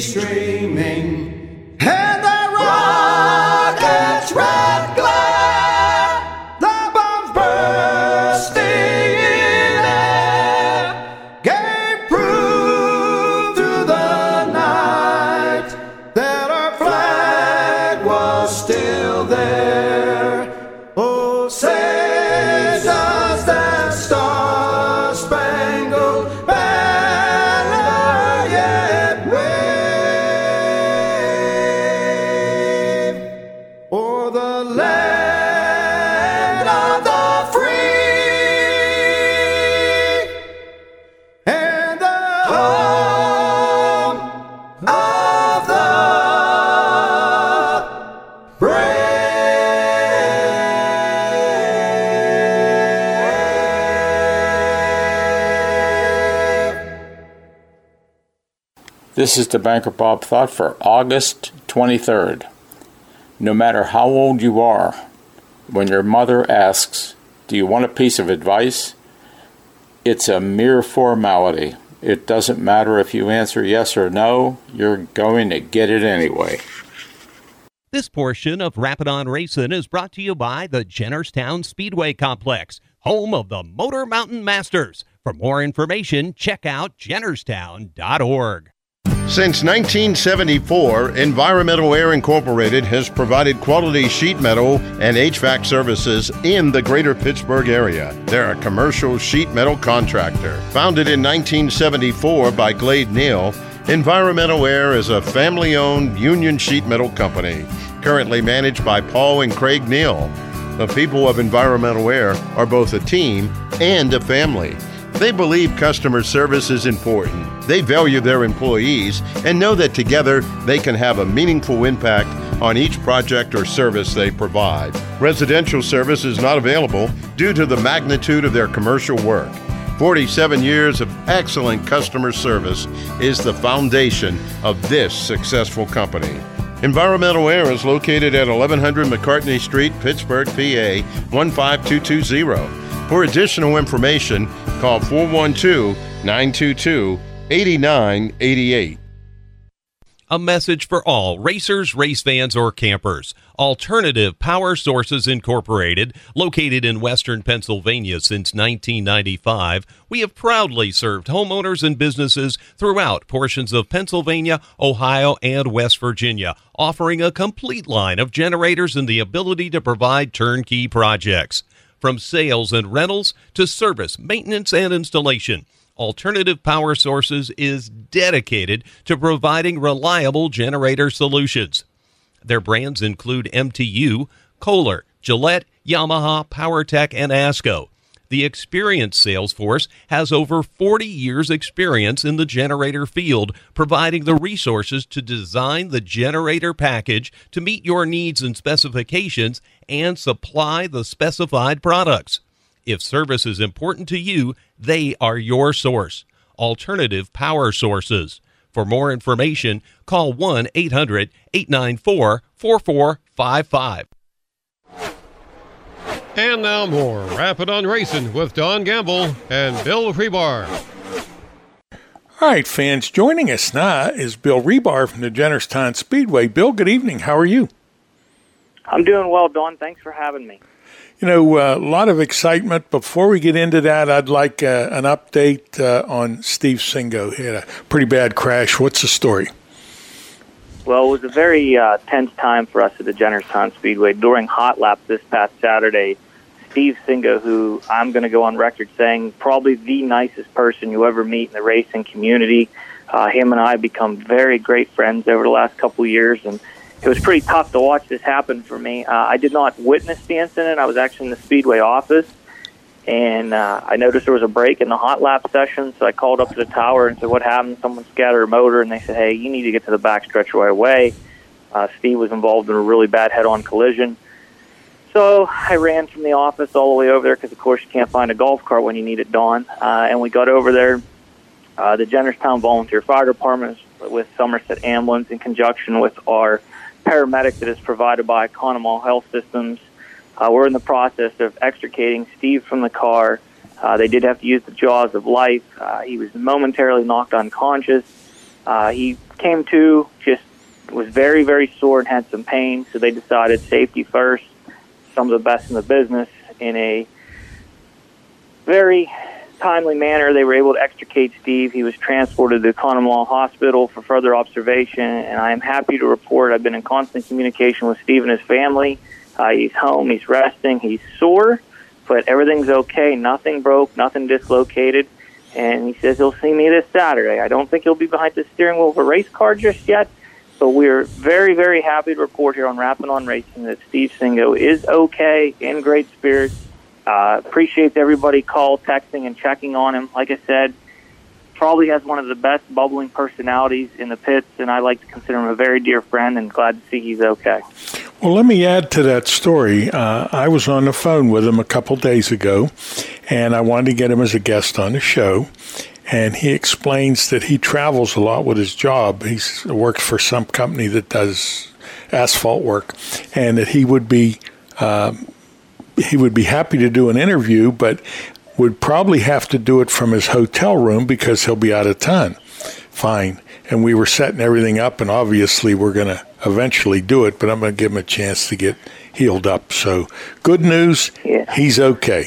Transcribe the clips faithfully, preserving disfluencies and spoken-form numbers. Streaming, and the rocket's red glare, the bombs bursting in air, gave proof through the night that our flag was still there. Oh, say does that star-spangled banner yet wave? This is the Banker Bob Thought for August twenty-third. No matter how old you are, when your mother asks, do you want a piece of advice? It's a mere formality. It doesn't matter if you answer yes or no, you're going to get it anyway. This portion of Rapid On Racing is brought to you by the Jennerstown Speedway Complex, home of the Motor Mountain Masters. For more information, check out jennerstown dot org. Since nineteen seventy-four, Environmental Air Incorporated has provided quality sheet metal and H V A C services in the greater Pittsburgh area. They're a commercial sheet metal contractor. Founded in nineteen seventy-four by Glade Neal, Environmental Air is a family-owned union sheet metal company, currently managed by Paul and Craig Neal. The people of Environmental Air are both a team and a family. They believe customer service is important. They value their employees and know that together they can have a meaningful impact on each project or service they provide. Residential service is not available due to the magnitude of their commercial work. forty-seven years of excellent customer service is the foundation of this successful company. Environmental Air is located at eleven hundred McCartney Street, Pittsburgh, P A one five two two zero. For additional information, call four one two, nine two two, eight nine eight eight. A message for all racers, race fans, or campers. Alternative Power Sources Incorporated, located in Western Pennsylvania since nineteen ninety-five, we have proudly served homeowners and businesses throughout portions of Pennsylvania, Ohio, and West Virginia, offering a complete line of generators and the ability to provide turnkey projects. From sales and rentals to service, maintenance, and installation, Alternative Power Sources is dedicated to providing reliable generator solutions. Their brands include M T U, Kohler, Gillette, Yamaha, PowerTech, and ASCO. The experienced sales force has over forty years' experience in the generator field, providing the resources to design the generator package to meet your needs and specifications and supply the specified products. If service is important to you, they are your source. Alternative Power Sources. For more information, call one eight hundred, eight nine four, four four five five. And now more Rapid On Racing with Don Gamble and Bill Rebar. All right, fans, joining us now is Bill Rebar from the Jennerstown Speedway. Bill, good evening. How are you? I'm doing well, Don. Thanks for having me. You know, a uh, lot of excitement. Before we get into that, I'd like uh, an update uh, on Steve Singo. He had a pretty bad crash. What's the story? Well, it was a very uh, tense time for us at the Jennerstown Speedway. During hot laps this past Saturday, Steve Singo, who I'm going to go on record saying probably the nicest person you ever meet in the racing community, uh, him and I become very great friends over the last couple of years, and it was pretty tough to watch this happen for me. Uh, I did not witness the incident. I was actually in the Speedway office, And uh, I noticed there was a break in the hot lap session, so I called up to the tower and said, what happened? Someone scattered a motor, and they said, hey, you need to get to the back stretch right away. Uh, Steve was involved in a really bad head-on collision. So I ran from the office all the way over there because, of course, you can't find a golf cart when you need it, Dawn. Uh, and we got over there. Uh, the Jennerstown Volunteer Fire Department with Somerset Ambulance in conjunction with our paramedic that is provided by Conemaugh Health Systems. Uh, we're in the process of extricating Steve from the car. Uh, they did have to use the jaws of life. Uh, he was momentarily knocked unconscious. Uh, he came to, just was very, very sore and had some pain, so they decided safety first, some of the best in the business. In a very timely manner, they were able to extricate Steve. He was transported to Conemaugh Hospital for further observation, and I am happy to report I've been in constant communication with Steve and his family. Uh, he's home, he's resting, he's sore, but everything's okay. Nothing broke, nothing dislocated, and he says he'll see me this Saturday. I don't think he'll be behind the steering wheel of a race car just yet, but we're very, very happy to report here on Rappin' On Racing that Steve Singo is okay, in great spirits. Uh, appreciates everybody call, texting, and checking on him. Like I said, probably has one of the best bubbling personalities in the pits, and I like to consider him a very dear friend and glad to see he's okay. Well, let me add to that story. Uh, I was on the phone with him a couple days ago, and I wanted to get him as a guest on the show. And he explains that he travels a lot with his job. He works for some company that does asphalt work, and that he would be... Uh, he would be happy to do an interview, but would probably have to do it from his hotel room because he'll be out of town. Fine. And we were setting everything up, and obviously we're going to eventually do it, but I'm going to give him a chance to get healed up. So good news, yeah. He's okay.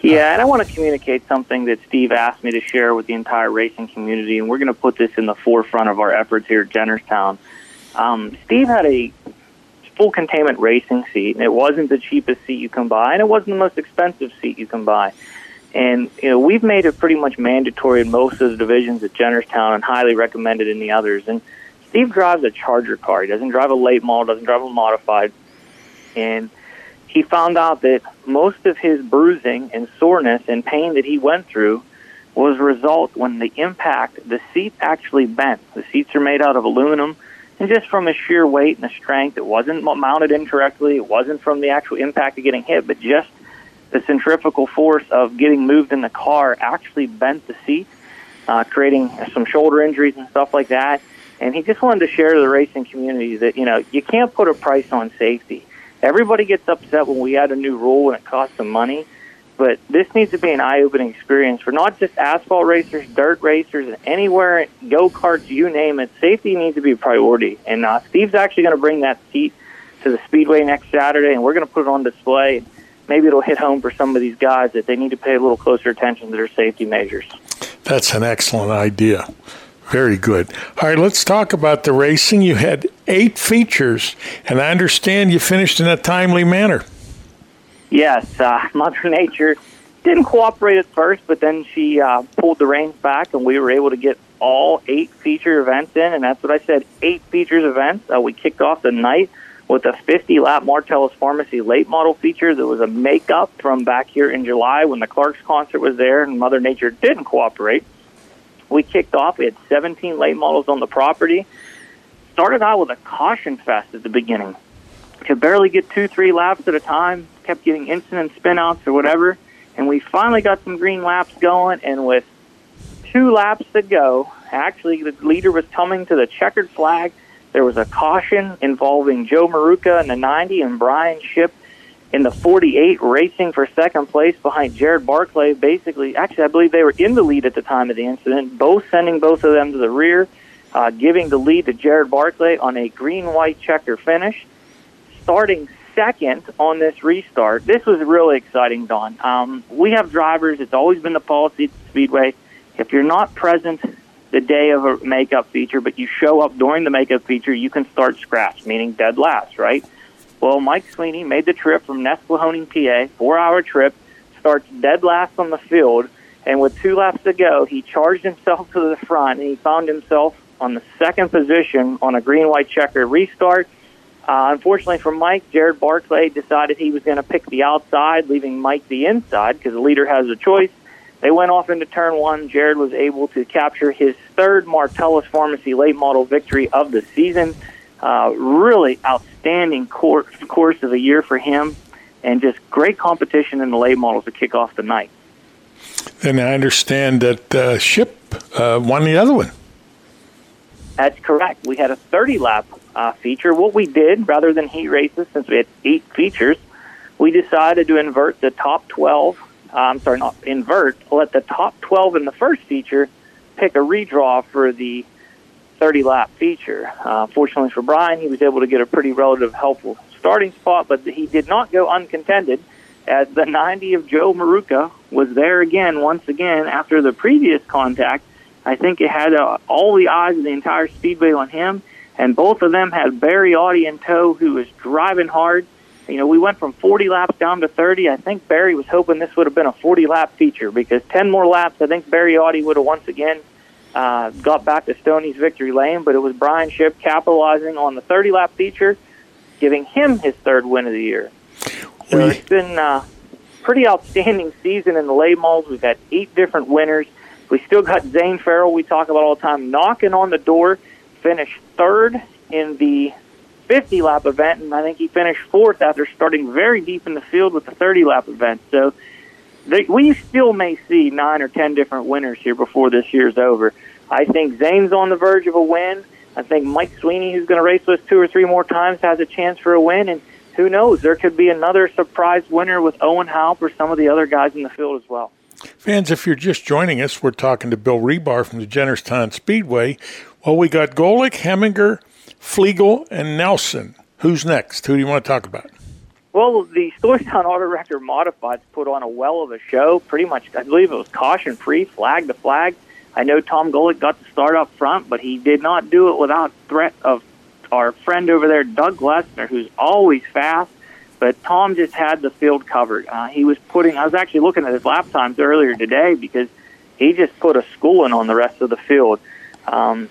Yeah, uh, and I want to communicate something that Steve asked me to share with the entire racing community, and we're going to put this in the forefront of our efforts here at Jennerstown. Um, Steve had a... full containment racing seat, and it wasn't the cheapest seat you can buy, and it wasn't the most expensive seat you can buy. And you know, we've made it pretty much mandatory in most of the divisions at Jennerstown and highly recommended in the others. And Steve drives a Charger car. He doesn't drive a late model, doesn't drive a modified. And he found out that most of his bruising and soreness and pain that he went through was a result when the impact, the seat actually bent. The seats are made out of aluminum. And just from his sheer weight and the strength, it wasn't mounted incorrectly. It wasn't from the actual impact of getting hit, but just the centrifugal force of getting moved in the car actually bent the seat, uh, creating some shoulder injuries and stuff like that. And he just wanted to share to the racing community that, you know, you can't put a price on safety. Everybody gets upset when we add a new rule and it costs some money, but this needs to be an eye-opening experience for not just asphalt racers, dirt racers, anywhere, go-karts, you name it. Safety needs to be a priority. And uh, Steve's actually going to bring that seat to the Speedway next Saturday, and we're going to put it on display. Maybe it'll hit home for some of these guys that they need to pay a little closer attention to their safety measures. That's an excellent idea. Very good. All right, let's talk about the racing. You had eight features, and I understand you finished in a timely manner. Yes, uh, Mother Nature didn't cooperate at first, but then she uh, pulled the reins back, and we were able to get all eight feature events in, and that's what I said, eight features events. Uh, we kicked off the night with a fifty-lap Martellus Pharmacy late model feature that was a makeup from back here in July when the Clark's concert was there, and Mother Nature didn't cooperate. We kicked off. We had seventeen late models on the property. Started out with a caution fest at the beginning. Could barely get two, three laps at a time. Kept getting incident spin-outs or whatever, and we finally got some green laps going, and with two laps to go, actually the leader was coming to the checkered flag. There was a caution involving Joe Maruca in the ninety and Brian Shipp in the forty-eight racing for second place behind Jared Barclay. Basically, actually I believe they were in the lead at the time of the incident, both sending both of them to the rear, uh, giving the lead to Jared Barclay on a green-white checker finish. Starting second on this restart. This was really exciting, Don. Um, we have drivers. It's always been the policy at the Speedway. If you're not present the day of a makeup feature, but you show up during the makeup feature, you can start scratch, meaning dead last, right? Well, Mike Sweeney made the trip from Nesquehoning, P A, four-hour trip, starts dead last on the field, and with two laps to go, he charged himself to the front, and he found himself on the second position on a green-white checker restart. Uh, unfortunately for Mike, Jared Barclay decided he was going to pick the outside, leaving Mike the inside because the leader has a choice. They went off into turn one. Jared was able to capture his third Martellus Pharmacy late model victory of the season. Uh, really outstanding course, course of the year for him, and just great competition in the late models to kick off the night. And I understand that uh, Shipp uh, won the other one. That's correct. We had a thirty-lap uh, feature. What we did, rather than heat races, since we had eight features, we decided to invert the top twelve. Uh, I'm sorry, not invert. Let the top twelve in the first feature pick a redraw for the thirty-lap feature. Uh, fortunately for Brian, he was able to get a pretty relative helpful starting spot, but he did not go uncontested, as the ninety of Joe Maruca was there again, once again, after the previous contact. I think it had uh, all the eyes of the entire speedway on him, and both of them had Barry Audi in tow, who was driving hard. You know, we went from forty laps down to thirty. I think Barry was hoping this would have been a forty-lap feature, because ten more laps, I think Barry Audi would have once again uh, got back to Stoney's victory lane, but it was Brian Shipp capitalizing on the thirty-lap feature, giving him his third win of the year. So we... it's been a pretty outstanding season in the late models. We've had eight different winners. We still got Zane Farrell, we talk about all the time, knocking on the door, finished third in the fifty-lap event, and I think he finished fourth after starting very deep in the field with the thirty-lap event. So they, we still may see nine or ten different winners here before this year's over. I think Zane's on the verge of a win. I think Mike Sweeney, who's going to race with us two or three more times, has a chance for a win, and who knows, there could be another surprise winner with Owen Haup or some of the other guys in the field as well. Fans, if you're just joining us, we're talking to Bill Rebar from the Jennerstown Speedway. Well, we got Gulick, Heminger, Fliegel, and Nelson. Who's next? Who do you want to talk about? Well, the Storytown Auto Record Modifieds put on a well of a show. Pretty much, I believe it was caution-free, flag to flag. I know Tom Gulick got the start up front, but he did not do it without threat of our friend over there, Doug Lesnar, who's always fast. But Tom just had the field covered. Uh, he was putting, I was actually looking at his lap times earlier today, because he just put a schooling on the rest of the field. Um,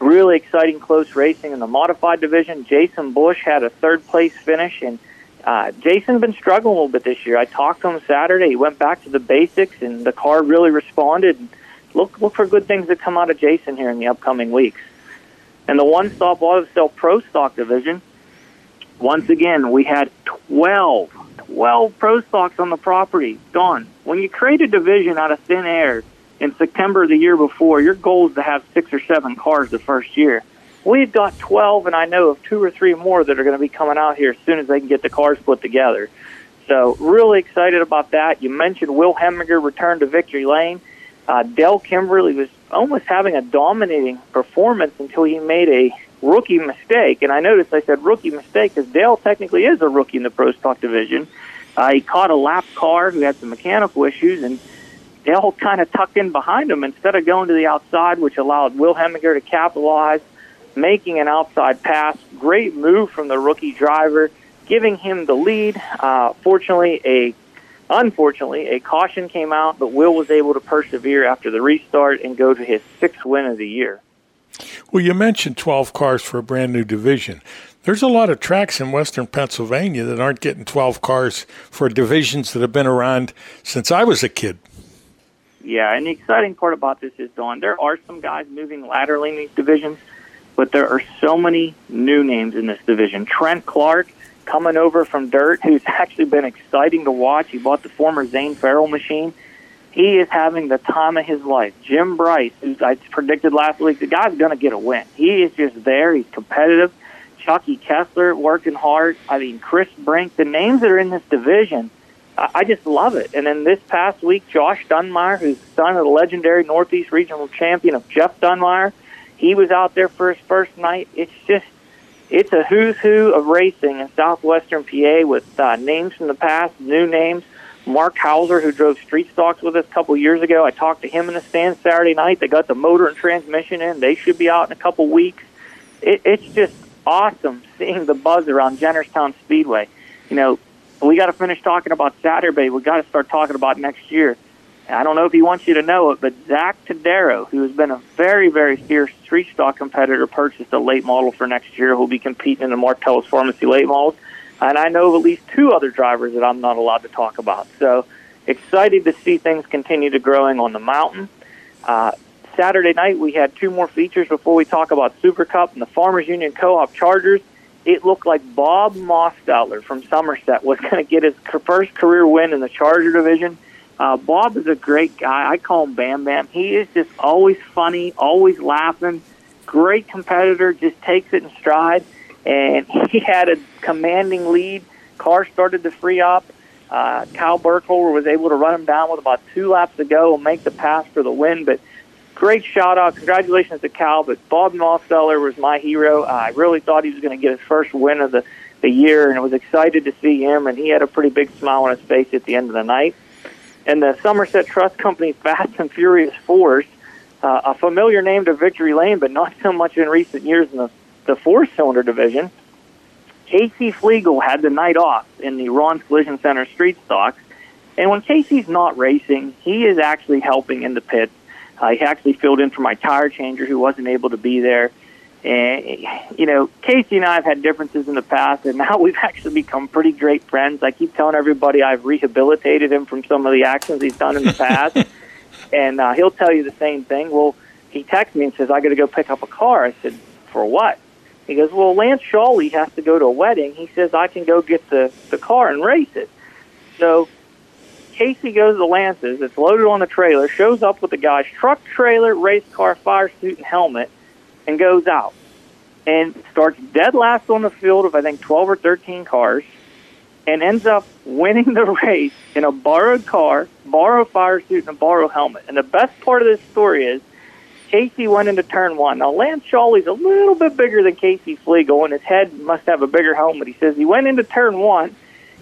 really exciting close racing in the modified division. Jason Bush had a third-place finish, and uh, Jason's been struggling a little bit this year. I talked to him Saturday. He went back to the basics, and the car really responded. Look, look for good things to come out of Jason here in the upcoming weeks. And the one-stop auto sale pro stock division, once again, we had twelve, twelve pro stocks on the property. Don, when you create a division out of thin air in September of the year before, your goal is to have six or seven cars the first year. We've got twelve, and I know of two or three more that are going to be coming out here as soon as they can get the cars put together. So really excited about that. You mentioned Will Heminger returned to victory lane. Uh, Dale Kimberly was almost having a dominating performance until he made a rookie mistake, and I noticed I said rookie mistake because Dale technically is a rookie in the Pro Stock division. Uh, he caught a lap car who had some mechanical issues, and Dale kind of tucked in behind him instead of going to the outside, which allowed Will Heminger to capitalize, making an outside pass. Great move from the rookie driver, giving him the lead. Uh, fortunately, a unfortunately, a caution came out, but Will was able to persevere after the restart and go to his sixth win of the year. Well, you mentioned twelve cars for a brand-new division. There's a lot of tracks in western Pennsylvania that aren't getting twelve cars for divisions that have been around since I was a kid. Yeah, and the exciting part about this is, Don, there are some guys moving laterally in these divisions, but there are so many new names in this division. Trent Clark coming over from dirt, who's actually been exciting to watch. He bought the former Zane Farrell machine. He is having the time of his life. Jim Bryce, who I predicted last week, the guy's going to get a win. He is just there. He's competitive. Chucky Kessler working hard. I mean, Chris Brink. The names that are in this division, I just love it. And then this past week, Josh Dunmire, who's the son of the legendary Northeast Regional Champion of Jeff Dunmire, he was out there for his first night. It's just, it's a who's who of racing in southwestern P A with uh, names from the past, new names. Mark Hauser, who drove street stocks with us a couple years ago, I talked to him in the stand Saturday night. They got the motor and transmission in. They should be out in a couple weeks. It, it's just awesome seeing the buzz around Jennerstown Speedway. You know, we got to finish talking about Saturday. We got to start talking about next year. I don't know if he wants you to know it, but Zach Tadaro, who has been a very, very fierce street stock competitor, purchased a late model for next year. Who'll be competing in the Martellus Pharmacy late models. And I know of at least two other drivers that I'm not allowed to talk about. So excited to see things continue to growing on the mountain. Uh, Saturday night, we had two more features before we talk about Super Cup and the Farmers Union Co-op Chargers. It looked like Bob Mostadler from Somerset was going to get his first career win in the Charger division. Uh, Bob is a great guy. I call him Bam Bam. He is just always funny, always laughing, great competitor, just takes it in stride. And he had a commanding lead. Car started to free up. Uh, Kyle Burkholder was able to run him down with about two laps to go and make the pass for the win. But great shout-out. Congratulations to Kyle. But Bob Mostadler was my hero. I really thought he was going to get his first win of the, the year, and I was excited to see him. And he had a pretty big smile on his face at the end of the night. And the Somerset Trust Company Fast and Furious Fours, uh, a familiar name to Victory Lane, but not so much in recent years in the the four-cylinder division. Casey Fliegel had the night off in the Ron's Collision Center street stocks, and when Casey's not racing, he is actually helping in the pits. Uh, he actually filled in for my tire changer who wasn't able to be there. And, you know, Casey and I have had differences in the past, and now we've actually become pretty great friends. I keep telling everybody I've rehabilitated him from some of the actions he's done in the past, and uh, he'll tell you the same thing. Well, he texts me and says, I got to go pick up a car. I said, for what? He goes, well, Lance Shawley has to go to a wedding. He says, I can go get the, the car and race it. So Casey goes to Lance's. It's loaded on the trailer, shows up with the guy's truck, trailer, race car, fire suit, and helmet, and goes out and starts dead last on the field of, I think, twelve or thirteen cars, and ends up winning the race in a borrowed car, borrowed fire suit, and a borrowed helmet. And the best part of this story is Casey went into turn one. Now, Lance Shawley's a little bit bigger than Casey Fliegel, and his head must have a bigger helmet. He says he went into turn one, and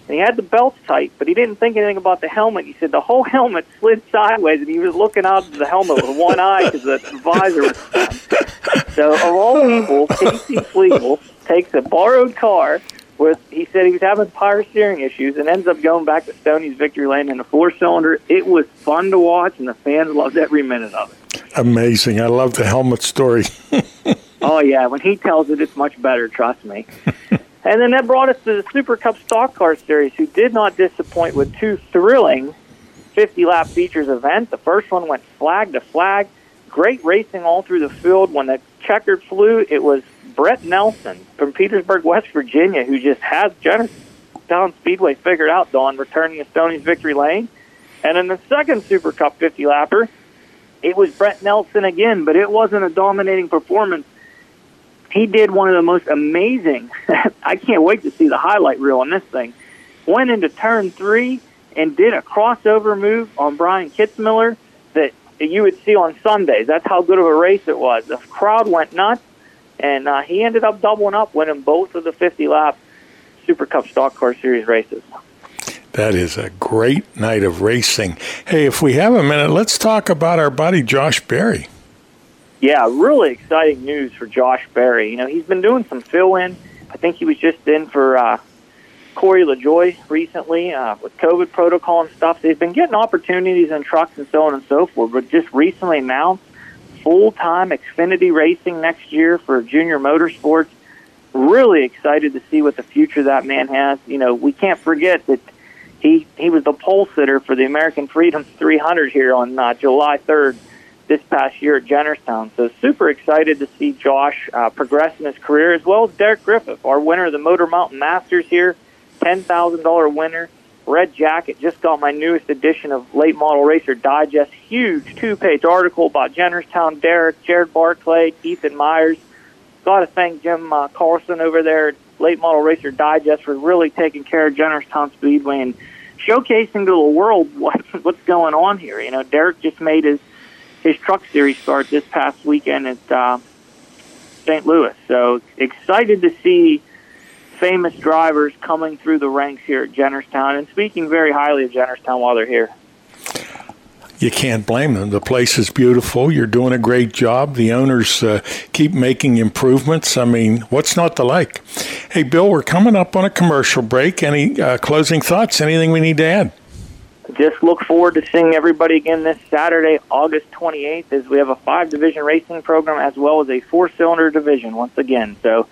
he had the belt tight, but he didn't think anything about the helmet. He said the whole helmet slid sideways, and he was looking out of the helmet with one eye because the visor was down. So, of all people, Casey Fliegel takes a borrowed car with, he said he was having power steering issues, and ends up going back to Stoney's Victory Lane in a four-cylinder. It was fun to watch, and the fans loved every minute of it. Amazing. I love the helmet story. Oh, yeah. When he tells it, it's much better, trust me. And then that brought us to the Super Cup Stock Car Series, who did not disappoint with two thrilling fifty-lap features events. The first one went flag to flag. Great racing all through the field. When the checkered flew, it was Brett Nelson from Petersburg, West Virginia, who just has Jennerstown Speedway figured out, Don, returning to Stoney's Victory Lane. And in the second Super Cup fifty-lapper, it was Brett Nelson again, but it wasn't a dominating performance. He did one of the most amazing, I can't wait to see the highlight reel on this thing, went into turn three and did a crossover move on Brian Kitzmiller that you would see on Sundays. That's how good of a race it was. The crowd went nuts, and uh, he ended up doubling up, winning both of the fifty-lap Super Cup Stock Car Series races. That is a great night of racing. Hey, if we have a minute, let's talk about our buddy Josh Berry. Yeah, really exciting news for Josh Berry. You know, he's been doing some fill-in. I think he was just in for uh, Corey LaJoy recently uh, with COVID protocol and stuff. They've been getting opportunities in trucks and so on and so forth, but just recently announced full-time Xfinity racing next year for Junior Motorsports. Really excited to see what the future that man has. You know, we can't forget that He he was the pole sitter for the American Freedom three hundred here on uh, July third this past year at Jennerstown. So super excited to see Josh uh, progress in his career, as well as Derek Griffith, our winner of the Motor Mountain Masters here, ten thousand dollars winner. Red Jacket just got my newest edition of Late Model Racer Digest. Huge two-page article about Jennerstown, Derek, Jared Barclay, Ethan Myers. Got to thank Jim uh, Carlson over there at Late Model Racer Digest for really taking care of Jennerstown Speedway and showcasing to the world what, what's going on here. You know, Derek just made his, his truck series start this past weekend at uh, Saint Louis. So excited to see famous drivers coming through the ranks here at Jennerstown and speaking very highly of Jennerstown while they're here. You can't blame them. The place is beautiful. You're doing a great job. The owners uh, keep making improvements. I mean, what's not to like? Hey, Bill, we're coming up on a commercial break. Any uh, closing thoughts? Anything we need to add? just look forward to seeing everybody again this Saturday, August twenty-eighth, as we have a five-division racing program as well as a four-cylinder division once again. So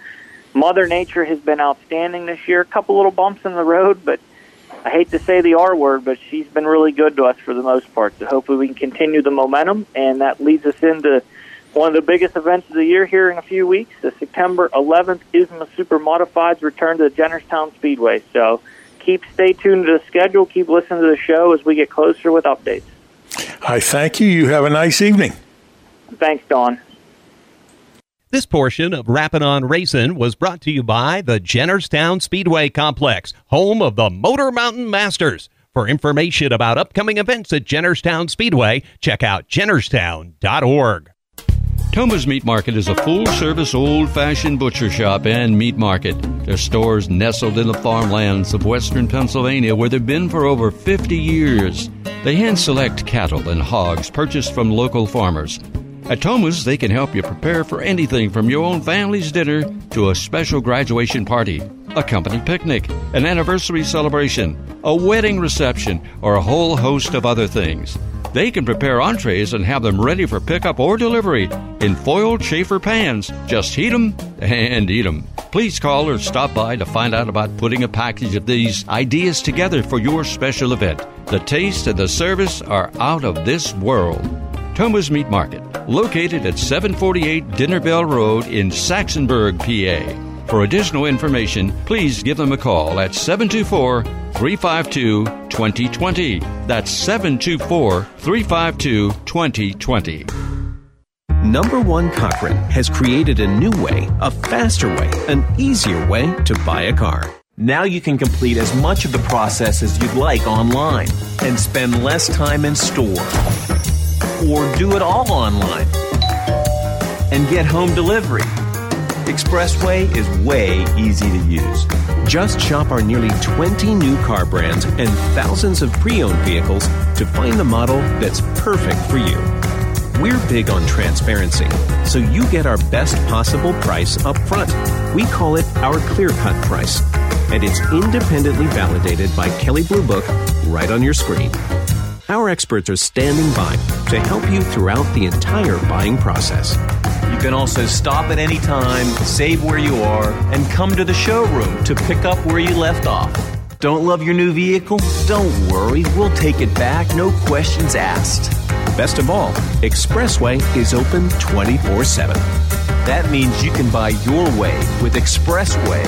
Mother Nature has been outstanding this year. A couple little bumps in the road, but I hate to say the R word, but she's been really good to us for the most part. So hopefully we can continue the momentum, and that leads us into one of the biggest events of the year here in a few weeks. The September eleventh I S M A Super Modifieds return to the Jennerstown Speedway. So keep stay tuned to the schedule. Keep listening to the show as we get closer with updates. I thank you. You have a nice evening. Thanks, Don. This portion of Rappin' On Racing was brought to you by the Jennerstown Speedway Complex, home of the Motor Mountain Masters. For information about upcoming events at Jennerstown Speedway, check out jennerstown dot org. Toma's Meat Market is a full-service, old-fashioned butcher shop and meat market. Their stores nestled in the farmlands of western Pennsylvania, where they've been for over fifty years. They hand-select cattle and hogs purchased from local farmers. At Toma's, they can help you prepare for anything from your own family's dinner to a special graduation party, a company picnic, an anniversary celebration, a wedding reception, or a whole host of other things. They can prepare entrees and have them ready for pickup or delivery in foil chafer pans. Just heat them and eat them. Please call or stop by to find out about putting a package of these ideas together for your special event. The taste and the service are out of this world. Toma's Meat Market, located at seven forty-eight Dinner Bell Road in Saxonburg, P A. For additional information, please give them a call at seven two four, three five two, two zero two zero. That's seven two four, three five two, two zero two zero. Number One Cochrane has created a new way, a faster way, an easier way to buy a car. Now you can complete as much of the process as you'd like online and spend less time in store. Or do it all online and get home delivery. Expressway is way easy to use. Just shop our nearly twenty new car brands and thousands of pre-owned vehicles to find the model that's perfect for you. We're big on transparency, so you get our best possible price up front. We call it our clear-cut price, and it's independently validated by Kelley Blue Book right on your screen. Our experts are standing by to help you throughout the entire buying process. You can also stop at any time, save where you are, and come to the showroom to pick up where you left off. Don't love your new vehicle? Don't worry, we'll take it back, no questions asked. Best of all, Expressway is open twenty-four seven. That means you can buy your way with Expressway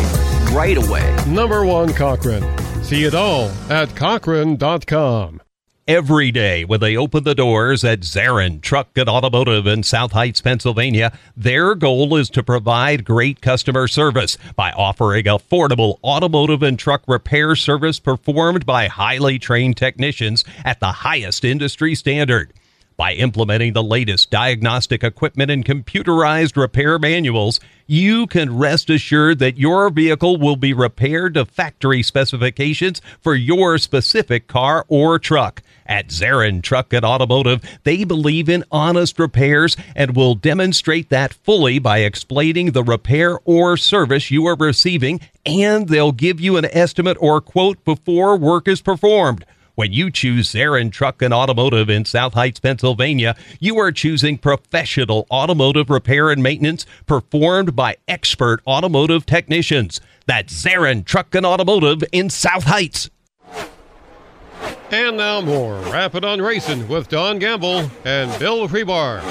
right away. Number One Cochrane. See it all at Cochrane dot com. Every day when they open the doors at Zarin Truck and Automotive in South Heights, Pennsylvania, their goal is to provide great customer service by offering affordable automotive and truck repair service performed by highly trained technicians at the highest industry standard. By implementing the latest diagnostic equipment and computerized repair manuals, you can rest assured that your vehicle will be repaired to factory specifications for your specific car or truck. At Zarin Truck and Automotive, they believe in honest repairs and will demonstrate that fully by explaining the repair or service you are receiving, and they'll give you an estimate or quote before work is performed. When you choose Zarin Truck and Automotive in South Heights, Pennsylvania, you are choosing professional automotive repair and maintenance performed by expert automotive technicians. That's Zarin Truck and Automotive in South Heights. And now more Rapid on Racing with Don Gamble and Bill Freebar.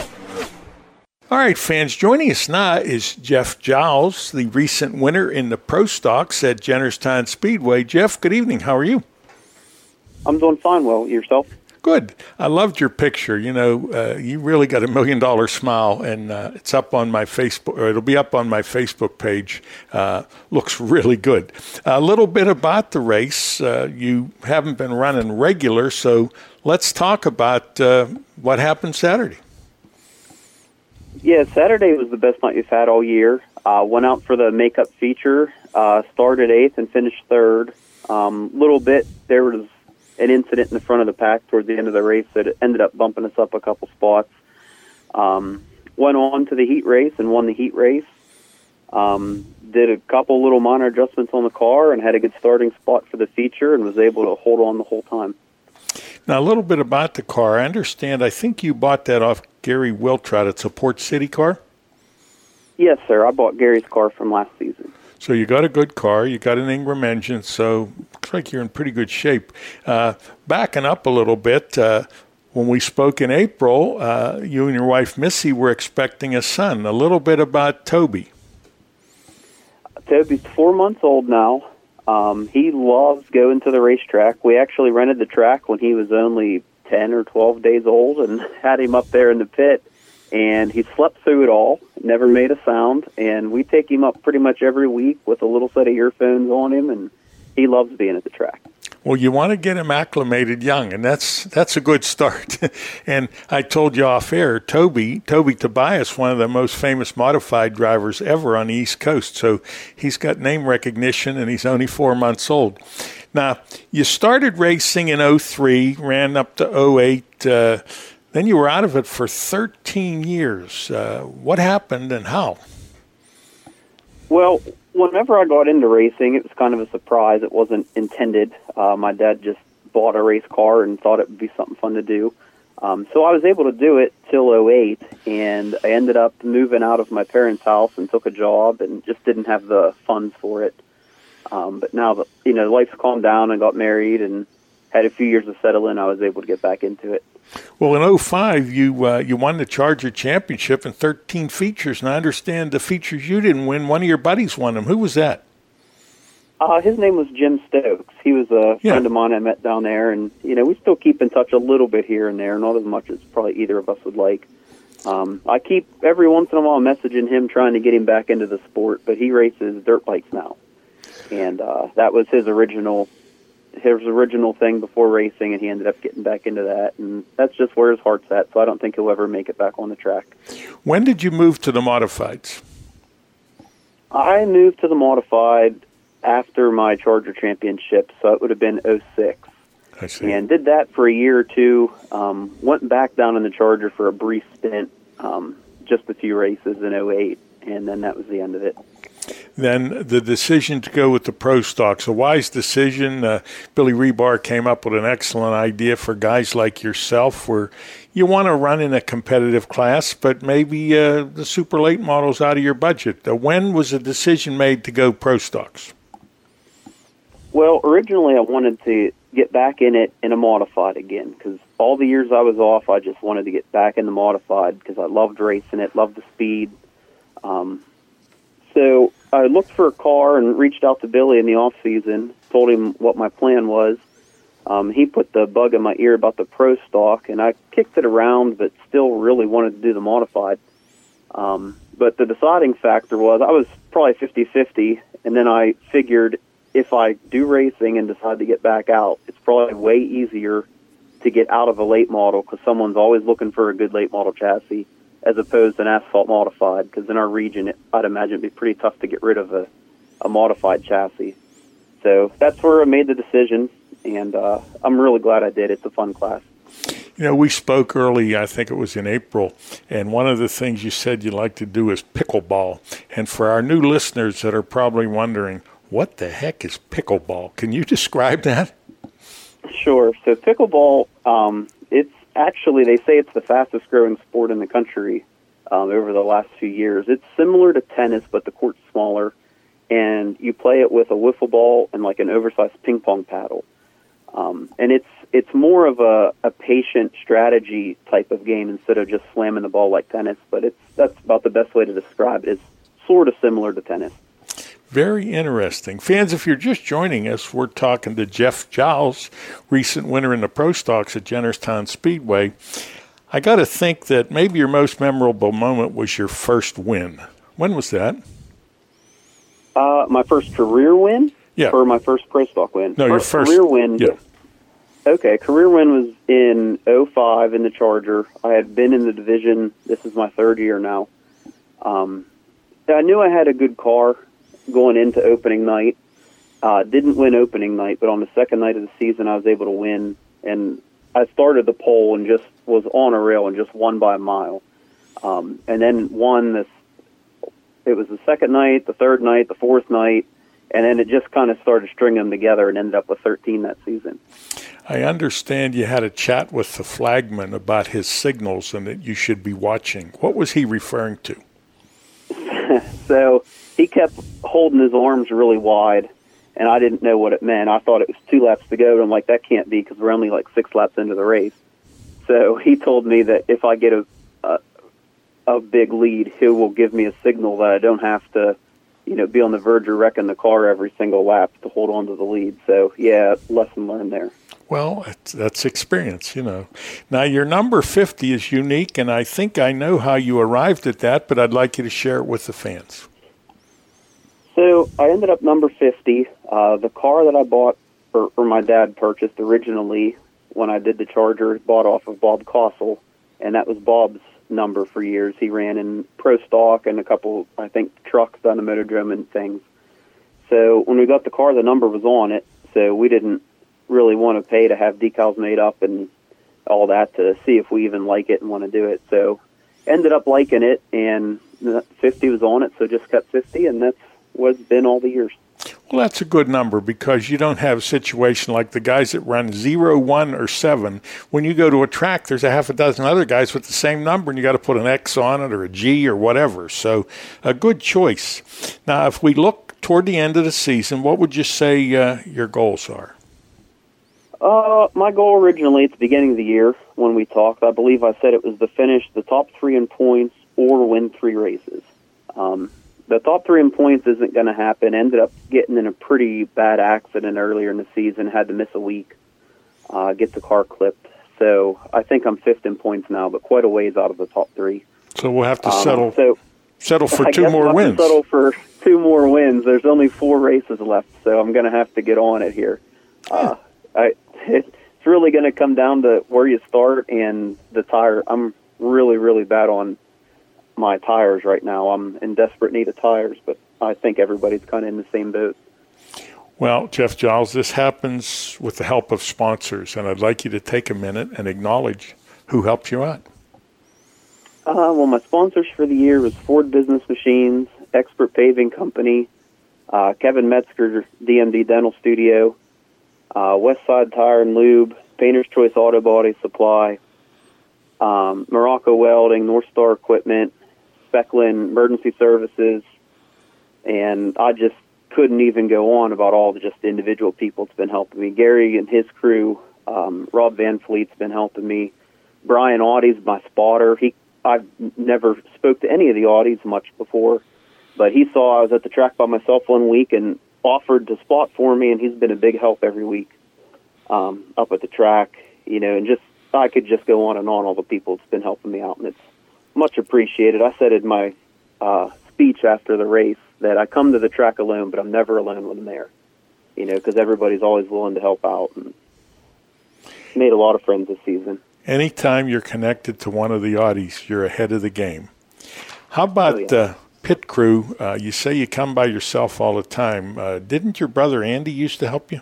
All right, fans, joining us now is Jeff Giles, the recent winner in the Pro Stocks at Jennerstown Speedway. Jeff, good evening. How are you? I'm doing fine. Well, yourself? Good. I loved your picture. You know, uh, you really got a million-dollar smile, and uh, it's up on my Facebook. Or it'll be up on my Facebook page. Uh, looks really good. A little bit about the race. Uh, you haven't been running regular, so let's talk about uh, what happened Saturday. Yeah, Saturday was the best night we've had all year. Uh, went out for the makeup feature, uh, started eighth and finished third. Um, little bit there was an incident in the front of the pack towards the end of the race that ended up bumping us up a couple spots. Um, went on to the heat race and won the heat race. Um, did a couple little minor adjustments on the car and had a good starting spot for the feature and was able to hold on the whole time. Now, a little bit about the car. I understand, I think you bought that off Gary Wiltrout. It's a Port City car? Yes, sir. I bought Gary's car from last season. So you got a good car. You got an Ingram engine, so looks like you're in pretty good shape. Uh, backing up a little bit, uh, when we spoke in April, uh, you and your wife, Missy, were expecting a son. A little bit about Toby. Toby's four months old now. Um, he loves going to the racetrack. We actually rented the track when he was only ten or twelve days old and had him up there in the pit. And he slept through it all, never made a sound. And we take him up pretty much every week with a little set of earphones on him, and he loves being at the track. Well, you want to get him acclimated young, and that's that's a good start. And I told you off air, Toby, Toby Tobias, one of the most famous modified drivers ever on the East Coast. So he's got name recognition, and he's only four months old. Now, you started racing in oh three, ran up to oh eight, uh, then you were out of it for thirteen years. Uh, what happened and how? Well, whenever I got into racing, it was kind of a surprise. It wasn't intended. Uh, my dad just bought a race car and thought it would be something fun to do. Um, so I was able to do it till oh eight, and I ended up moving out of my parents' house and took a job and just didn't have the funds for it. Um, but now, you know, life's calmed down. I got married and had a few years to settle in. I was able to get back into it. Well, in oh five, you uh, you won the Charger Championship in thirteen features, and I understand the features you didn't win, one of your buddies won them. Who was that? Uh, his name was Jim Stokes. He was a yeah. friend of mine I met down there, and you know we still keep in touch a little bit here and there, not as much as probably either of us would like. Um, I keep every once in a while messaging him trying to get him back into the sport, but he races dirt bikes now, and uh, that was his original. his original thing before racing, and he ended up getting back into that, and that's just where his heart's at, so I don't think he'll ever make it back on the track. When did you move to the modifieds? I moved to the modified after my Charger Championship, so it would have been oh six. I see. And did that for a year or two, um, went back down in the Charger for a brief stint, um, just a few races in oh eight, and then that was the end of it. Then the decision to go with the pro stocks, a wise decision. Uh, Billy Rebar came up with an excellent idea for guys like yourself where you want to run in a competitive class, but maybe uh, the super late model's out of your budget. Uh, when was the decision made to go pro stocks? Well, originally I wanted to get back in it in a modified again because all the years I was off, I just wanted to get back in the modified because I loved racing it, loved the speed. Um So I looked for a car and reached out to Billy in the off season. Told him what my plan was. Um, he put the bug in my ear about the pro stock, and I kicked it around, but still really wanted to do the modified. Um, but the deciding factor was I was probably fifty-fifty, and then I figured if I do racing and decide to get back out, it's probably way easier to get out of a late model because someone's always looking for a good late model chassis, as opposed to an asphalt modified, because in our region, it, I'd imagine it'd be pretty tough to get rid of a, a modified chassis. So that's where I made the decision, and uh, I'm really glad I did. It's a fun class. You know, we spoke early, I think it was in April, and one of the things you said you'd like to do is pickleball. And for our new listeners that are probably wondering, what the heck is pickleball? Can you describe that? Sure. So pickleball, um, it's actually, they say it's the fastest-growing sport in the country um, over the last few years. It's similar to tennis, but the court's smaller, and you play it with a wiffle ball and like an oversized ping-pong paddle. Um, and it's it's more of a, a patient strategy type of game instead of just slamming the ball like tennis, but it's that's about the best way to describe it. It's sort of similar to tennis. Very interesting. Fans, if you're just joining us, we're talking to Jeff Giles, recent winner in the Pro Stocks at Jennerstown Speedway. I got to think that maybe your most memorable moment was your first win. When was that? Uh, my first career win? Yeah. Or my first Pro Stock win? No, first your first. Career win. Yeah. Okay, career win was in oh five in the Charger. I had been in the division. This is my third year now. Um, I knew I had a good car going into opening night. Uh, didn't win opening night, but on the second night of the season I was able to win, and I started the pole and just was on a rail and just won by a mile. Um, and then won this, it was the second night, the third night, the fourth night, And then it just kind of started stringing them together and ended up with thirteen that season. I understand you had a chat with the flagman about his signals and that you should be watching. What was he referring to? So he kept holding his arms really wide, and I didn't know what it meant. I thought it was two laps to go, and I'm like, that can't be because we're only like six laps into the race. So he told me that if I get a, a, a big lead, he will give me a signal that I don't have to, you know, be on the verge of wrecking the car every single lap to hold on to the lead. So, yeah, lesson learned there. Well, that's experience, you know. Now, your number fifty is unique, and I think I know how you arrived at that, but I'd like you to share it with the fans. So I ended up number fifty. Uh, the car that I bought, or, or my dad purchased originally when I did the Charger, bought off of Bob Kossel, and that was Bob's number for years. He ran in pro stock and a couple, I think, trucks on the motodrome and things. So when we got the car, the number was on it, so we didn't really want to pay to have decals made up and all that to see if we even like it and want to do it. So ended up liking it, and fifty was on it, so just cut fifty, and that's what's been all the years. Well, that's a good number because you don't have a situation like the guys that run zero, one, or seven. When you go to a track, there's a half a dozen other guys with the same number, and you got to put an X on it or a G or whatever. So a good choice. Now, if we look toward the end of the season, what would you say uh, your goals are? Uh, my goal originally at the beginning of the year when we talked, I believe I said it was to finish the top three in points or win three races. Um The top three in points isn't going to happen. Ended up getting in a pretty bad accident earlier in the season. Had to miss a week, uh, get the car clipped. So I think I'm fifth in points now, but quite a ways out of the top three. So we'll have to settle um, so settle for I two guess more we'll wins. Have to settle for two more wins. There's only four races left, so I'm going to have to get on it here. Uh, I, it's really going to come down to where you start and the tire. I'm really, really bad on my tires right now. I'm in desperate need of tires, but I think everybody's kind of in the same boat. Well, Jeff Giles, this happens with the help of sponsors, and I'd like you to take a minute and acknowledge who helped you out. Uh, well, my sponsors for the year was Ford Business Machines, Expert Paving Company, uh, Kevin Metzger, D M D Dental Studio, uh, Westside Tire and Lube, Painter's Choice Auto Body Supply, um, Morocco Welding, North Star Equipment, Becklin Emergency Services, and I just couldn't even go on about all the just individual people that's been helping me. Gary and his crew, um, Rob Van Fleet's been helping me. Brian Audie's my spotter. He I've never spoke to any of the Audies much before, but he saw I was at the track by myself one week and offered to spot for me, and he's been a big help every week um, up at the track, you know, and just I could just go on and on all the people that's been helping me out, and it's much appreciated. I said in my uh, speech after the race that I come to the track alone, but I'm never alone when I'm there, you know, because everybody's always willing to help out. And made a lot of friends this season. Anytime you're connected to one of the Audies, you're ahead of the game. How about the oh, yeah. uh, pit crew? Uh, you say you come by yourself all the time. Uh, didn't your brother Andy used to help you?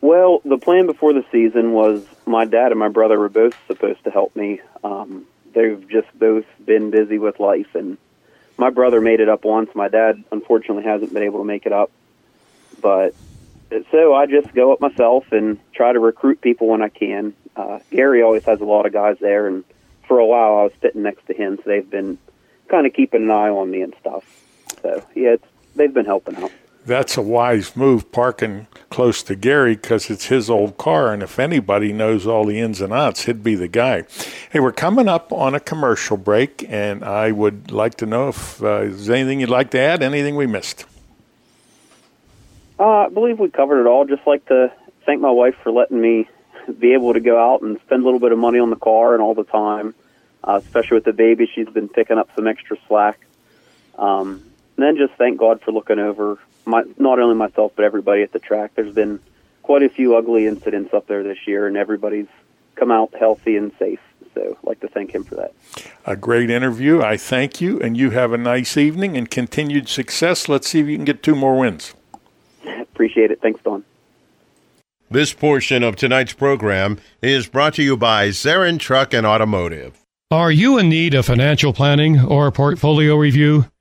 Well, the plan before the season was my dad and my brother were both supposed to help me. Um, They've just both been busy with life, and my brother made it up once. My dad, unfortunately, hasn't been able to make it up. But so I just go up myself and try to recruit people when I can. Uh, Gary always has a lot of guys there, and for a while I was sitting next to him, so they've been kind of keeping an eye on me and stuff. So, yeah, it's, they've been helping out. That's a wise move, parking close to Gary, because it's his old car, and if anybody knows all the ins and outs, he'd be the guy. Hey, we're coming up on a commercial break, and I would like to know if uh, there's anything you'd like to add, anything we missed. Uh, I believe we covered it all. Just like to thank my wife for letting me be able to go out and spend a little bit of money on the car and all the time, uh, especially with the baby. She's been picking up some extra slack. Um, and then just thank God for looking over My, not only myself, but everybody at the track. There's been quite a few ugly incidents up there this year, and everybody's come out healthy and safe. So I'd like to thank him for that. A great interview. I thank you, and you have a nice evening and continued success. Let's see if you can get two more wins. Appreciate it. Thanks, Don. This portion of tonight's program is brought to you by Zarin Truck and Automotive. Are you in need of financial planning or portfolio review?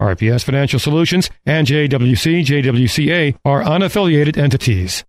R P S Financial Solutions and J W C, J W C A are unaffiliated entities.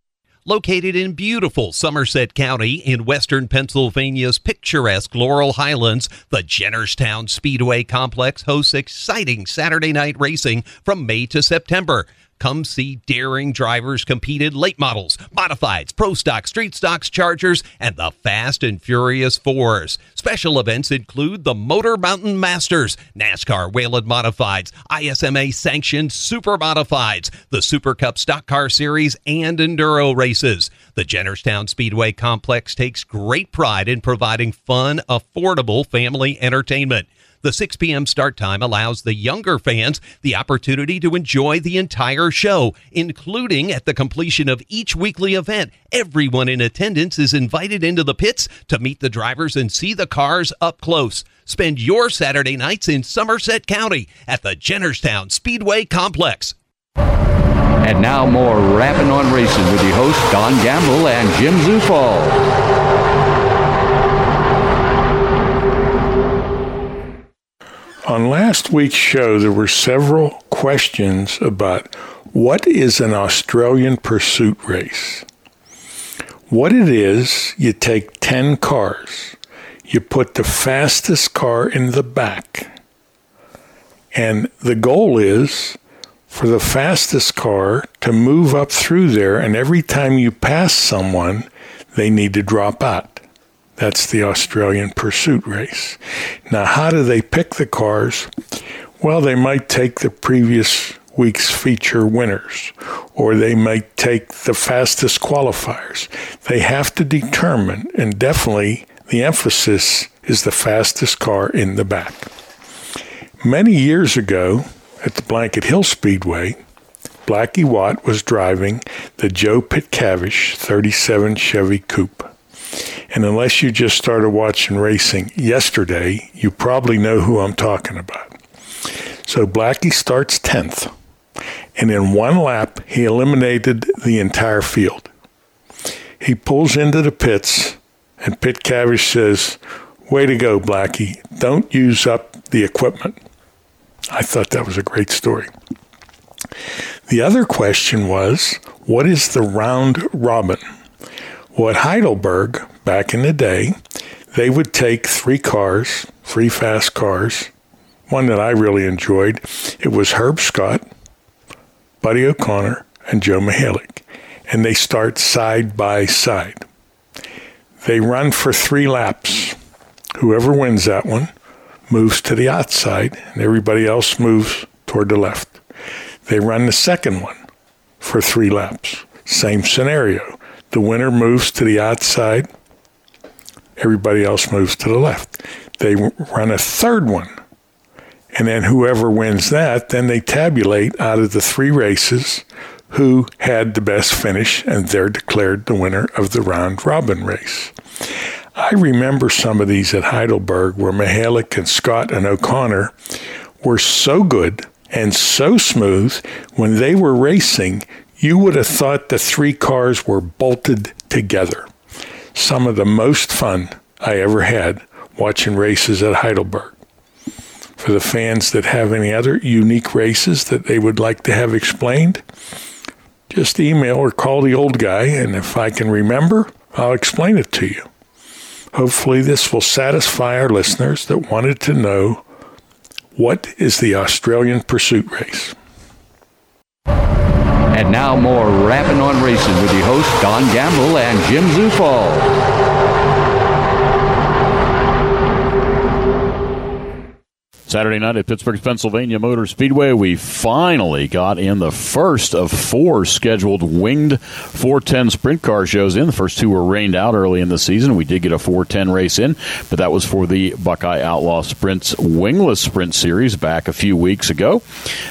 Located in beautiful Somerset County in western Pennsylvania's picturesque Laurel Highlands, the Jennerstown Speedway Complex hosts exciting Saturday night racing from May to September. Come see daring drivers compete in late models, modifieds, pro stock, street stocks, chargers, and the Fast and Furious Fours. Special events include the Motor Mountain Masters, NASCAR Wayland Modifieds, I S M A-sanctioned Super Modifieds, the Super Cup Stock Car Series, and Enduro races. The Jennerstown Speedway Complex takes great pride in providing fun, affordable family entertainment. The six p.m. start time allows the younger fans the opportunity to enjoy the entire show, including at the completion of each weekly event. Everyone in attendance is invited into the pits to meet the drivers and see the cars up close. Spend your Saturday nights in Somerset County at the Jennerstown Speedway Complex. And now more Rappin' on Racing with your hosts Don Gamble and Jim Zufall. On last week's show, there were several questions about what is an Australian pursuit race. What it is, you take ten cars, you put the fastest car in the back, and the goal is for the fastest car to move up through there, and every time you pass someone, they need to drop out. That's the Australian pursuit race. Now, how do they pick the cars? Well, they might take the previous week's feature winners, or they might take the fastest qualifiers. They have to determine, and definitely the emphasis is the fastest car in the back. Many years ago, at the Blanket Hill Speedway, Blackie Watt was driving the Joe Pitcavish thirty-seven Chevy Coupe. And unless you just started watching racing yesterday, you probably know who I'm talking about. So Blackie starts tenth, and in one lap, he eliminated the entire field. He pulls into the pits, and Pitcavish says, "Way to go, Blackie. Don't use up the equipment." I thought that was a great story. The other question was, what is the round robin? Well, at Heidelberg, back in the day, they would take three cars, three fast cars. One that I really enjoyed, it was Herb Scott, Buddy O'Connor, and Joe Mihalic. And they start side by side. They run for three laps. Whoever wins that one moves to the outside, and everybody else moves toward the left. They run the second one for three laps. Same scenario. The winner moves to the outside. Everybody else moves to the left. They run a third one. And then whoever wins that, then they tabulate out of the three races who had the best finish, and they're declared the winner of the round robin race. I remember some of these at Heidelberg where Mihalic and Scott and O'Connor were so good and so smooth when they were racing, you would have thought the three cars were bolted together. Some of the most fun I ever had watching races at Heidelberg. For the fans that have any other unique races that they would like to have explained, just email or call the old guy, and if I can remember, I'll explain it to you. Hopefully this will satisfy our listeners that wanted to know, what is the Australian pursuit race? And now more Rappin' on Racing with your hosts Don Gamble and Jim Zufall. Saturday night at Pittsburgh, Pennsylvania Motor Speedway, we finally got in the first of four scheduled winged four ten sprint car shows in. The first two were rained out early in the season. We did get a four ten race in, but that was for the Buckeye Outlaw Sprints Wingless Sprint Series back a few weeks ago.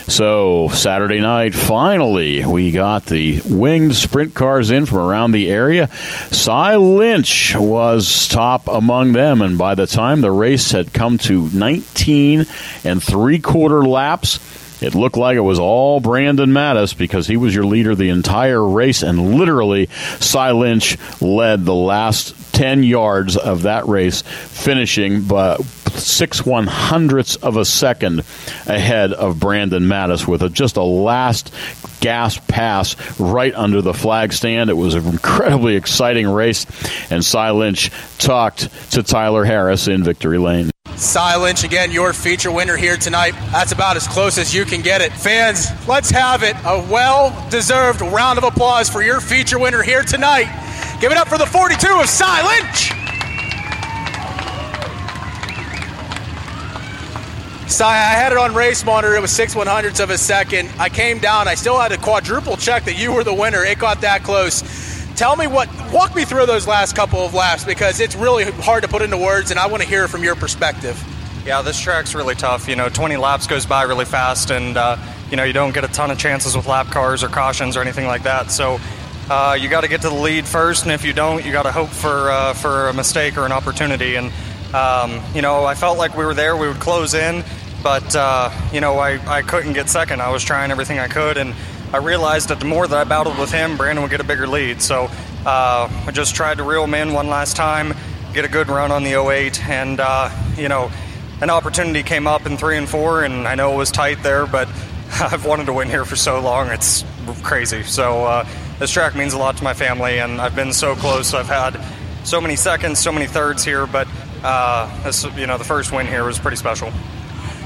So Saturday night, finally, we got the winged sprint cars in from around the area. Cy Lynch was top among them, and by the time the race had come to nineteen and three-quarter laps, it looked like it was all Brandon Matteis, because he was your leader the entire race, and literally Cy Lynch led the last ten yards of that race, finishing by six one hundredths of a second ahead of Brandon Matteis with a, just a last gasp pass right under the flag stand. It was an incredibly exciting race, and Cy Lynch talked to Tyler Harris in victory lane. Cy Lynch, again, your feature winner here tonight. That's about as close as you can get it. Fans, let's have it. A well-deserved round of applause for your feature winner here tonight. Give it up for the forty-two of Cy Lynch. Cy, I had it on race monitor. It was six one hundredths of a second. I came down. I still had to quadruple check that you were the winner. It got that close. Tell me what, walk me through those last couple of laps, because it's really hard to put into words, and I want to hear from your perspective. Yeah, this track's really tough. You know, twenty laps goes by really fast, and, uh, you know, you don't get a ton of chances with lap cars or cautions or anything like that. So uh, you got to get to the lead first, and if you don't, you got to hope for uh, for a mistake or an opportunity. And, um, you know, I felt like we were there. We would close in, but, uh, you know, I, I couldn't get second. I was trying everything I could, and I realized that the more that I battled with him, Brandon would get a bigger lead. So uh, I just tried to reel him in one last time, get a good run on the oh eight, and, uh, you know, an opportunity came up in three and four, and I know it was tight there, but I've wanted to win here for so long, it's crazy. So uh, this track means a lot to my family, and I've been so close. I've had so many seconds, so many thirds here, but, uh, this, you know, the first win here was pretty special.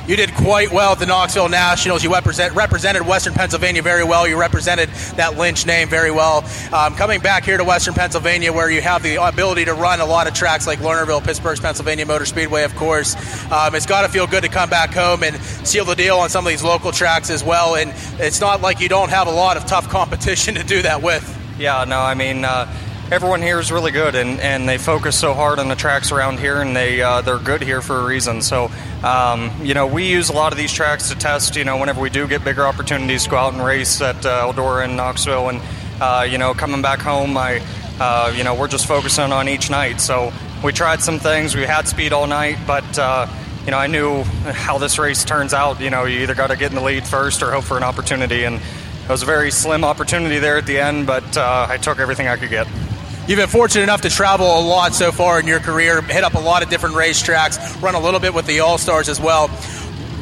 You did quite well at the Knoxville Nationals. You represent, represented Western Pennsylvania very well. You represented that Lynch name very well. Um, coming back here to Western Pennsylvania, where you have the ability to run a lot of tracks like Lernerville, Pittsburgh, Pennsylvania Motor Speedway, of course. Um, it's got to feel good to come back home and seal the deal on some of these local tracks as well. And it's not like you don't have a lot of tough competition to do that with. Yeah, no, I mean, uh, everyone here is really good, and, and they focus so hard on the tracks around here, and they, uh, they're good here for a reason. So, um, you know, we use a lot of these tracks to test, you know, whenever we do get bigger opportunities to go out and race at uh, Eldora and Knoxville. And, uh, you know, coming back home, I, uh, you know, we're just focusing on each night. So we tried some things. We had speed all night, but, uh, you know, I knew how this race turns out. You know, you either got to get in the lead first or hope for an opportunity. And it was a very slim opportunity there at the end, but uh, I took everything I could get. You've been fortunate enough to travel a lot so far in your career, hit up a lot of different racetracks, run a little bit with the All-Stars as well.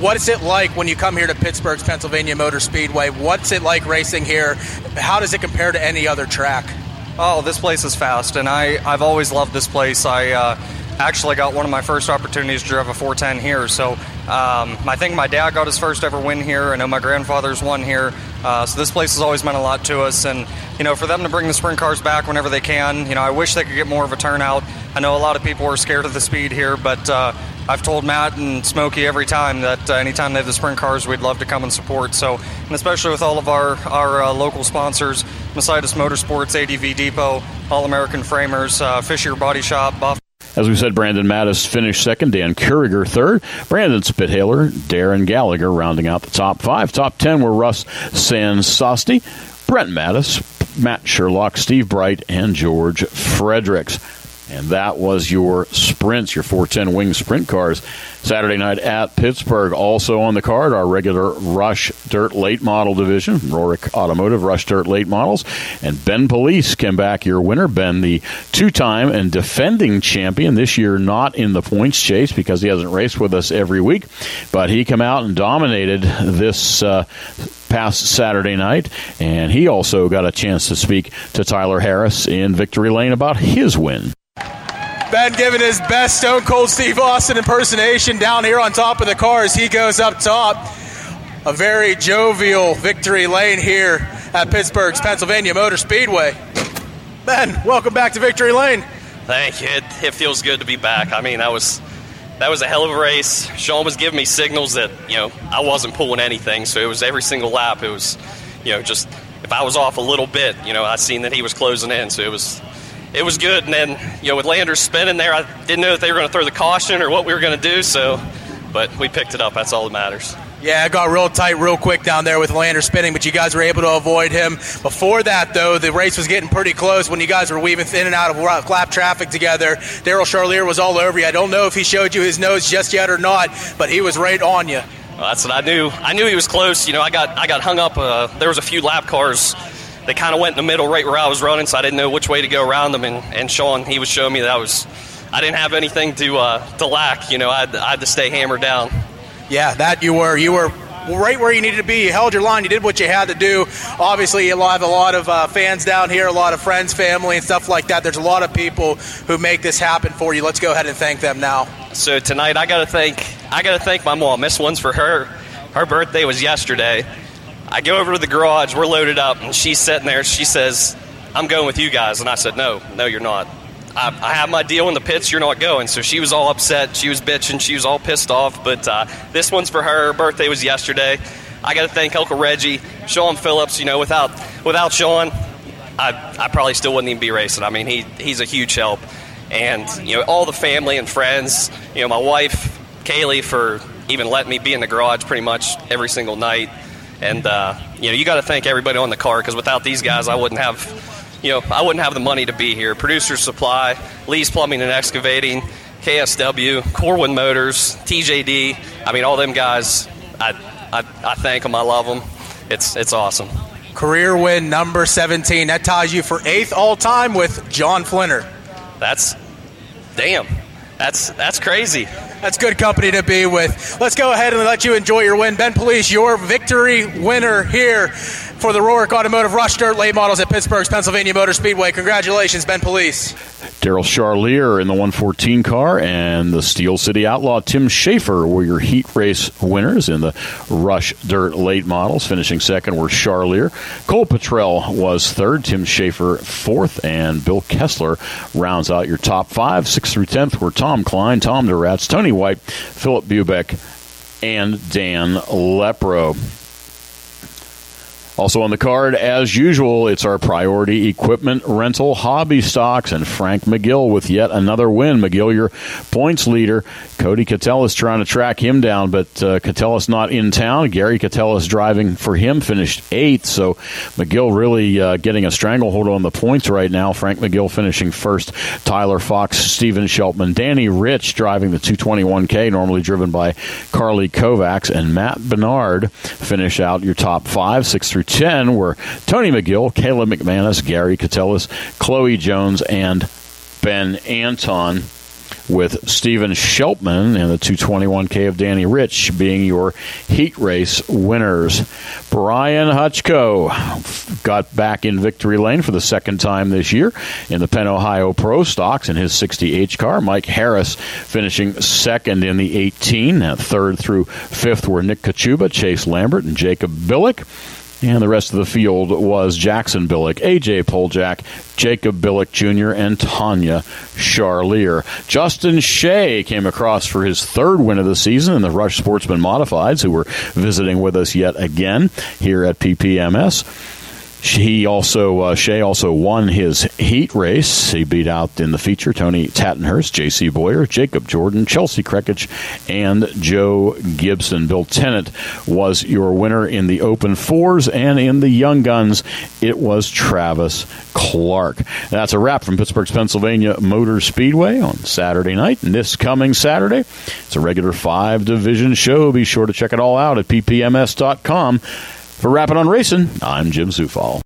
What is it like when you come here to Pittsburgh's Pennsylvania Motor Speedway? What's it like racing here? How does it compare to any other track? Oh, this place is fast, and I, I've always loved this place. I uh, actually got one of my first opportunities to drive a four ten here, so um, I think my dad got his first ever win here. I know my grandfather's won here. Uh, so this place has always meant a lot to us, and, you know, for them to bring the sprint cars back whenever they can, you know, I wish they could get more of a turnout. I know a lot of people are scared of the speed here, but uh, I've told Matt and Smokey every time that uh, anytime they have the sprint cars, we'd love to come and support. So, and especially with all of our, our uh, local sponsors, Mercedes Motorsports, A D V Depot, All-American Framers, uh, Fisher Body Shop, Buff. As we said, Brandon Matteis finished second, Dan Keuriger third, Brandon Spithaler, Darren Gallagher rounding out the top five. Top ten were Russ Sansosti, Brent Matteis, Matt Sherlock, Steve Bright, and George Fredericks. And that was your sprints, your four ten wing sprint cars. Saturday night at Pittsburgh. Also on the card, our regular Rush Dirt Late Model division, Roark Automotive Rush Dirt Late Models. And Ben Police came back your winner. Ben, the two-time and defending champion, this year not in the points chase because he hasn't raced with us every week. But he came out and dominated this uh, past Saturday night. And he also got a chance to speak to Tyler Harris in Victory Lane about his win. Ben giving his best Stone Cold Steve Austin impersonation down here on top of the cars. He goes up top. A very jovial Victory Lane here at Pittsburgh's Pennsylvania Motor Speedway. Ben, welcome back to Victory Lane. Thank you. It, it feels good to be back. I mean, I was that was a hell of a race. Sean was giving me signals that, you know, I wasn't pulling anything. So it was every single lap. It was, you know, just if I was off a little bit, you know, I seen that he was closing in. So it was... It was good, and then, you know, with Landers spinning there, I didn't know if they were going to throw the caution or what we were going to do, so, but we picked it up. That's all that matters. Yeah, it got real tight real quick down there with Landers spinning, but you guys were able to avoid him. Before that, though, the race was getting pretty close when you guys were weaving in and out of lap traffic together. Daryl Charlier was all over you. I don't know if he showed you his nose just yet or not, but he was right on you. Well, that's what I knew. I knew he was close. You know, I got, I got hung up. Uh, there was a few lap cars. They kind of went in the middle right where I was running, so I didn't know which way to go around them. And, and Sean, he was showing me that I was, I didn't have anything to uh, to lack. You know, I had, I had to stay hammered down. Yeah, that you were. You were right where you needed to be. You held your line. You did what you had to do. Obviously, you have a lot of uh, fans down here, a lot of friends, family, and stuff like that. There's a lot of people who make this happen for you. Let's go ahead and thank them now. So tonight, I gotta thank, I gotta thank my mom. This one's for her. Her birthday was yesterday. I go over to the garage, we're loaded up, and she's sitting there. She says, I'm going with you guys. And I said, no, no, you're not. I, I have my deal in the pits, you're not going. So she was all upset. She was bitching. She was all pissed off. But uh, this one's for her. Her birthday was yesterday. I got to thank Uncle Reggie, Sean Phillips. You know, without without Sean, I, I probably still wouldn't even be racing. I mean, he he's a huge help. And, you know, all the family and friends, you know, my wife, Kaylee, for even letting me be in the garage pretty much every single night. And, uh, you know, you got to thank everybody on the car because without these guys, I wouldn't have, you know, I wouldn't have the money to be here. Producer Supply, Lee's Plumbing and Excavating, K S W, Corwin Motors, T J D. I mean, all them guys, I, I, I thank them. I love them. It's, it's awesome. Career win number seventeen. That ties you for eighth all time with John Flinner. That's, damn, that's, that's crazy. That's good company to be with. Let's go ahead and let you enjoy your win. Ben Police, your victory winner here for the Roark Automotive Rush Dirt Late Models at Pittsburgh's Pennsylvania Motor Speedway. Congratulations, Ben Police. Daryl Charlier in the one fourteen car and the Steel City Outlaw Tim Schaefer were your heat race winners in the Rush Dirt Late Models. Finishing second were Charlier. Cole Petrell was third, Tim Schaefer fourth, and Bill Kessler rounds out your top five. Sixth through tenth were Tom Klein, Tom Duratz, Tony White, Philip Bubeck, and Dan Lepro. Also on the card, as usual, it's our priority equipment rental hobby stocks, and Frank McGill with yet another win. McGill, your points leader. Cody Catellus trying to track him down, but uh, Catellus not in town. Gary Catellus driving for him, finished eighth, so McGill really uh, getting a stranglehold on the points right now. Frank McGill finishing first. Tyler Fox, Steven Sheltman, Danny Rich driving the two twenty-one K, normally driven by Carly Kovacs, and Matt Bernard finish out your top five. Six through ten were Tony McGill, Kayla McManus, Gary Catellus, Chloe Jones, and Ben Anton, with Steven Sheltman and the two twenty-one K of Danny Rich being your heat race winners. Brian Hutchko got back in Victory Lane for the second time this year in the Penn Ohio Pro Stocks in his sixty H car. Mike Harris finishing second in the eighteen. Third through fifth were Nick Kachuba, Chase Lambert, and Jacob Billick. And the rest of the field was Jackson Billick, A J Poljak, Jacob Billick Junior, and Tanya Charlier. Justin Shea came across for his third win of the season in the Rush Sportsman Modifieds, who were visiting with us yet again here at P P M S. He also uh, Shea also won his heat race. He beat out in the feature Tony Tattenhurst, J C. Boyer, Jacob Jordan, Chelsea Krekich, and Joe Gibson. Bill Tennant was your winner in the open fours, and in the young guns, it was Travis Clark. That's a wrap from Pittsburgh's Pennsylvania Motor Speedway on Saturday night. And this coming Saturday, it's a regular five-division show. Be sure to check it all out at p p m s dot com. For Rapid on Racing, I'm Jim Zufall.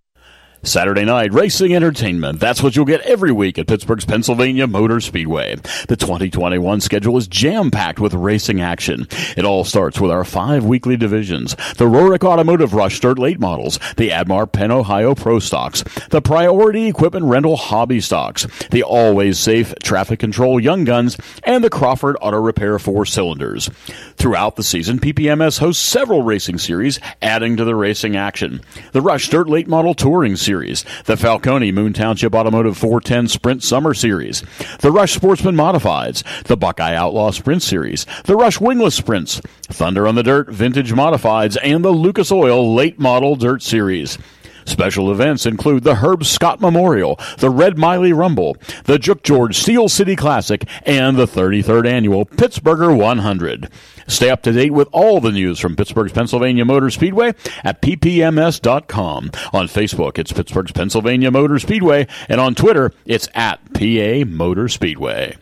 Saturday night racing entertainment. That's what you'll get every week at Pittsburgh's Pennsylvania Motor Speedway. The twenty twenty-one schedule is jam-packed with racing action. It all starts with our five weekly divisions: the Rorick Automotive Rush Dirt Late Models, the Admar Penn Ohio Pro Stocks, the Priority Equipment Rental Hobby Stocks, the Always Safe Traffic Control Young Guns, and the Crawford Auto Repair Four Cylinders. Throughout the season, P P M S hosts several racing series, adding to the racing action. The Rush Dirt Late Model Touring Series, Series, the Falcone Moon Township Automotive four ten Sprint Summer Series, the Rush Sportsman Modifieds, the Buckeye Outlaw Sprint Series, the Rush Wingless Sprints, Thunder on the Dirt Vintage Modifieds, and the Lucas Oil Late Model Dirt Series. Special events include the Herb Scott Memorial, the Red Miley Rumble, the Jook George Steel City Classic, and the thirty-third Annual Pittsburgher one hundred. Stay up to date with all the news from Pittsburgh's Pennsylvania Motor Speedway at p p m s dot com. On Facebook, it's Pittsburgh's Pennsylvania Motor Speedway, and on Twitter, it's at P A Motor Speedway.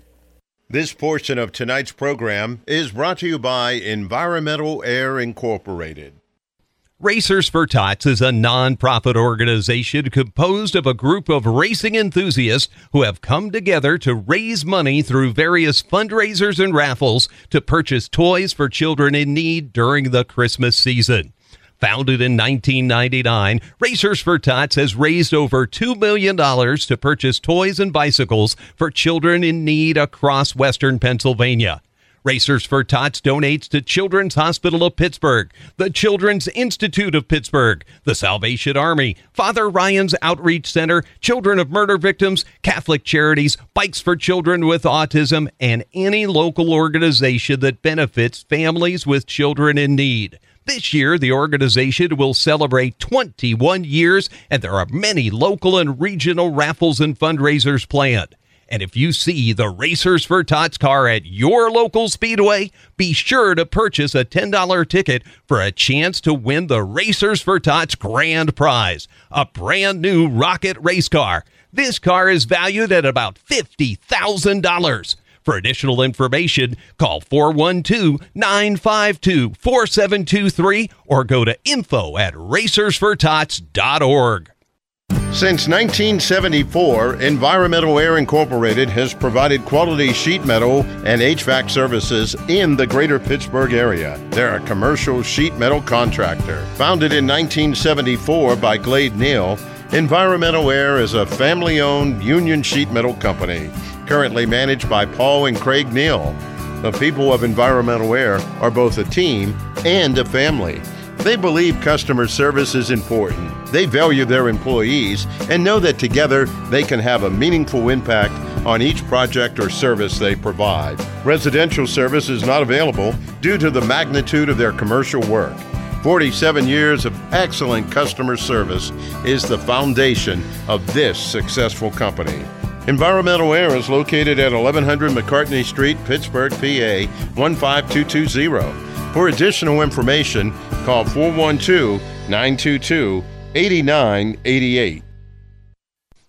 This portion of tonight's program is brought to you by Environmental Air Incorporated. Racers for Tots is a nonprofit organization composed of a group of racing enthusiasts who have come together to raise money through various fundraisers and raffles to purchase toys for children in need during the Christmas season. Founded in nineteen ninety-nine, Racers for Tots has raised over two million dollars to purchase toys and bicycles for children in need across Western Pennsylvania. Racers for Tots donates to Children's Hospital of Pittsburgh, the Children's Institute of Pittsburgh, the Salvation Army, Father Ryan's Outreach Center, Children of Murder Victims, Catholic Charities, Bikes for Children with Autism, and any local organization that benefits families with children in need. This year, the organization will celebrate twenty-one years, and there are many local and regional raffles and fundraisers planned. And if you see the Racers for Tots car at your local speedway, be sure to purchase a ten dollar ticket for a chance to win the Racers for Tots grand prize, a brand new Rocket race car. This car is valued at about fifty thousand dollars. For additional information, call four one two, nine five two, four seven two three or go to info at racers for tots dot org. Since nineteen seventy-four, Environmental Air Incorporated has provided quality sheet metal and H V A C services in the greater Pittsburgh area. They're a commercial sheet metal contractor. Founded in nineteen seventy-four by Glade Neal, Environmental Air is a family-owned union sheet metal company, currently managed by Paul and Craig Neal. The people of Environmental Air are both a team and a family. They believe customer service is important. They value their employees and know that together they can have a meaningful impact on each project or service they provide. Residential service is not available due to the magnitude of their commercial work. forty-seven years of excellent customer service is the foundation of this successful company. Environmental Air is located at eleven hundred McCartney Street, Pittsburgh, P A one five two two zero. For additional information, call four one two, nine two two, eight nine eight eight.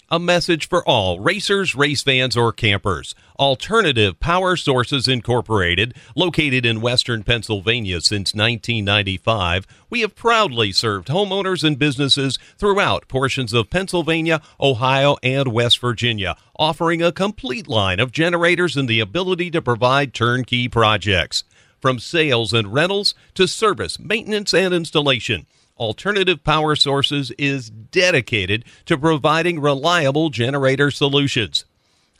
A message for all racers, race fans, or campers. Alternative Power Sources Incorporated, located in Western Pennsylvania since nineteen ninety-five, we have proudly served homeowners and businesses throughout portions of Pennsylvania, Ohio, and West Virginia, offering a complete line of generators and the ability to provide turnkey projects. From sales and rentals to service, maintenance, and installation, Alternative Power Sources is dedicated to providing reliable generator solutions.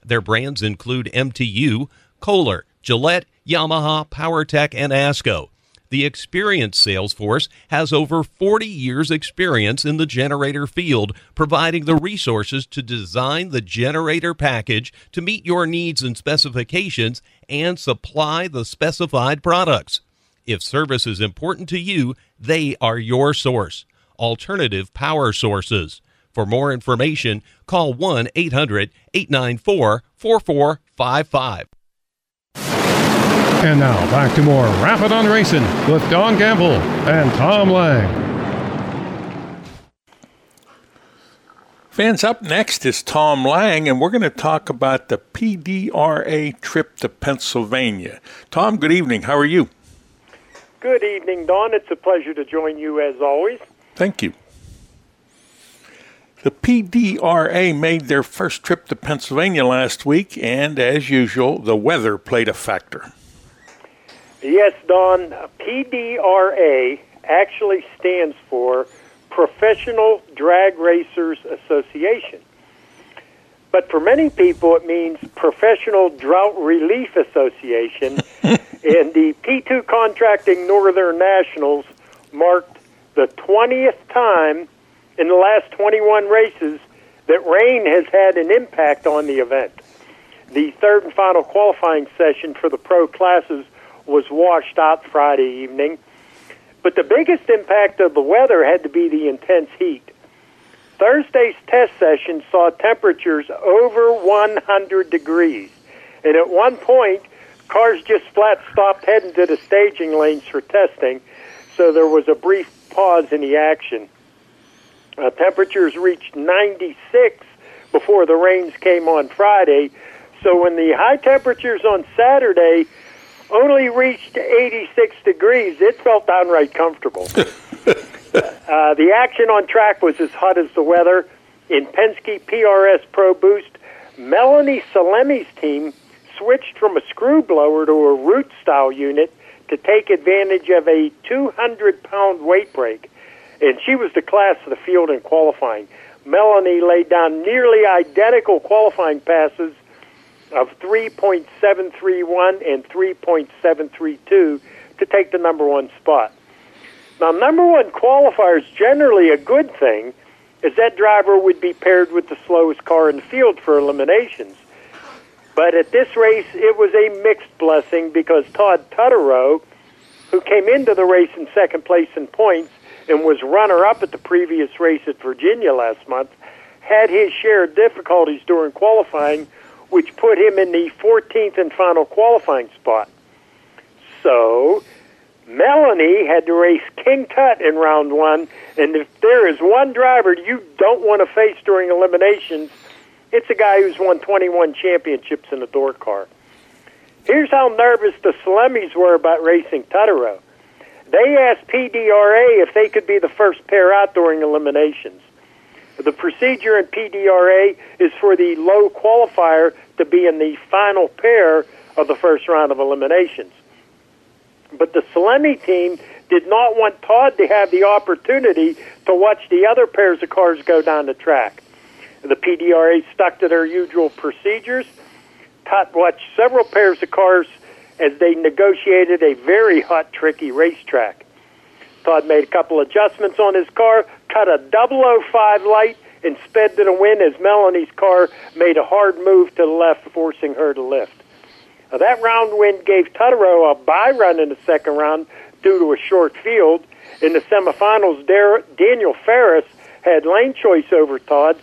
Their brands include M T U, Kohler, Gillette, Yamaha, PowerTech, and ASCO. The experienced sales force has over forty years' experience in the generator field, providing the resources to design the generator package to meet your needs and specifications and supply the specified products. If service is important to you, they are your source. alternative power sources. For more information, call one eight hundred eight nine four four four five five. And now, back to more Rapid on Racing with Don Gamble and Tom Lang. Fans, up next is Tom Lang, and we're going to talk about the P D R A trip to Pennsylvania. Tom, good evening. How are you? Good evening, Don. It's a pleasure to join you as always. Thank you. The P D R A made their first trip to Pennsylvania last week, and as usual, the weather played a factor. Yes, Don. P D R A actually stands for Professional Drag Racers Association. But for many people, it means Professional Drought Relief Association, and the P two Contracting Northern Nationals marked the twentieth time in the last twenty-one races that rain has had an impact on the event. The third and final qualifying session for the pro classes was washed out Friday evening. But the biggest impact of the weather had to be the intense heat. Thursday's test session saw temperatures over one hundred degrees. And at one point, cars just flat stopped heading to the staging lanes for testing, so there was a brief pause in the action. Uh, temperatures reached ninety-six before the rains came on Friday, so when the high temperatures on Saturday only reached eighty-six degrees, it felt downright comfortable. uh, the action on track was as hot as the weather. In Penske P R S Pro Boost, Melanie Salemi's team switched from a screw blower to a root-style unit to take advantage of a two hundred pound weight break, and she was the class of the field in qualifying. Melanie laid down nearly identical qualifying passes of three point seven three one and three point seven three two to take the number one spot. Now, number one qualifier is generally a good thing, as that driver would be paired with the slowest car in the field for eliminations. But at this race, it was a mixed blessing because Todd Tutterow, who came into the race in second place in points and was runner-up at the previous race at Virginia last month, had his share of difficulties during qualifying, which put him in the fourteenth and final qualifying spot. So, Melanie had to race King Tut in round one, and if there is one driver you don't want to face during eliminations, it's a guy who's won twenty-one championships in a door car. Here's how nervous the Salemis were about racing Tutterow. They asked P D R A if they could be the first pair out during eliminations. The procedure in P D R A is for the low qualifier to be in the final pair of the first round of eliminations. But the Salemi team did not want Todd to have the opportunity to watch the other pairs of cars go down the track. The P D R A stuck to their usual procedures. Todd watched several pairs of cars as they negotiated a very hot, tricky racetrack. Todd made a couple adjustments on his car, cut a double oh five light, and sped to the win as Melanie's car made a hard move to the left, forcing her to lift. Now, that round win gave Tutterow a bye run in the second round due to a short field. In the semifinals, Dar- Daniel Ferris had lane choice over Todd,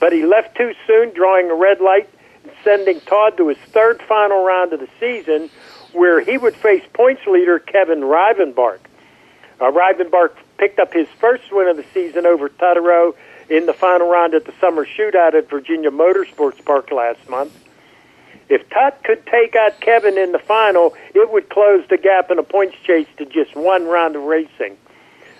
but he left too soon, drawing a red light, sending Todd to his third final round of the season, where he would face points leader Kevin Rivenbark. Uh, Rivenbark picked up his first win of the season over Tutterow in the final round at the summer shootout at Virginia Motorsports Park last month. If Tut could take out Kevin in the final, it would close the gap in a points chase to just one round of racing.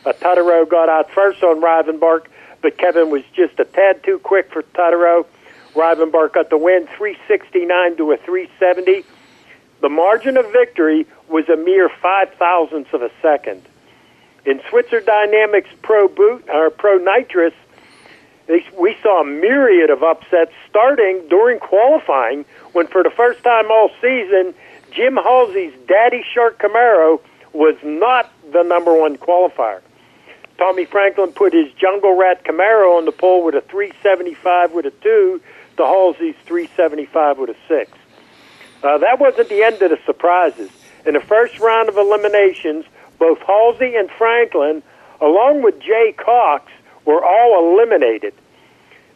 Uh, Tutterow got out first on Rivenbark, but Kevin was just a tad too quick for Tutterow. Rivenbark got the win, three sixty-nine to a three seventy. The margin of victory was a mere five thousandths of a second. In Switzer Dynamics Pro Boot or Pro Nitrous, we saw a myriad of upsets starting during qualifying when, for the first time all season, Jim Halsey's Daddy Shark Camaro was not the number one qualifier. Tommy Franklin put his Jungle Rat Camaro on the pole with a three seventy-five with a two. The Halsey's three seventy-five with a six. Uh, that wasn't the end of the surprises. In the first round of eliminations, both Halsey and Franklin along with Jay Cox, were all eliminated.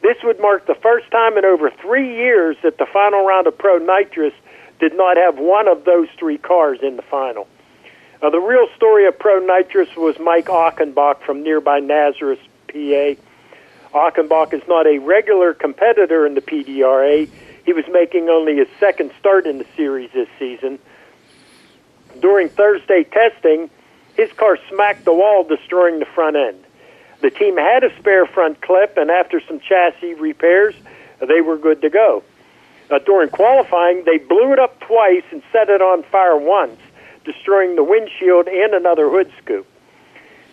This would mark the first time in over three years that the final round of Pro Nitrous did not have one of those three cars in the final. Uh, the real story of Pro Nitrous was Mike Achenbach from nearby Nazareth, P A. Achenbach is not a regular competitor in the P D R A. He was making only his second start in the series this season. During Thursday testing, his car smacked the wall, destroying the front end. The team had a spare front clip, and after some chassis repairs, they were good to go. Uh, during qualifying, they blew it up twice and set it on fire once, destroying the windshield and another hood scoop.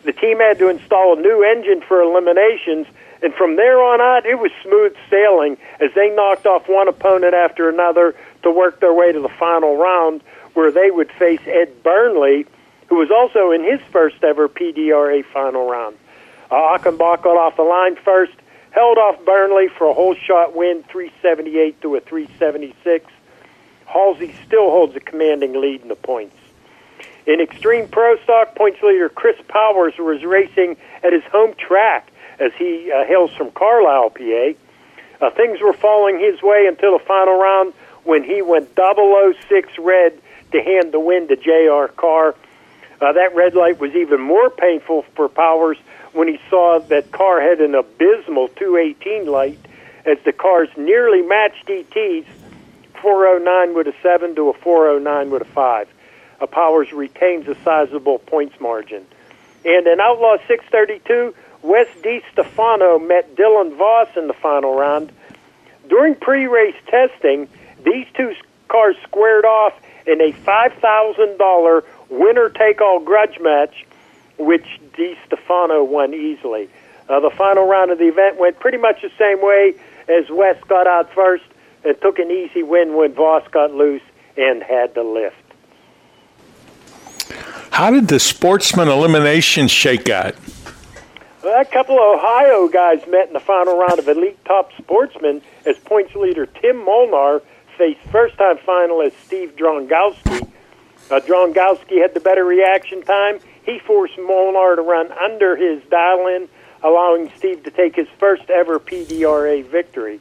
The team had to install a new engine for eliminations, and from there on out, it was smooth sailing as they knocked off one opponent after another to work their way to the final round, where they would face Ed Burnley, who was also in his first-ever P D R A final round. Uh, Achenbach got off the line first, held off Burnley for a whole-shot win, three seventy-eight to a three seventy-six. Halsey still holds a commanding lead in the points. In Extreme Pro Stock, points leader Chris Powers was racing at his home track as he uh, hails from Carlisle, P A. Uh, things were falling his way until the final round when he went double oh six red to hand the win to J R Carr. Uh, that red light was even more painful for Powers when he saw that Carr had an abysmal two eighteen light as the cars nearly matched D Ts, four oh nine with a seven to a four oh nine with a five. Uh, Powers retains a sizable points margin. And in Outlaw six thirty-two, Wes DiStefano met Dylan Voss in the final round. During pre-race testing, these two cars squared off in a five thousand dollars winner-take-all grudge match, which DiStefano won easily. Uh, the final round of the event went pretty much the same way, as Wes got out first and took an easy win when Voss got loose and had to lift. How did the sportsman elimination shake out? Well, a couple of Ohio guys met in the final round of Elite Top Sportsmen as points leader Tim Molnar faced first-time finalist Steve Drongowski. Uh, Drongowski had the better reaction time. He forced Molnar to run under his dial-in, allowing Steve to take his first-ever P D R A victory.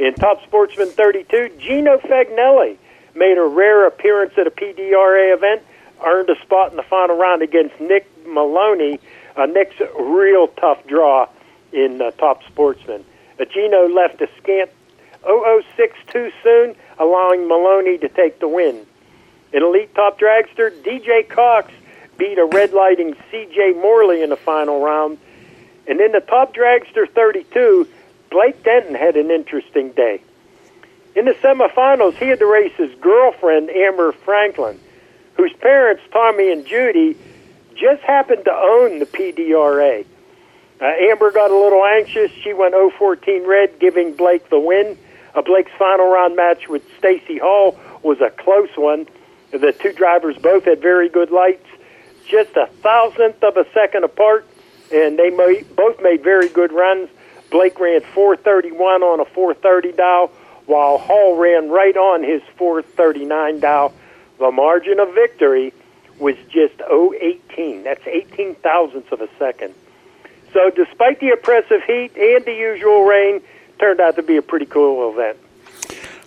In Top Sportsman thirty-two, Gino Fagnelli made a rare appearance at a P D R A event, earned a spot in the final round against Nick Maloney. Uh, Nick's real tough draw in uh, Top Sportsman. Uh, Gino left a scant oh oh six too soon, allowing Maloney to take the win. In Elite Top Dragster, D J Cox beat a red-lighting C J Morley in the final round. And in the Top Dragster thirty-two, Blake Denton had an interesting day. In the semifinals, he had to race his girlfriend, Amber Franklin, whose parents, Tommy and Judy, just happened to own the P D R A. Uh, Amber got a little anxious. She went oh fourteen red, giving Blake the win. Uh, Blake's final round match with Stacy Hall was a close one. The two drivers both had very good lights, just a thousandth of a second apart, and they made, both made very good runs. Blake ran four thirty-one on a four thirty dial, while Hall ran right on his four thirty-nine dial. The margin of victory was just oh eighteen. That's eighteen thousandths of a second. So despite the oppressive heat and the usual rain, turned out to be a pretty cool event.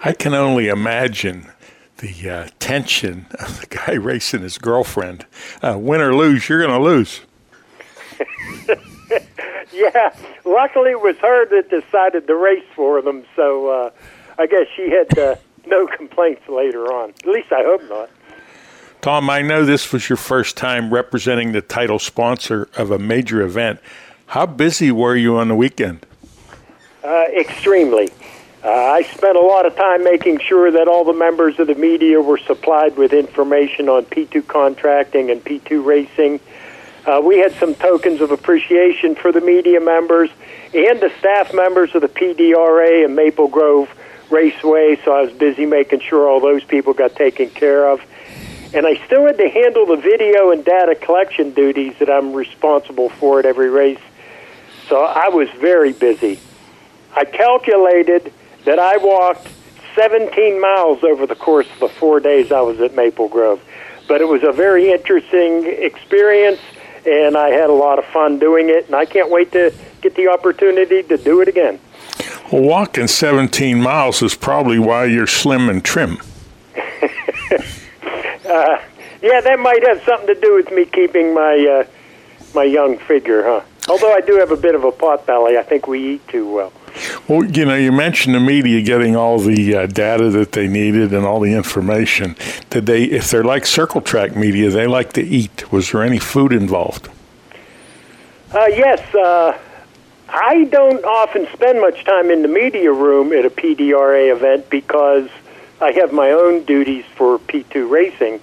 I can only imagine the uh, tension of the guy racing his girlfriend. Uh, win or lose, you're going to lose. Yeah, luckily it was her that decided to race for them, so uh, I guess she had uh, no complaints later on. At least I hope not. Tom, I know this was your first time representing the title sponsor of a major event. How busy were you on the weekend? Uh, extremely. Uh, I spent a lot of time making sure that all the members of the media were supplied with information on P two contracting and P two racing. Uh, we had some tokens of appreciation for the media members and the staff members of the P D R A and Maple Grove Raceway, so I was busy making sure all those people got taken care of. And I still had to handle the video and data collection duties that I'm responsible for at every race, so I was very busy. I calculated that I walked seventeen miles over the course of the four days I was at Maple Grove. But it was a very interesting experience, and I had a lot of fun doing it, and I can't wait to get the opportunity to do it again. Well, walking seventeen miles is probably why you're slim and trim. uh, yeah, that might have something to do with me keeping my uh, my young figure, huh? Although I do have a bit of a pot belly. I think we eat too well. Well, you know, you mentioned the media getting all the uh, data that they needed and all the information. Did they, if they're like Circle Track media, they like to eat. Was there any food involved? Uh, yes. Uh, I don't often spend much time in the media room at a P D R A event because I have my own duties for P two Racing.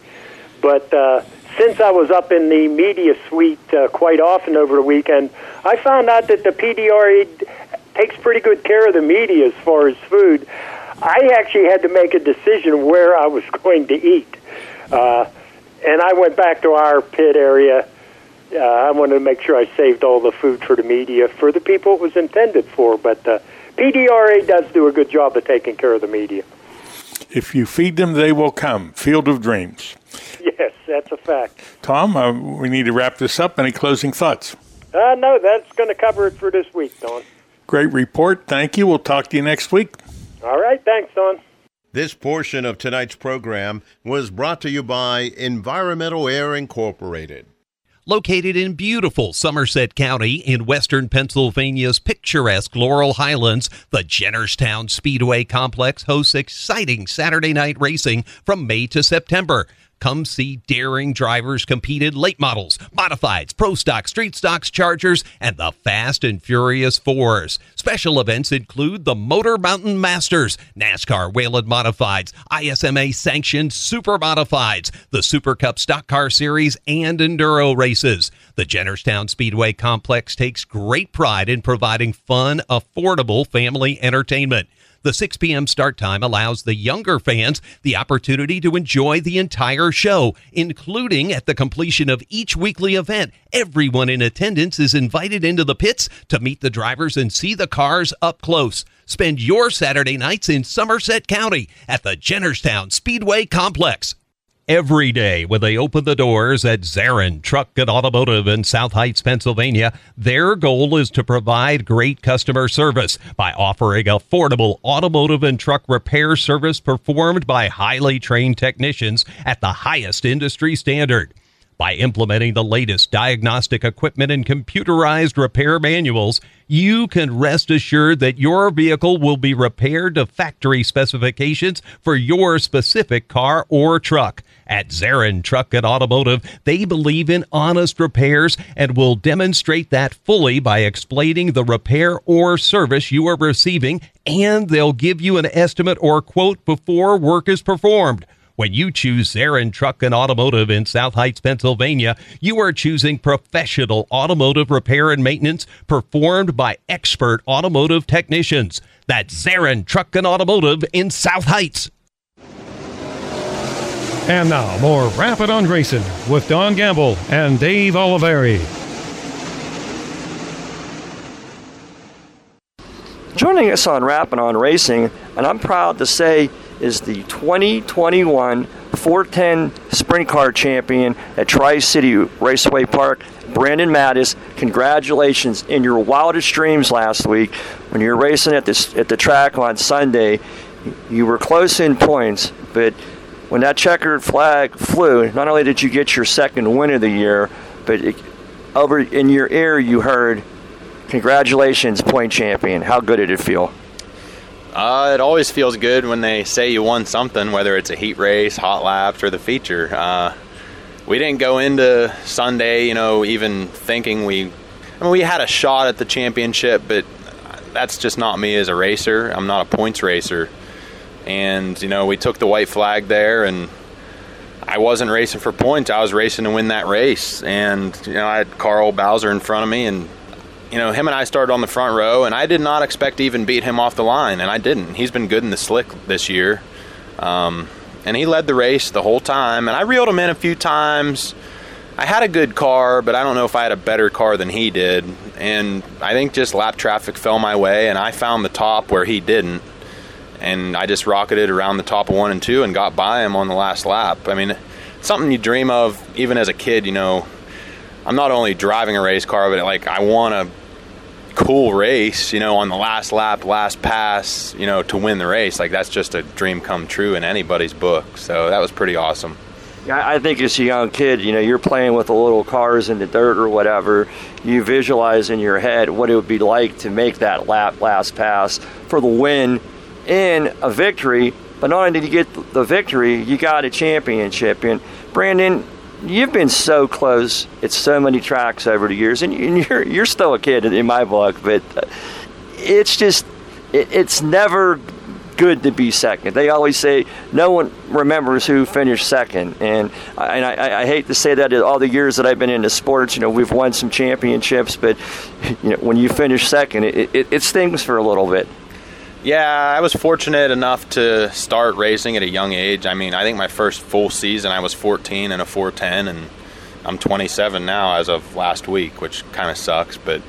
But uh, since I was up in the media suite uh, quite often over the weekend, I found out that the P D R A takes pretty good care of the media as far as food. I actually had to make a decision where I was going to eat. Uh, and I went back to our pit area. Uh, I wanted to make sure I saved all the food for the media, for the people it was intended for. But uh, P D R A does do a good job of taking care of the media. If you feed them, they will come. Field of Dreams. Yes, that's a fact. Tom, uh, we need to wrap this up. Any closing thoughts? Uh, no, that's going to cover it for this week, Don. Great report. Thank you. We'll talk to you next week. All right. Thanks, Don. This portion of tonight's program was brought to you by Environmental Air Incorporated. Located in beautiful Somerset County in western Pennsylvania's picturesque Laurel Highlands, the Jennerstown Speedway Complex hosts exciting Saturday night racing from May to September. Come see daring drivers compete in late models, modifieds, pro stocks, street stocks, chargers, and the Fast and Furious Fours. Special events include the Motor Mountain Masters, NASCAR Wayland Modifieds, I S M A-sanctioned Super Modifieds, the Super Cup Stock Car Series, and Enduro races. The Jennerstown Speedway Complex takes great pride in providing fun, affordable family entertainment. The six p.m. start time allows the younger fans the opportunity to enjoy the entire show, including at the completion of each weekly event. Everyone in attendance is invited into the pits to meet the drivers and see the cars up close. Spend your Saturday nights in Somerset County at the Jennerstown Speedway Complex. Every day when they open the doors at Zarin Truck and Automotive in South Heights, Pennsylvania, their goal is to provide great customer service by offering affordable automotive and truck repair service performed by highly trained technicians at the highest industry standard. By implementing the latest diagnostic equipment and computerized repair manuals, you can rest assured that your vehicle will be repaired to factory specifications for your specific car or truck. At Zarin Truck and Automotive, they believe in honest repairs and will demonstrate that fully by explaining the repair or service you are receiving, and they'll give you an estimate or quote before work is performed. When you choose Zarin Truck and Automotive in South Heights, Pennsylvania, you are choosing professional automotive repair and maintenance performed by expert automotive technicians. That's Zarin Truck and Automotive in South Heights. And now, more Rapid on Racing with Don Gamble and Dave Oliveri. Joining us on Rapid on Racing, and I'm proud to say, is the twenty twenty-one four ten Sprint Car Champion at Tri-City Raceway Park, Brandon Matteis. Congratulations. In your wildest dreams last week, when you were racing at, this, at the track on Sunday, you were close in points, but when that checkered flag flew, not only did you get your second win of the year, but it, over in your ear you heard, congratulations, point champion. How good did it feel? Uh, it always feels good when they say you won something, whether it's a heat race, hot laps, or the feature. Uh, we didn't go into Sunday, you know, even thinking we... I mean, we had a shot at the championship, but that's just not me as a racer. I'm not a points racer. And, you know, we took the white flag there, and I wasn't racing for points. I was racing to win that race. And, you know, I had Carl Bowser in front of me, and you know, him and I started on the front row, and I did not expect to even beat him off the line, and I didn't. He's been good in the slick this year. Um, and he led the race the whole time, and I reeled him in a few times. I had a good car, but I don't know if I had a better car than he did. And I think just lap traffic fell my way, and I found the top where he didn't. And I just rocketed around the top of one and two and got by him on the last lap. I mean, it's something you dream of even as a kid, you know. I'm not only driving a race car, but like I want a cool race, you know, on the last lap, last pass, you know, to win the race. Like that's just a dream come true in anybody's book. So that was pretty awesome. Yeah, I think as a young kid, you know, you're playing with the little cars in the dirt or whatever. You visualize in your head what it would be like to make that lap last pass for the win and a victory. But not only did you get the victory, you got a championship. And Brandon, you've been so close at so many tracks over the years, and you're you're still a kid in my book, but it's just it, it's never good to be second. They always say no one remembers who finished second, and I, and I, I hate to say that. All the years that I've been into sports, you know, we've won some championships, but you know, when you finish second, it, it, it stings for a little bit. Yeah, I was fortunate enough to start racing at a young age. I mean, I think my first full season, I was fourteen in a four ten, and I'm twenty-seven now as of last week, which kind of sucks, but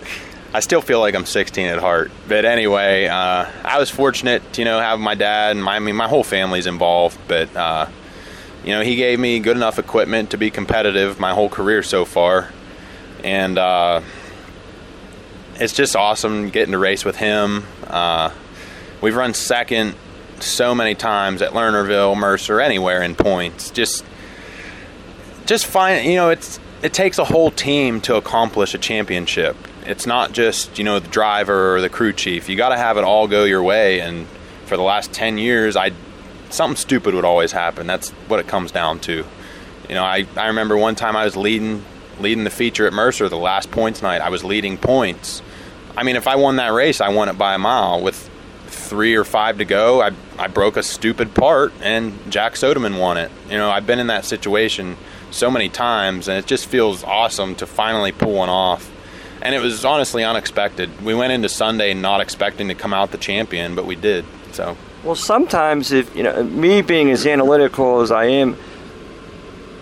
I still feel like I'm sixteen at heart. But anyway, uh, I was fortunate, you know, having my dad, and my, I mean, my whole family's involved, but, uh, you know, he gave me good enough equipment to be competitive my whole career so far, and uh, it's just awesome getting to race with him. Uh We've run second so many times at Lernerville, Mercer, anywhere in points. Just, just find, you know, it's it takes a whole team to accomplish a championship. It's not just, you know, the driver or the crew chief. You got to have it all go your way. And for the last ten years, I something stupid would always happen. That's what it comes down to. You know, I, I remember one time I was leading leading the feature at Mercer the last points night. I was leading points. I mean, if I won that race, I won it by a mile with three or five to go. I I broke a stupid part, and Jack Soderman won it. You know, I've been in that situation so many times, and it just feels awesome to finally pull one off. And it was honestly unexpected. We went into Sunday not expecting to come out the champion, but we did. So, well, sometimes if you know me being as analytical as I am,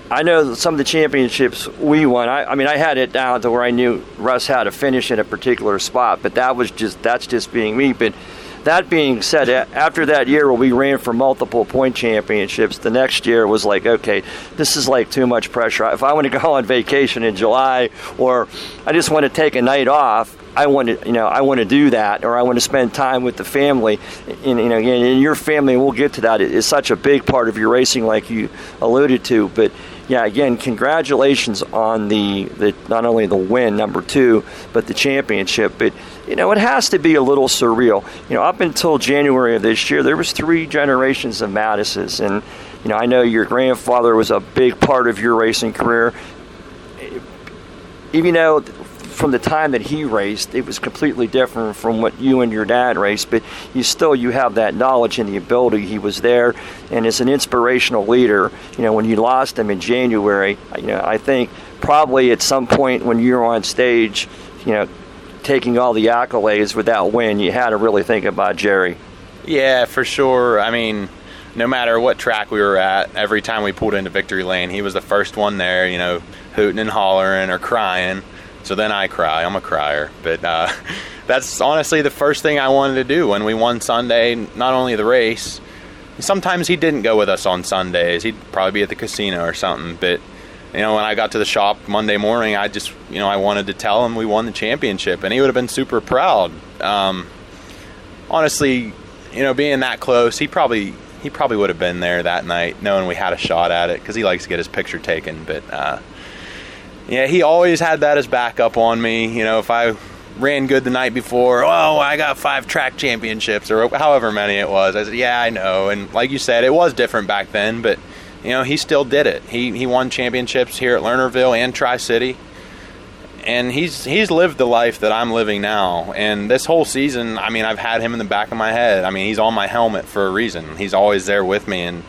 I know that some of the championships we won, I, I mean, I had it down to where I knew Russ had to finish in a particular spot, but that was just that's just being me. But that being said, after that year where we ran for multiple point championships, the next year was like, okay, this is like too much pressure. If I want to go on vacation in July, or I just want to take a night off, I want to, you know, I want to do that, or I want to spend time with the family. And, you know, and your family, we'll get to that, is such a big part of your racing, like you alluded to. But yeah, again, congratulations on the, the not only the win, number two, but the championship. But, you know, it has to be a little surreal. You know, up until January of this year, there was three generations of Matteis. And, you know, I know your grandfather was a big part of your racing career. Even though from the time that he raced, it was completely different from what you and your dad raced, but you still, you have that knowledge and the ability. He was there, and as an inspirational leader, you know, when you lost him in January, you know, I think probably at some point when you're on stage, you know, taking all the accolades with that win, you had to really think about Jerry. Yeah, for sure. I mean, no matter what track we were at, every time we pulled into victory lane, he was the first one there, you know, hooting and hollering or crying. So then I cry. I'm a crier. But uh, that's honestly the first thing I wanted to do when we won Sunday, not only the race. Sometimes he didn't go with us on Sundays. He'd probably be at the casino or something. But, you know, when I got to the shop Monday morning, I just, you know, I wanted to tell him we won the championship. And he would have been super proud. Um, honestly, you know, being that close, he probably he probably would have been there that night knowing we had a shot at it, because he likes to get his picture taken. But, uh yeah, he always had that as backup on me. You know, if I ran good the night before, oh, I got five track championships or however many it was. I said, yeah, I know. And like you said, it was different back then, but, you know, he still did it. He he won championships here at Lernerville and Tri-City. And he's he's lived the life that I'm living now. And this whole season, I mean, I've had him in the back of my head. I mean, he's on my helmet for a reason. He's always there with me, and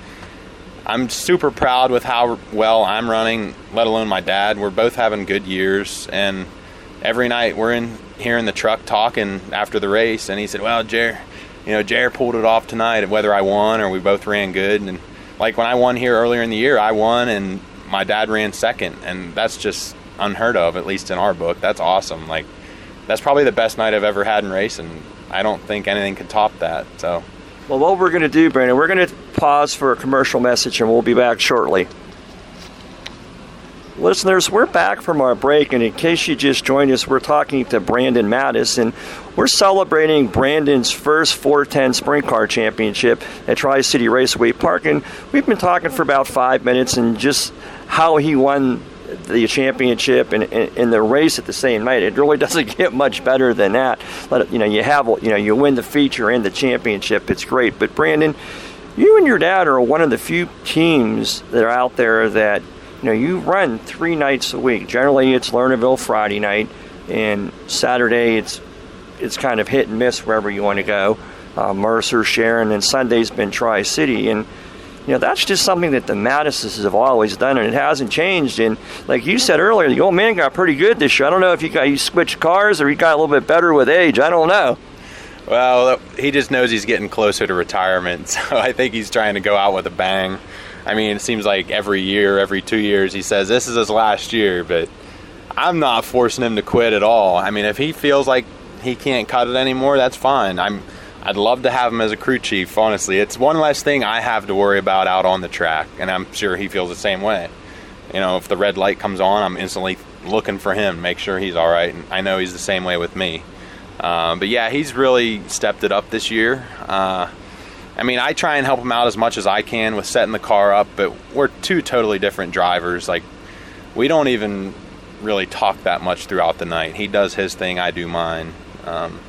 I'm super proud with how well I'm running, let alone my dad. We're both having good years, and every night we're in here in the truck talking after the race, and he said, well, Jer, you know, Jer pulled it off tonight, whether I won or we both ran good. And like when I won here earlier in the year, I won and my dad ran second, and that's just unheard of, at least in our book. That's awesome. Like, that's probably the best night I've ever had in racing. I don't think anything could top that, so... Well, what we're going to do, Brandon, we're going to pause for a commercial message, and we'll be back shortly. Listeners, we're back from our break, and in case you just joined us, we're talking to Brandon Matteis, and we're celebrating Brandon's first four ten Sprint Car Championship at Tri-City Raceway Park, and we've been talking for about five minutes and just how he won the championship and, and, and the race at the same night. It really doesn't get much better than that. But, you know, you have, you know, you win the feature and the championship. It's great. But Brandon, you and your dad are one of the few teams that are out there that, you know, you run three nights a week. Generally, it's Lernerville Friday night, and Saturday it's it's kind of hit and miss wherever you want to go. Uh, Mercer, Sharon, and Sunday's been Tri-City. And you know, that's just something that the Matteis have always done, and it hasn't changed. And like you said earlier, the old man got pretty good this year. I don't know if you got you switched cars or he got a little bit better with age. I don't know. Well, he just knows he's getting closer to retirement, so I think he's trying to go out with a bang. I mean, it seems like every year, every two years, he says this is his last year, but I'm not forcing him to quit at all. I mean, if he feels like he can't cut it anymore, that's fine. I'm I'd love to have him as a crew chief, honestly. It's one less thing I have to worry about out on the track, and I'm sure he feels the same way. You know, if the red light comes on, I'm instantly looking for him, make sure he's all right, and I know he's the same way with me. Um, but, yeah, he's really stepped it up this year. Uh, I mean, I try and help him out as much as I can with setting the car up, but we're two totally different drivers. Like, we don't even really talk that much throughout the night. He does his thing, I do mine. Um,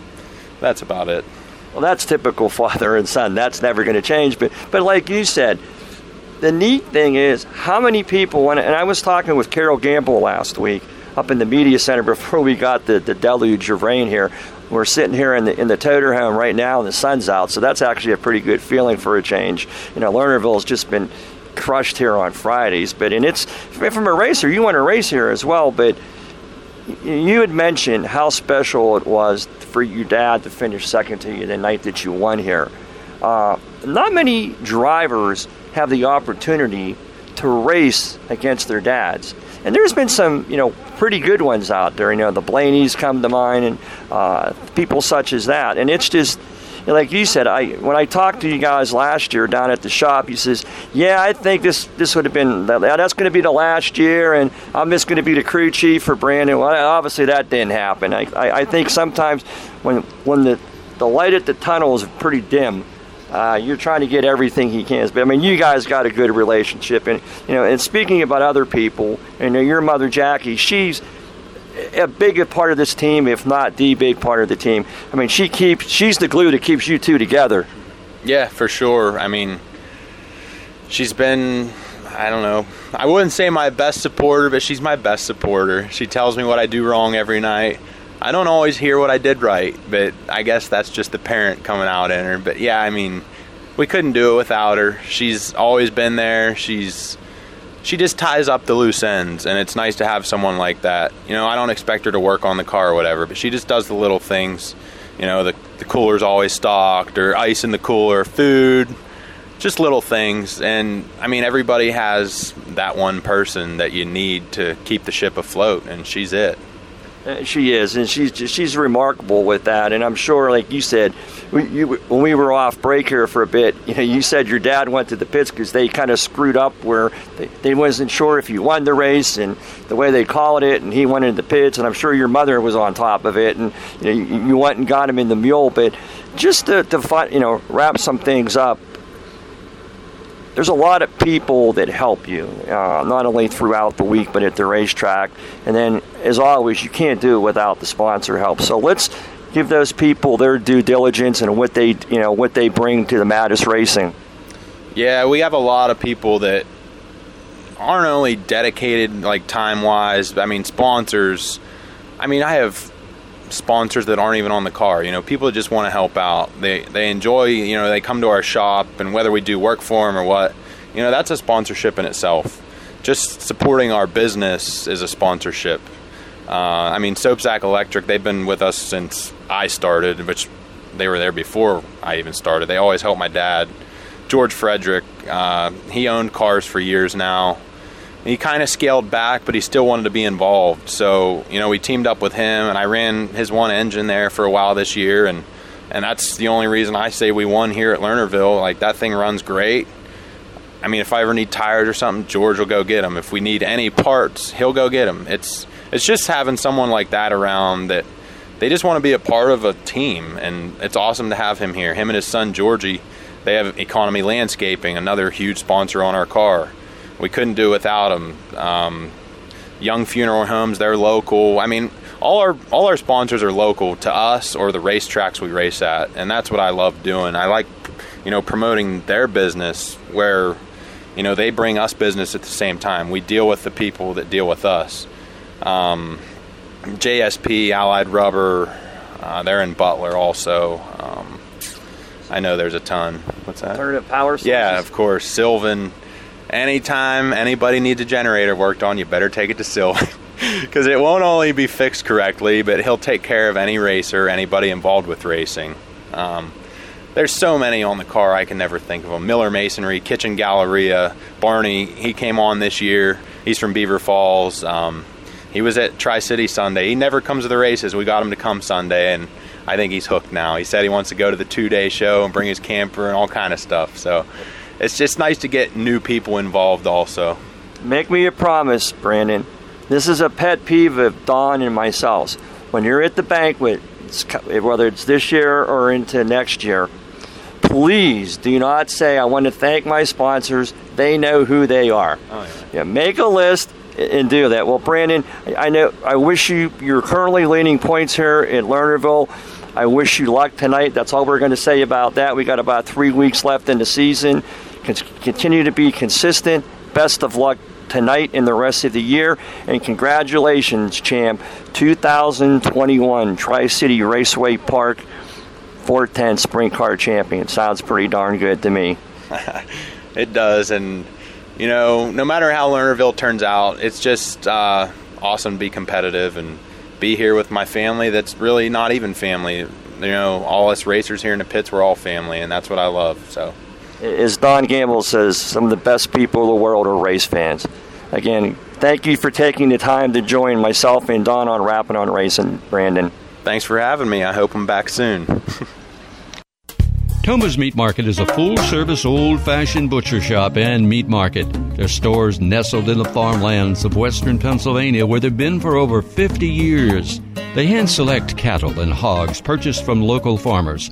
that's about it. Well, that's typical father and son. That's never going to change. But but like you said, the neat thing is how many people, and I was talking with Carol Gamble last week up in the media center before we got the, the deluge of rain here. We're sitting here in the in the Toter home right now, and the sun's out. So that's actually a pretty good feeling for a change. You know, Lernerville's just been crushed here on Fridays. But and it's from a racer, you want to race here as well, but you had mentioned how special it was for your dad to finish second to you the night that you won here. Uh, not many drivers have the opportunity to race against their dads. And there's been some, you know, pretty good ones out there. You know, the Blaney's come to mind, and uh, people such as that. And it's just, like you said, I when I talked to you guys last year down at the shop, he says, yeah, I think this, this would have been, that's going to be the last year, and I'm just going to be the crew chief for Brandon. Well, obviously that didn't happen. I, I, I think sometimes when when the, the light at the tunnel is pretty dim, uh, you're trying to get everything he can. But, I mean, you guys got a good relationship. And, you know, and speaking about other people, and your mother, Jackie, she's a big part of this team, if not the big part of the team. I mean, she keeps she's the glue that keeps you two together. Yeah, for sure. I mean, she's been, I don't know, I wouldn't say my best supporter, but she's my best supporter. She tells me what I do wrong every night. I don't always hear what I did right, but I guess that's just the parent coming out in her. But yeah, I mean, we couldn't do it without her. She's always been there. She's She just ties up the loose ends, and it's nice to have someone like that. You know, I don't expect her to work on the car or whatever, but she just does the little things. You know, the, the cooler's always stocked, or ice in the cooler, food, just little things. And, I mean, everybody has that one person that you need to keep the ship afloat, and she's it. She is, and she's just, she's remarkable with that. And I'm sure, like you said, we, you, when we were off break here for a bit, you know, you said your dad went to the pits because they kind of screwed up where they, they wasn't sure if you won the race and the way they called it, and he went into the pits. And I'm sure your mother was on top of it, and you know, you, you went and got him in the mule. But just to, to find, you know, wrap some things up, there's a lot of people that help you, uh, not only throughout the week, but at the racetrack. And then, as always, you can't do it without the sponsor help. So let's give those people their due diligence and what they, you know, what they bring to the Matteis Racing. Yeah, we have a lot of people that aren't only dedicated, like, time-wise. I mean, sponsors. I mean, I have sponsors that aren't even on the car. You know, people just want to help out. They they enjoy, you know, they come to our shop, and whether we do work for them or what, you know, that's a sponsorship in itself. Just supporting our business is a sponsorship. Uh, I mean, Soapsack Electric, they've been with us since I started, which they were there before I even started. They always helped my dad. George Frederick, uh, he owned cars for years now. He kind of scaled back, but he still wanted to be involved. So, you know, we teamed up with him, and I ran his one engine there for a while this year, and, and that's the only reason I say we won here at Lernerville. Like, that thing runs great. I mean, if I ever need tires or something, George will go get them. If we need any parts, he'll go get them. It's it's just having someone like that around that they just want to be a part of a team, and it's awesome to have him here. Him and his son, Georgie, they have Economy Landscaping, another huge sponsor on our car. We couldn't do without them. Um, Young Funeral Homes, they're local. I mean, all our all our sponsors are local to us or the racetracks we race at, and that's what I love doing. I like, you know, promoting their business where, you know, they bring us business at the same time. We deal with the people that deal with us. Um, J S P, Allied Rubber, uh, they're in Butler also. Um, I know there's a ton. What's that? Alternative Power Sources. Yeah, of course. Sylvan. Anytime anybody needs a generator worked on, you better take it to Sylvan. Because it won't only be fixed correctly, but he'll take care of any racer, anybody involved with racing. Um, there's so many on the car, I can never think of them. Miller Masonry, Kitchen Galleria, Barney, he came on this year. He's from Beaver Falls. Um, he was at Tri-City Sunday. He never comes to the races. We got him to come Sunday, and I think he's hooked now. He said he wants to go to the two-day show and bring his camper and all kind of stuff. So it's just nice to get new people involved also. Make me a promise, Brandon. This is a pet peeve of Don and myself. When you're at the banquet, whether it's this year or into next year, please do not say, I want to thank my sponsors. They know who they are. Oh, yeah. Yeah, make a list and do that. Well, Brandon, I know. I wish you, you're currently leading points here in Lernerville. I wish you luck tonight. That's all we're going to say about that. We got about three weeks left in the season. Continue to be consistent. Best of luck tonight and the rest of the year. And congratulations, champ. two thousand twenty-one Tri-City Raceway Park four ten Sprint Car Champion. Sounds pretty darn good to me. It does. And, you know, no matter how Lernerville turns out, it's just uh, awesome to be competitive and be here with my family. That's really not even family. You know, all us racers here in the pits, we're all family, and that's what I love. So, as Don Gamble says, some of the best people in the world are race fans. Again, thank you for taking the time to join myself and Don on Rapping on Racing, Brandon. Thanks for having me. I hope I'm back soon. Toma's Meat Market is a full-service, old-fashioned butcher shop and meat market. Their stores nestled in the farmlands of western Pennsylvania, where they've been for over fifty years. They hand-select cattle and hogs purchased from local farmers.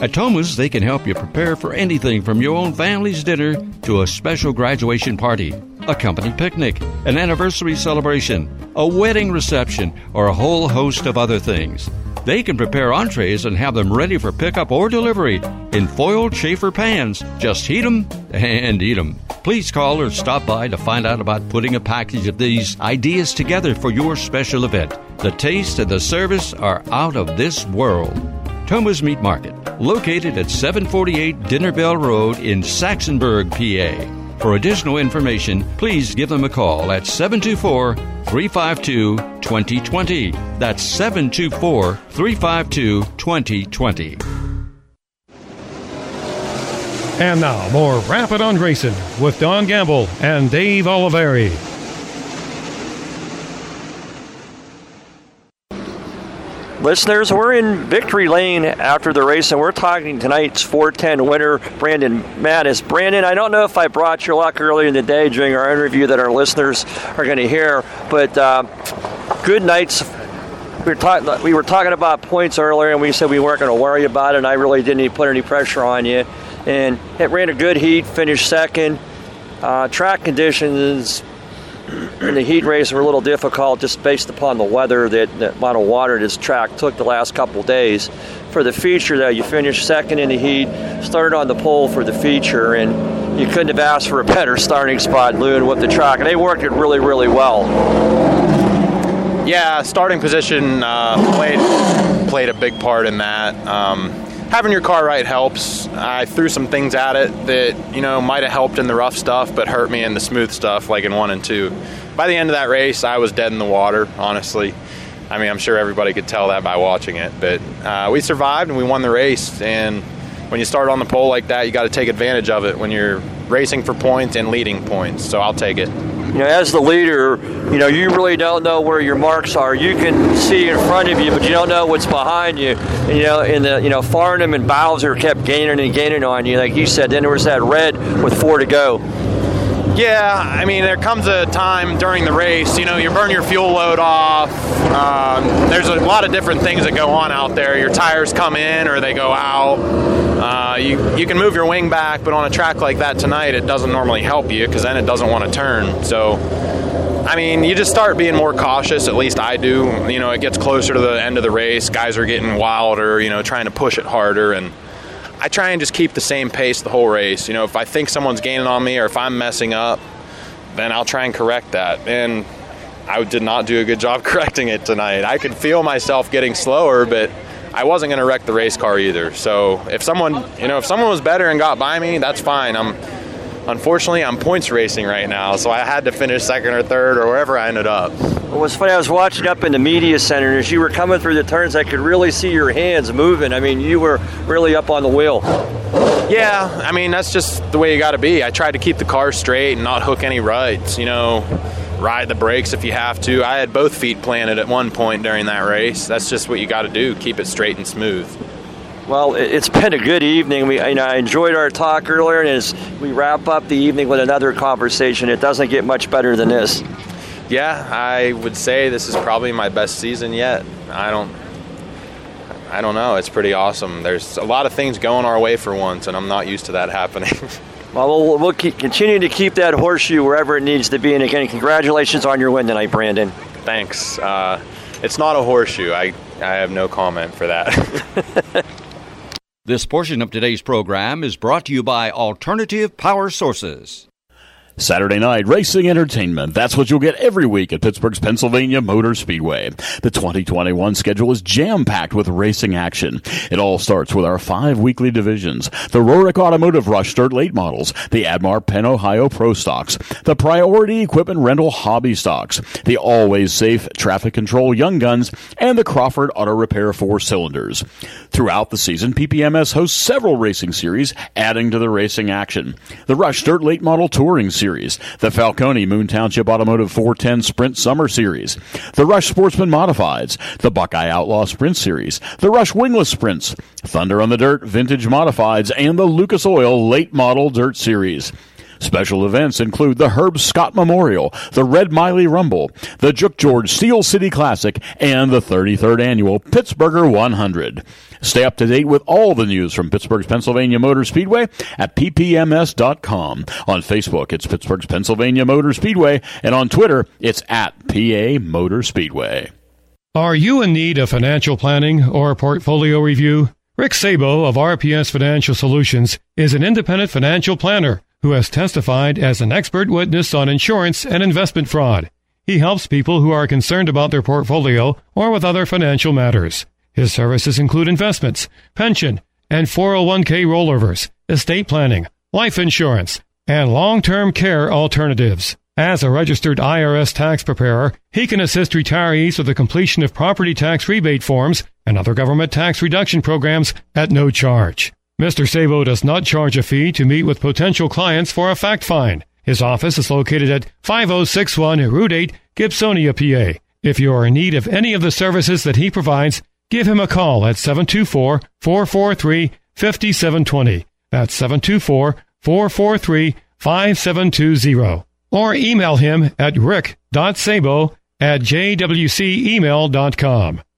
At Toma's, they can help you prepare for anything from your own family's dinner to a special graduation party, a company picnic, an anniversary celebration, a wedding reception, or a whole host of other things. They can prepare entrees and have them ready for pickup or delivery in foil chafer pans. Just heat them and eat them. Please call or stop by to find out about putting a package of these ideas together for your special event. The taste and the service are out of this world. Toma's Meat Market, located at seven forty-eight Dinner Bell Road in Saxonburg, P A. For additional information, please give them a call at seven two four, three five two, two oh two oh. That's seven two four, three five two, two oh two oh. And now, more Rapid on Racing with Don Gamble and Dave Oliveri. Listeners, we're in victory lane after the race, and we're talking tonight's four ten winner, Brandon Matteis. Brandon, I don't know if I brought your luck earlier in the day during our interview that our listeners are going to hear, but uh, good night's. We were, talk- we were talking about points earlier, and we said we weren't going to worry about it, and I really didn't even put any pressure on you. And it ran a good heat, finished second. Uh, track conditions in the heat race were a little difficult just based upon the weather, that, that amount of water this track took the last couple of days. For the feature, though, you finished second in the heat, started on the pole for the feature, and you couldn't have asked for a better starting spot, Lou, and with the track. And they worked it really, really well. Yeah, starting position uh, played played a big part in that. Um, having your car right helps. I threw some things at it that, you know, might have helped in the rough stuff, but hurt me in the smooth stuff, like in one and two. By the end of that race, I was dead in the water, honestly. I mean, I'm sure everybody could tell that by watching it, but uh, we survived and we won the race. And when you start on the pole like that, you got to take advantage of it when you're racing for points and leading points. So I'll take it. You know, as the leader, you know, you really don't know where your marks are. You can see in front of you, but you don't know what's behind you. And, you know, in the, you know, Farnham and Bowser kept gaining and gaining on you. Like you said, then there was that red with four to go. Yeah, I mean, there comes a time during the race, you know, you burn your fuel load off. Um, there's a lot of different things that go on out there. Your tires come in or they go out. Uh, you, you can move your wing back, but on a track like that tonight, it doesn't normally help you because then it doesn't want to turn. So, I mean, you just start being more cautious, at least I do. You know, it gets closer to the end of the race. Guys are getting wilder, you know, trying to push it harder, and I try and just keep the same pace the whole race. You know, if I think someone's gaining on me or if I'm messing up, then I'll try and correct that. And I did not do a good job correcting it tonight. I could feel myself getting slower, but I wasn't going to wreck the race car either. So if someone, you know, if someone was better and got by me, that's fine. I'm unfortunately I'm points racing right now, so I had to finish second or third or wherever I ended up. Well, what's funny, I was watching up in the media center, and as you were coming through the turns, I could really see your hands moving. I mean, you were really up on the wheel. Yeah, I mean, that's just the way you got to be. I tried to keep the car straight and not hook any ruts, you know, ride the brakes if you have to. I had both feet planted at one point during that race. That's just what you got to do, keep it straight and smooth. Well, it's been a good evening. We, you know, I enjoyed our talk earlier, and as we wrap up the evening with another conversation, it doesn't get much better than this. Yeah, I would say this is probably my best season yet. I don't I don't know. It's pretty awesome. There's a lot of things going our way for once, and I'm not used to that happening. Well, we'll, we'll keep, continue to keep that horseshoe wherever it needs to be. And, again, congratulations on your win tonight, Brandon. Thanks. Uh, it's not a horseshoe. I, I have no comment for that. This portion of today's program is brought to you by Alternative Power Sources. Saturday night racing entertainment. That's what you'll get every week at Pittsburgh's Pennsylvania Motor Speedway. The twenty twenty-one schedule is jam-packed with racing action. It all starts with our five weekly divisions: the Rorick Automotive Rush Dirt Late Models, the Admar Penn Ohio Pro Stocks, the Priority Equipment Rental Hobby Stocks, the Always Safe Traffic Control Young Guns, and the Crawford Auto Repair Four Cylinders. Throughout the season, P P M S hosts several racing series, adding to the racing action. The Rush Dirt Late Model Touring Series, Series, the Falcone Moon Township Automotive four ten Sprint Summer Series, the Rush Sportsman Modifieds, the Buckeye Outlaw Sprint Series, the Rush Wingless Sprints, Thunder on the Dirt Vintage Modifieds, and the Lucas Oil Late Model Dirt Series. Special events include the Herb Scott Memorial, the Red Miley Rumble, the Jook George Steel City Classic, and the thirty-third Annual Pittsburgher one hundred. Stay up to date with all the news from Pittsburgh's Pennsylvania Motor Speedway at P P M S dot com. On Facebook, it's Pittsburgh's Pennsylvania Motor Speedway, and on Twitter, it's at P A Motor Speedway. Are you in need of financial planning or portfolio review? Rick Sabo of R P S Financial Solutions is an independent financial planner who has testified as an expert witness on insurance and investment fraud. He helps people who are concerned about their portfolio or with other financial matters. His services include investments, pension, and four oh one k rollovers, estate planning, life insurance, and long-term care alternatives. As a registered I R S tax preparer, he can assist retirees with the completion of property tax rebate forms and other government tax reduction programs at no charge. Mister Sabo does not charge a fee to meet with potential clients for a fact find. His office is located at five oh six one Route eight, Gibsonia, P A. If you are in need of any of the services that he provides, give him a call at seven two four, four four three, five seven two zero. That's seven two four, four four three, five seven two zero. Or email him at rick dot sabo at j w c email dot com.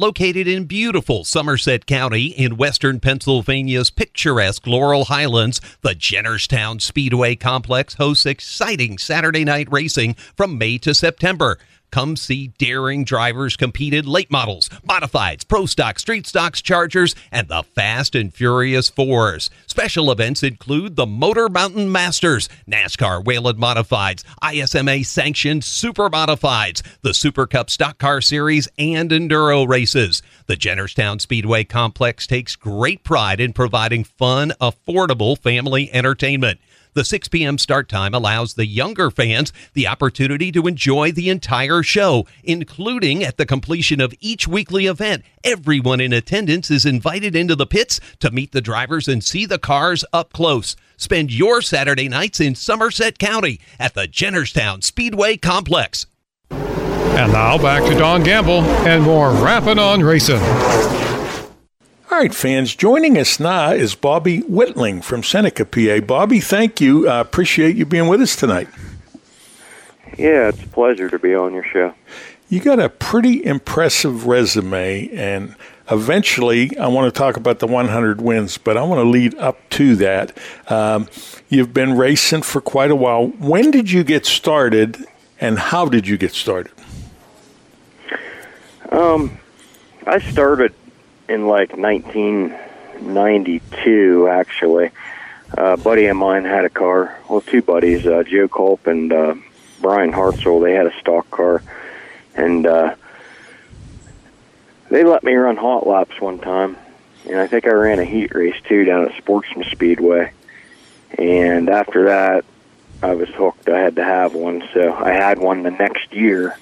Located in beautiful Somerset County in western Pennsylvania's picturesque Laurel Highlands, the Jennerstown Speedway Complex hosts exciting Saturday night racing from May to September. Come see daring drivers compete in late models, modifieds, pro stocks, street stocks, chargers, and the Fast and Furious Fours. Special events include the Motor Mountain Masters, NASCAR Wayland Modifieds, I S M A-sanctioned Super Modifieds, the Super Cup Stock Car Series, and Enduro races. The Jennerstown Speedway Complex takes great pride in providing fun, affordable family entertainment. The six p.m. start time allows the younger fans the opportunity to enjoy the entire show, including at the completion of each weekly event. Everyone in attendance is invited into the pits to meet the drivers and see the cars up close. Spend your Saturday nights in Somerset County at the Jennerstown Speedway Complex. And now back to Don Gamble and more Rappin' on Racing. All right, fans, joining us now is Bobby Whitling from Seneca, P A. Bobby, thank you. I uh, appreciate you being with us tonight. Yeah, it's a pleasure to be on your show. You got a pretty impressive resume, and eventually I want to talk about the one hundred wins, but I want to lead up to that. Um, you've been racing for quite a while. When did you get started, and how did you get started? Um, I started in like nineteen ninety-two, actually. A buddy of mine had a car. Well, two buddies, uh, Joe Culp and uh, Brian Hartzell. They had a stock car, and uh, they let me run hot laps one time. And I think I ran a heat race, too, down at Sportsman Speedway. And after that, I was hooked. I had to have one, so I had one the next year.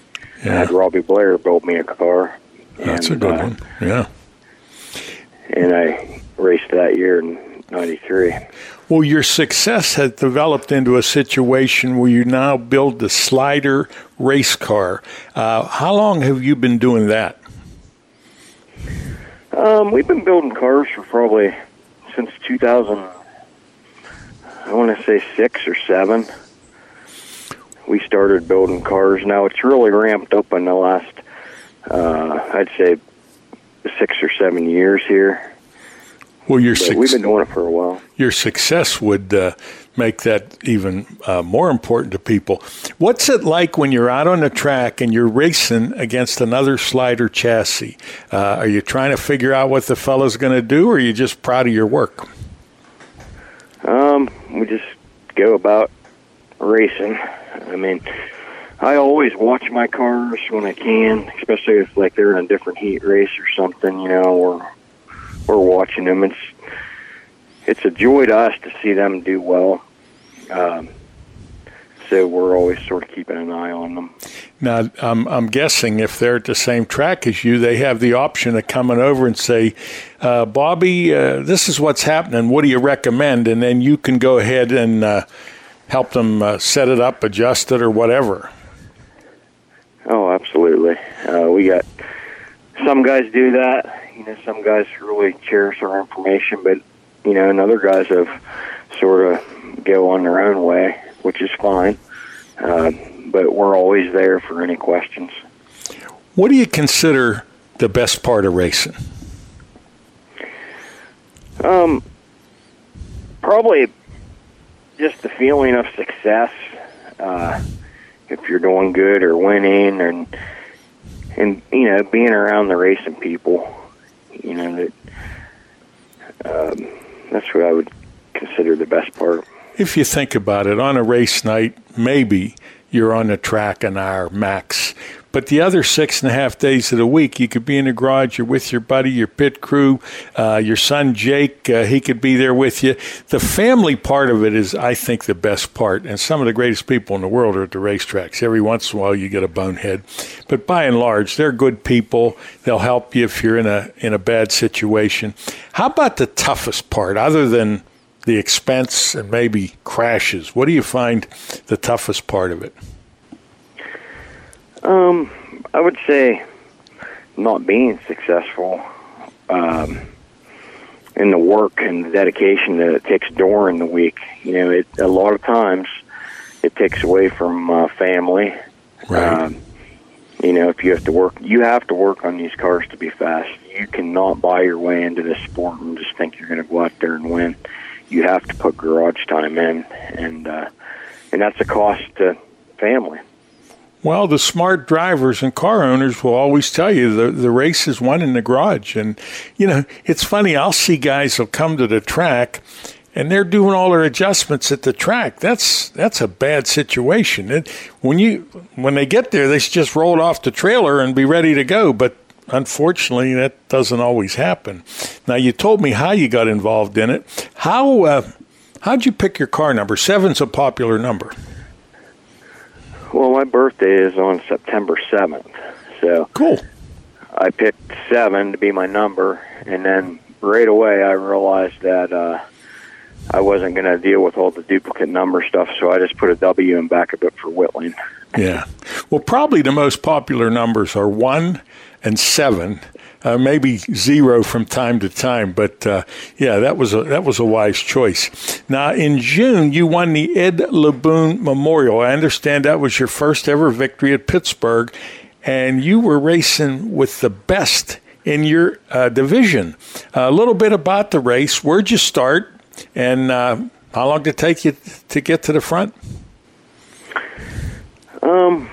Yeah. I had Robbie Blair build me a car. That's and, a good uh, one, yeah. And I raced that year in ninety-three. Well, your success has developed into a situation where you now build the slider race car. Uh, how long have you been doing that? Um, we've been building cars for probably since two thousand, I want to say six or seven. We started building cars. Now it's really ramped up in the last, uh, I'd say, six or seven years here. Well, your su- we've been doing it for a while. Your success would uh, make that even uh, more important to people. What's it like when you're out on the track and you're racing against another slider chassis? Uh, are you trying to figure out what the fellow's going to do, or are you just proud of your work? Um, we just go about racing. I mean, I always watch my cars when I can, especially if like they're in a different heat race or something, you know, or or watching them. It's it's a joy to us to see them do well. Um, so we're always sort of keeping an eye on them. Now, I'm, I'm guessing if they're at the same track as you, they have the option of coming over and say, uh, Bobby, uh, this is what's happening. What do you recommend? And then you can go ahead and uh, help them uh, set it up, adjust it, or whatever. Oh, absolutely. Uh, we got some guys do that. You know, some guys really cherish our information, but, you know, and other guys have sort of go on their own way, which is fine. Uh, but we're always there for any questions. What do you consider the best part of racing? Um, probably just the feeling of success. Uh, if you're doing good or winning, and and you know, being around the racing people, you know, that um, that's what I would consider the best part. If you think about it, on a race night, maybe you're on the track an hour max, but the other six and a half days of the week, you could be in the garage, you're with your buddy, your pit crew, uh, your son Jake, uh, he could be there with you. The family part of it is, I think, the best part, and some of the greatest people in the world are at the racetracks. Every once in a while you get a bonehead, but by and large, they're good people. They'll help you if you're in a in a bad situation. How about the toughest part, other than the expense and maybe crashes? What do you find the toughest part of it? Um, I would say not being successful, um, in the work and the dedication that it takes during the week. You know, it, a lot of times it takes away from uh, family. Right. Um, you know, if you have to work, you have to work on these cars to be fast. You cannot buy your way into this sport and just think you're going to go out there and win. You have to put garage time in, and uh, and that's a cost to family. Well, the smart drivers and car owners will always tell you the, the race is won in the garage. And, you know, it's funny. I'll see guys who'll come to the track, and they're doing all their adjustments at the track. That's that's a bad situation. It, when you when they get there, they should just roll it off the trailer and be ready to go. But unfortunately, that doesn't always happen. Now, you told me how you got involved in it. How uh, How'd you pick your car number? Seven's a popular number. Well, my birthday is on September seventh, so cool. I picked seven to be my number, and then right away I realized that uh, I wasn't going to deal with all the duplicate number stuff, so I just put a W in back of it for Whitling. Yeah. Well, probably the most popular numbers are one and seven, uh, maybe zero from time to time. But, uh, yeah, that was a that was a wise choice. Now, in June, you won the Ed LeBoon Memorial. I understand that was your first ever victory at Pittsburgh, and you were racing with the best in your uh, division. A little bit about the race. Where'd you start, and uh, how long did it take you to get to the front? Um,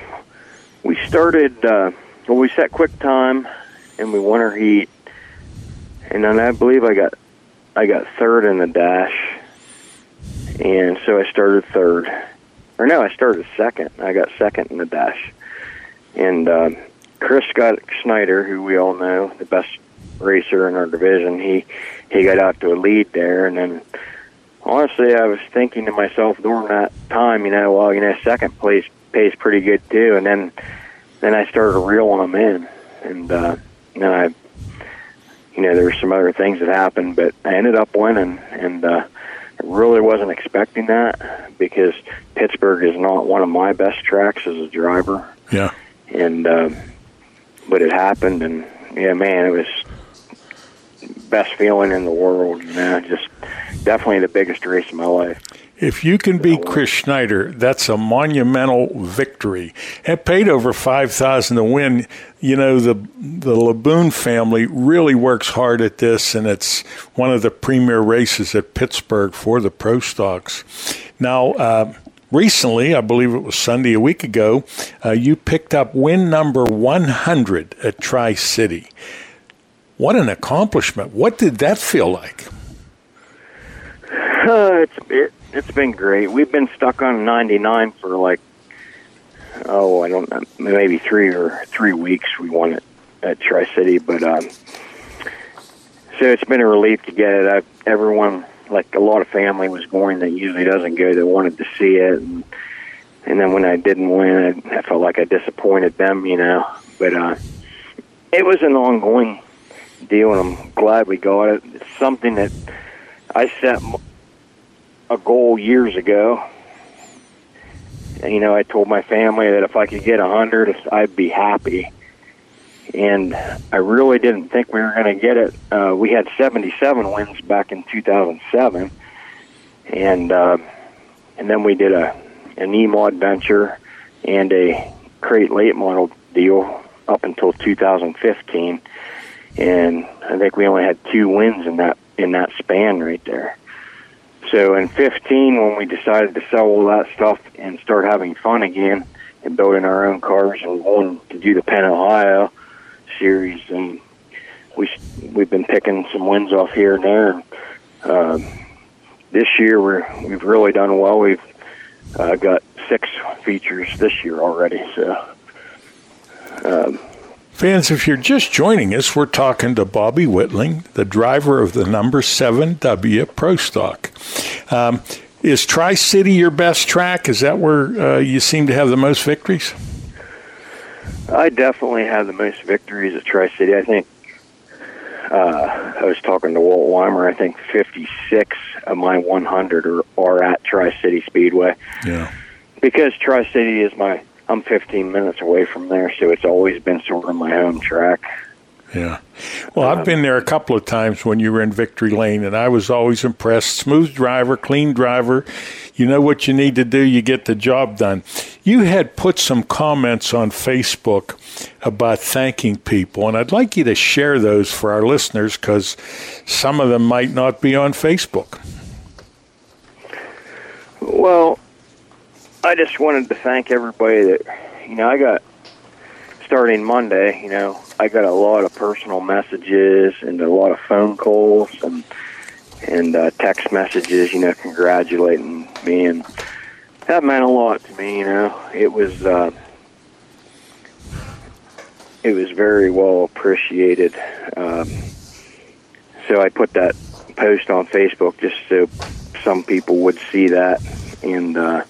we started, uh, well, we set quick time, and we won our heat, and then I believe I got, I got third in the dash, and so I started third, or no, I started second, I got second in the dash, and, uh, Chris Scott Snyder, who we all know, the best racer in our division, he, he got out to a lead there, and then honestly, I was thinking to myself during that time, you know, well, you know, second place pays pretty good too, and then then I started reeling them in, and uh, then I, you know, there were some other things that happened, but I ended up winning, and uh, I really wasn't expecting that because Pittsburgh is not one of my best tracks as a driver. Yeah, and uh, but it happened, and yeah, man, it was best feeling in the world, you know, just definitely the biggest race of my life. If you can beat Chris Schneider, that's a monumental victory. It paid over five thousand dollars to win. You know, the the LeBoon family really works hard at this, and it's one of the premier races at Pittsburgh for the Pro Stocks. Now, uh, recently, I believe it was Sunday a week ago, uh, you picked up win number one hundred at Tri-City. What an accomplishment. What did that feel like? Uh, it's it, it's been great. We've been stuck on ninety-nine for like, oh, I don't know, maybe three or three weeks we won it at Tri-City. But um, so it's been a relief to get it. I, everyone, like a lot of family was going that usually doesn't go, that wanted to see it. And, and then when I didn't win, I, I felt like I disappointed them, you know. But uh, it was an ongoing deal, and I'm glad we got it. It's something that I set a goal years ago, and, you know, I told my family that if I could get one hundred, I'd be happy, and I really didn't think we were going to get it. Uh, we had seventy-seven wins back in two thousand seven, and uh, and then we did a an E-Mod venture and a crate late model deal up until two thousand fifteen, and I think we only had two wins in that in that span right there. So in fifteen, when we decided to sell all that stuff and start having fun again and building our own cars and going to do the Penn Ohio series, and we, we've been picking some wins off here and there. Um, this year, we're, we've really done well. We've uh, got six features this year already. So. Um, Fans, if you're just joining us, we're talking to Bobby Whitling, the driver of the number seven W Pro Stock. Um, is Tri-City your best track? Is that where uh, you seem to have the most victories? I definitely have the most victories at Tri-City. I think uh, I was talking to Walt Weimer. I think fifty-six of my one hundred are, are at Tri-City Speedway. Yeah, because Tri-City is my... I'm fifteen minutes away from there, so it's always been sort of my home track. Yeah. Well, um, I've been there a couple of times when you were in Victory Lane, and I was always impressed. Smooth driver, clean driver. You know what you need to do, you get the job done. You had put some comments on Facebook about thanking people, and I'd like you to share those for our listeners because some of them might not be on Facebook. Well, I just wanted to thank everybody that, you know, I got, starting Monday, you know, I got a lot of personal messages and a lot of phone calls and and uh, text messages, you know, congratulating me, and that meant a lot to me, you know. It was, uh, it was very well appreciated. Um, so I put that post on Facebook just so some people would see that. And uh,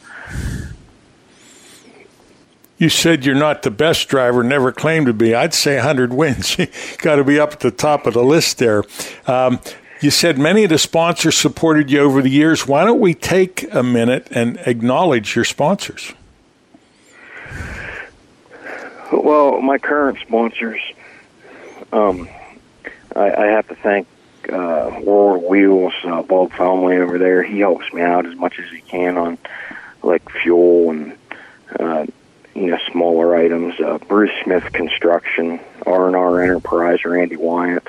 you said you're not the best driver, never claimed to be. I'd say one hundred wins. You got to be up at the top of the list there. Um, you said many of the sponsors supported you over the years. Why don't we take a minute and acknowledge your sponsors? Well, my current sponsors, um, I, I have to thank uh, World Wheels, uh, Bob Family over there. He helps me out as much as he can on like fuel and uh, you know, smaller items. Uh, Bruce Smith Construction, R and R Enterprise, Randy Wyatt.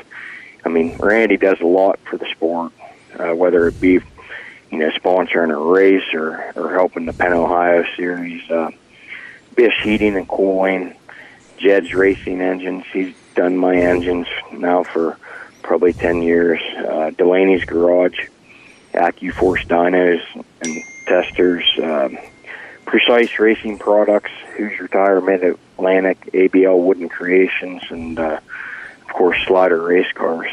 I mean, Randy does a lot for the sport, uh, whether it be you know sponsoring a race or, or helping the Penn Ohio Series. Uh, Bish Heating and Cooling. Jed's Racing Engines, he's done my engines now for probably ten years. Uh, Delaney's Garage, AccuForce Dynos and Testers, um, Precise Racing Products, Hoosier Tire, Mid-Atlantic, A B L Wooden Creations, and, uh, of course, Slider Race Cars.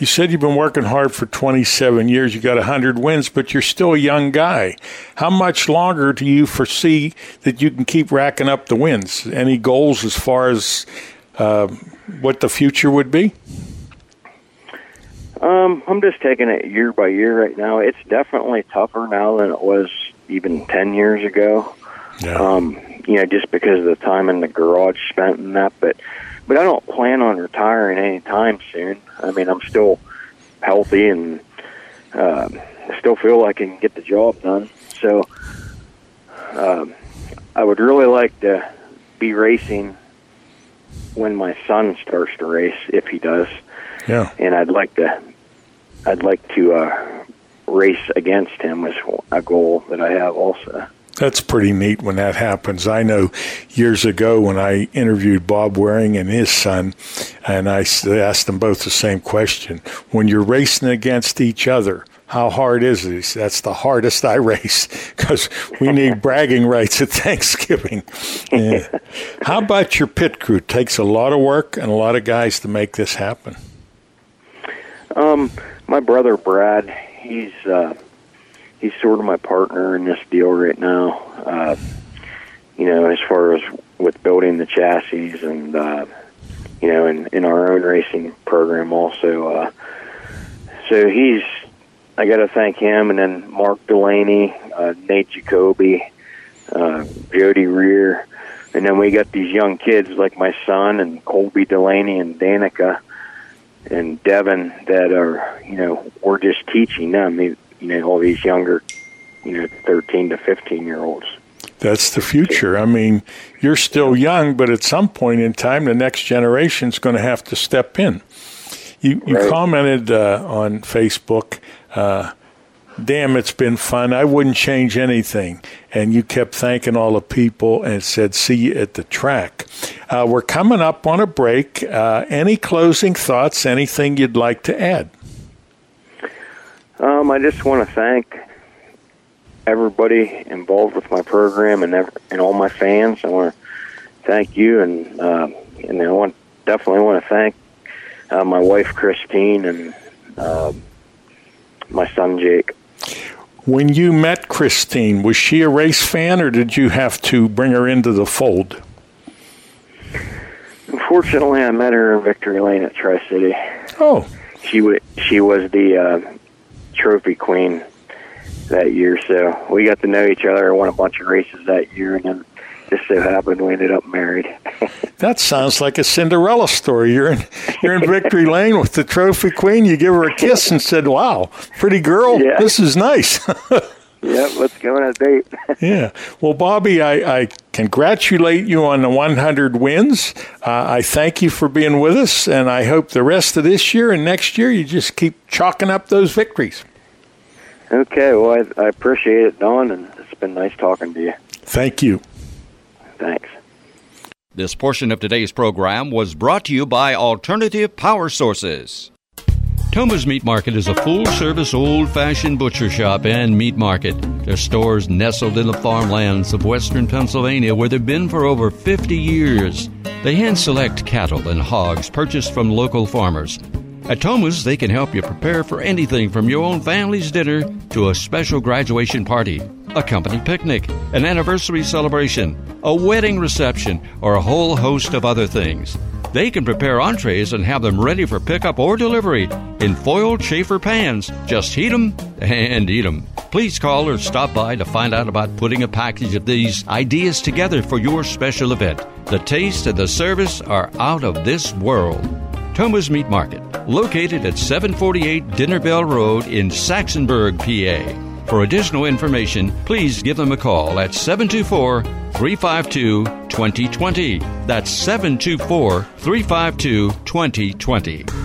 You said you've been working hard for twenty-seven years. You got one hundred wins, but you're still a young guy. How much longer do you foresee that you can keep racking up the wins? Any goals as far as uh, what the future would be? Um, I'm just taking it year by year right now. It's definitely tougher now than it was even ten years ago. Yeah. Um, you know, just because of the time in the garage spent in that, but... But I don't plan on retiring anytime soon. I mean, I'm still healthy and uh, still feel I can get the job done. So um, I would really like to be racing when my son starts to race, if he does. Yeah. And I'd like to, I'd like to uh, race against him is a goal that I have also. That's pretty neat when that happens. I know years ago when I interviewed Bob Waring and his son, and I asked them both the same question. When you're racing against each other, how hard is this? That's the hardest I race because we need bragging rights at Thanksgiving. Yeah. How about your pit crew? It takes a lot of work and a lot of guys to make this happen. Um, my brother, Brad, he's... Uh He's sort of my partner in this deal right now, uh, you know, as far as with building the chassis and, uh, you know, in, in our own racing program also. Uh, so he's, I got to thank him, and then Mark Delaney, uh, Nate Jacoby, uh, Jody Rear, and then we got these young kids like my son and Colby Delaney and Danica and Devin that are, you know, we're just teaching them. They, you know, all these younger, you know, thirteen to fifteen-year-olds. That's the future. I mean, you're still young, but at some point in time, the next generation's going to have to step in. You, you right. commented uh, on Facebook, uh, damn, it's been fun. I wouldn't change anything. And you kept thanking all the people and said, see you at the track. Uh, we're coming up on a break. Uh, any closing thoughts, anything you'd like to add? Um, I just want to thank everybody involved with my program and every, and all my fans. I want to thank you, and uh, and I want definitely want to thank uh, my wife Christine and uh, my son Jake. When you met Christine, was she a race fan, or did you have to bring her into the fold? Unfortunately, I met her in Victory Lane at Tri-City. Oh, she would. She was the. Uh, trophy queen that year, so we got to know each other. I won a bunch of races that year, and then just so happened we ended up married. That sounds like a Cinderella story. You're in, you're in Victory Lane with the trophy queen. You give her a kiss and said, wow, pretty girl, yeah. This is nice. Yep, let's go on a date. Yeah. Well, Bobby, I, I congratulate you on the one hundred wins. Uh, I thank you for being with us, and I hope the rest of this year and next year you just keep chalking up those victories. Okay. Well, I, I appreciate it, Don, and it's been nice talking to you. Thank you. Thanks. This portion of today's program was brought to you by Alternative Power Sources. Toma's Meat Market is a full-service, old-fashioned butcher shop and meat market. Their stores nestled in the farmlands of western Pennsylvania, where they've been for over fifty years. They hand-select cattle and hogs purchased from local farmers. At Thomas, they can help you prepare for anything from your own family's dinner to a special graduation party, a company picnic, an anniversary celebration, a wedding reception, or a whole host of other things. They can prepare entrees and have them ready for pickup or delivery in foil chafer pans. Just heat them and eat them. Please call or stop by to find out about putting a package of these ideas together for your special event. The taste and the service are out of this world. Thoma's Meat Market, located at seven forty-eight Dinner Bell Road in Saxonburg, P A. For additional information, please give them a call at seven two four, three five two, two zero two zero. That's seven two four, three five two, two zero two zero.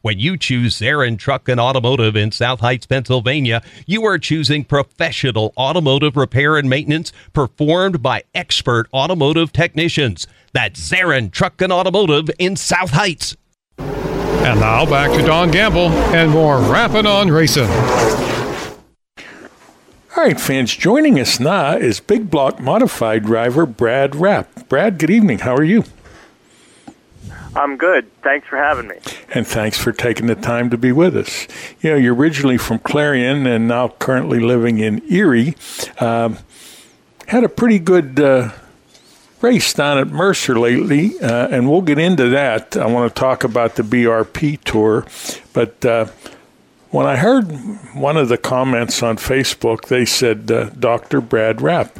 When you choose Zarin Truck and Automotive in South Heights, Pennsylvania, you are choosing professional automotive repair and maintenance performed by expert automotive technicians. That's Zarin Truck and Automotive in South Heights. And now back to Don Gamble and more Rappin' on Racing. All right, fans, joining us now is Big Block Modified driver Brad Rapp. Brad, good evening. How are you? I'm good. Thanks for having me. And thanks for taking the time to be with us. You know, you're originally from Clarion and now currently living in Erie. Um, had a pretty good uh, race down at Mercer lately, uh, and we'll get into that. I want to talk about the B R P Tour. But uh, when I heard one of the comments on Facebook, they said, uh, Doctor Brad Rapp.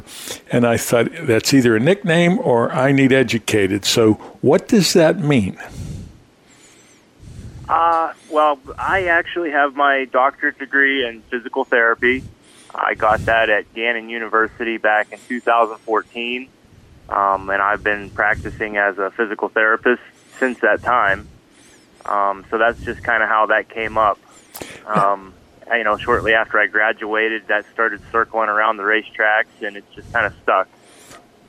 And I thought, that's either a nickname or I need educated. So what does that mean? Uh, well, I actually have my doctorate degree in physical therapy. I got that at Gannon University back in two thousand fourteen. Um, and I've been practicing as a physical therapist since that time. Um, so that's just kind of how that came up. Um, you know, shortly after I graduated, that started circling around the racetracks, and it's just kind of stuck.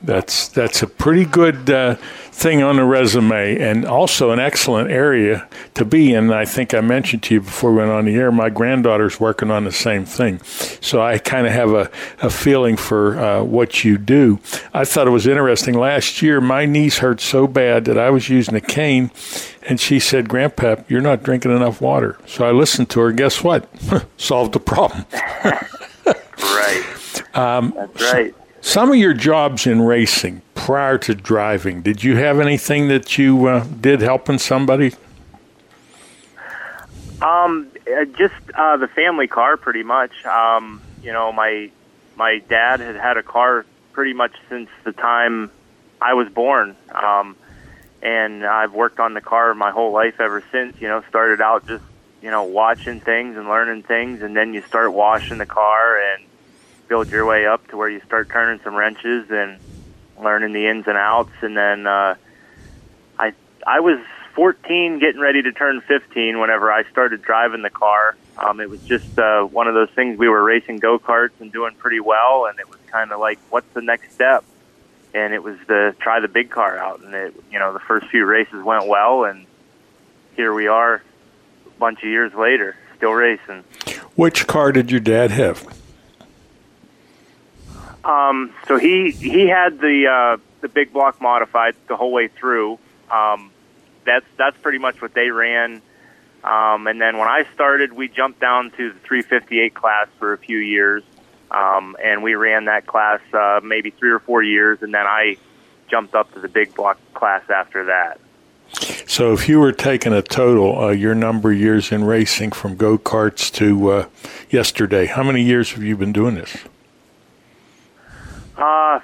That's that's a pretty good uh, thing on the resume, and also an excellent area to be in. I think I mentioned to you before we went on the air, my granddaughter's working on the same thing. So I kind of have a, a feeling for uh, what you do. I thought it was interesting. Last year, my knees hurt so bad that I was using a cane, and she said, "Grandpap, you're not drinking enough water." So I listened to her. Guess what? Solved the problem. Right. Um, that's right. So, some of your jobs in racing prior to driving, did you have anything that you uh, did helping somebody? Um, just uh, the family car, pretty much. Um, you know, my my dad had had a car pretty much since the time I was born, um, and I've worked on the car my whole life ever since. You know, started out just you know watching things and learning things, and then you start washing the car and build your way up to where you start turning some wrenches and learning the ins and outs. And then uh, I I was fourteen, getting ready to turn fifteen whenever I started driving the car. Um, it was just uh, one of those things. We were racing go-karts and doing pretty well, and it was kind of like, what's the next step? And it was to try the big car out. And, it, you know, the first few races went well, and here we are a bunch of years later, still racing. Which car did your dad have? Um, so he, he had the, uh, the big block modified the whole way through. Um, that's, that's pretty much what they ran. Um, and then when I started, we jumped down to the three fifty-eight class for a few years. Um, and we ran that class, uh, maybe three or four years. And then I jumped up to the big block class after that. So if you were taking a total, uh, your number of years in racing from go-karts to, uh, yesterday, how many years have you been doing this? Uh,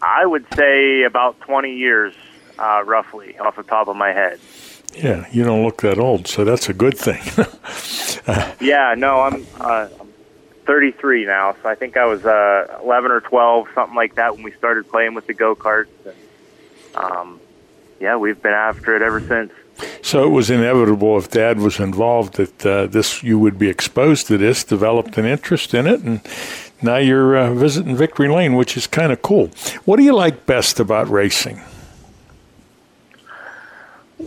I would say about twenty years, uh, roughly, off the top of my head. Yeah, you don't look that old, so that's a good thing. Yeah, no, I'm uh, thirty-three now, so I think I was uh, eleven or twelve, something like that, when we started playing with the go-karts. And, um, yeah, we've been after it ever since. So it was inevitable, if Dad was involved, that uh, this you would be exposed to this, developed an interest in it, and now you're uh, visiting Victory Lane, which is kind of cool. What do you like best about racing?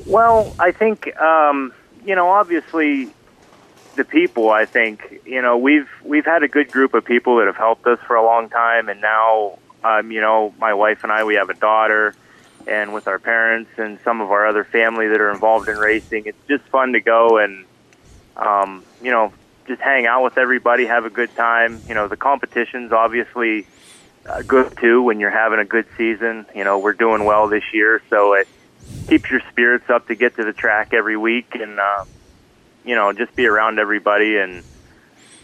Well, I think, um, you know, obviously the people, I think, you know, we've we've had a good group of people that have helped us for a long time, and now, um, you know, my wife and I, we have a daughter, and with our parents and some of our other family that are involved in racing, it's just fun to go and, um, you know, just hang out with everybody, have a good time. You know, the competition's obviously uh, good, too, when you're having a good season. You know, we're doing well this year, so it keeps your spirits up to get to the track every week and, uh, you know, just be around everybody and,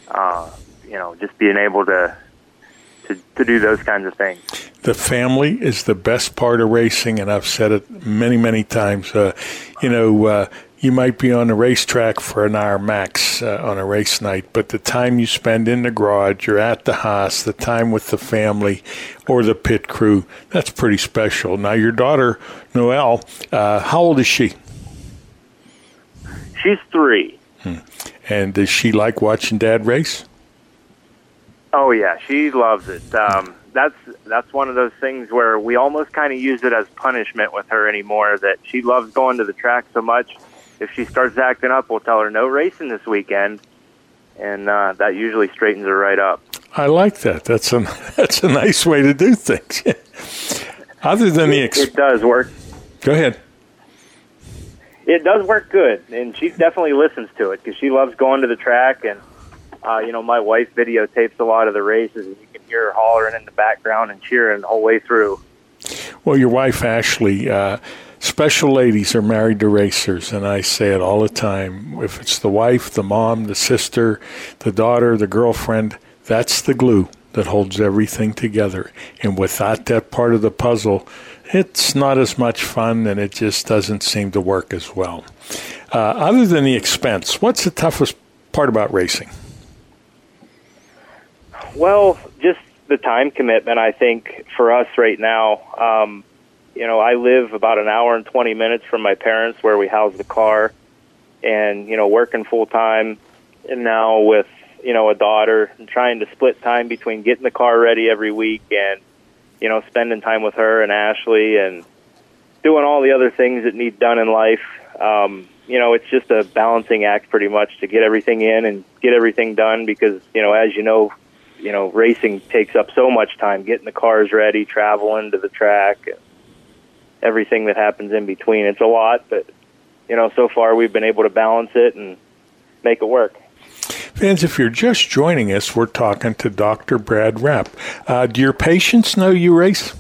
uh, you know, just being able to, to, to do those kinds of things. The family is the best part of racing, and I've said it many, many times. Uh, you know, uh, you might be on the racetrack for an hour max uh, on a race night, but the time you spend in the garage, you're at the Haas, the time with the family or the pit crew, that's pretty special. Now, your daughter, Noelle, uh, how old is she? She's three. Hmm. And does she like watching Dad race? Oh, yeah, she loves it. Um That's that's one of those things where we almost kind of use it as punishment with her anymore, that she loves going to the track so much. If she starts acting up, we'll tell her no racing this weekend, and uh, that usually straightens her right up. I like that. That's a, that's a nice way to do things. Other than the ex- It does work. Go ahead. It does work good, and she definitely listens to it because she loves going to the track, and uh, you know, my wife videotapes a lot of the races, and you can hear her hollering in the background and cheering the whole way through. Well, your wife, Ashley, uh, special ladies are married to racers, and I say it all the time. If it's the wife, the mom, the sister, the daughter, the girlfriend, that's the glue that holds everything together. And without that part of the puzzle, it's not as much fun, and it just doesn't seem to work as well. Uh, other than the expense, what's the toughest part about racing? Well, just the time commitment, I think, for us right now. Um, you know, I live about an hour and twenty minutes from my parents where we house the car, and, you know, working full-time, and now with, you know, a daughter, and trying to split time between getting the car ready every week and, you know, spending time with her and Ashley and doing all the other things that need done in life. Um, you know, it's just a balancing act pretty much to get everything in and get everything done because, you know, as you know, you know, racing takes up so much time, getting the cars ready, traveling to the track, everything that happens in between. It's a lot, but, you know, so far we've been able to balance it and make it work. Fans, if you're just joining us, we're talking to Doctor Brad Rapp. Uh, do your patients know you race?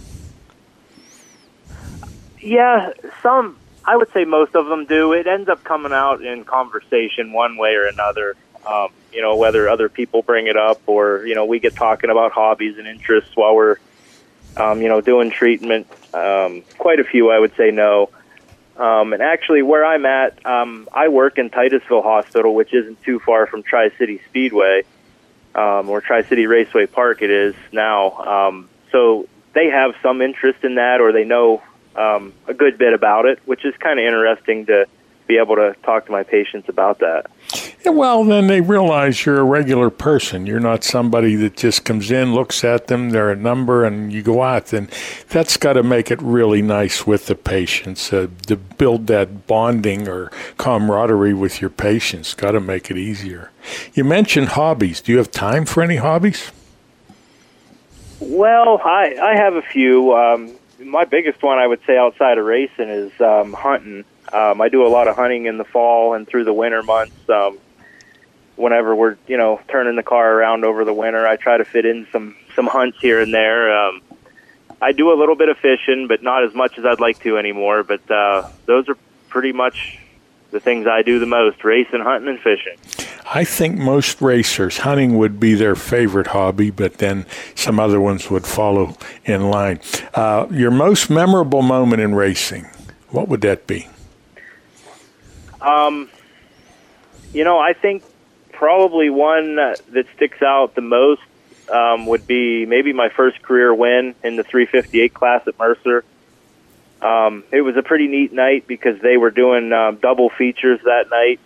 Yeah, some. I would say most of them do. It ends up coming out in conversation one way or another. Um, you know, whether other people bring it up or, you know, we get talking about hobbies and interests while we're, um, you know, doing treatment. Um, quite a few, I would say no. Um, and actually where I'm at, um, I work in Titusville Hospital, which isn't too far from Tri-City Speedway, um, or Tri-City Raceway Park it is now. Um, so they have some interest in that, or they know um, a good bit about it, which is kind of interesting to be able to talk to my patients about that. Yeah, well, then they realize you're a regular person. You're not somebody that just comes in, looks at them, they're a number, and you go out. And that's got to make it really nice with the patients. Uh, to build that bonding or camaraderie with your patients, got to make it easier. You mentioned hobbies. Do you have time for any hobbies? Well, I, I have a few. Um, my biggest one, I would say, outside of racing is um, hunting. Um, I do a lot of hunting in the fall and through the winter months. Um, whenever we're, you know, turning the car around over the winter, I try to fit in some, some hunts here and there. Um, I do a little bit of fishing, but not as much as I'd like to anymore. But uh, those are pretty much the things I do the most, racing, hunting, and fishing. I think most racers, hunting would be their favorite hobby, but then some other ones would follow in line. Uh, your most memorable moment in racing, what would that be? Um, you know, I think probably one that sticks out the most um, would be maybe my first career win in the three fifty-eight class at Mercer. Um, it was a pretty neat night because they were doing uh, double features that night,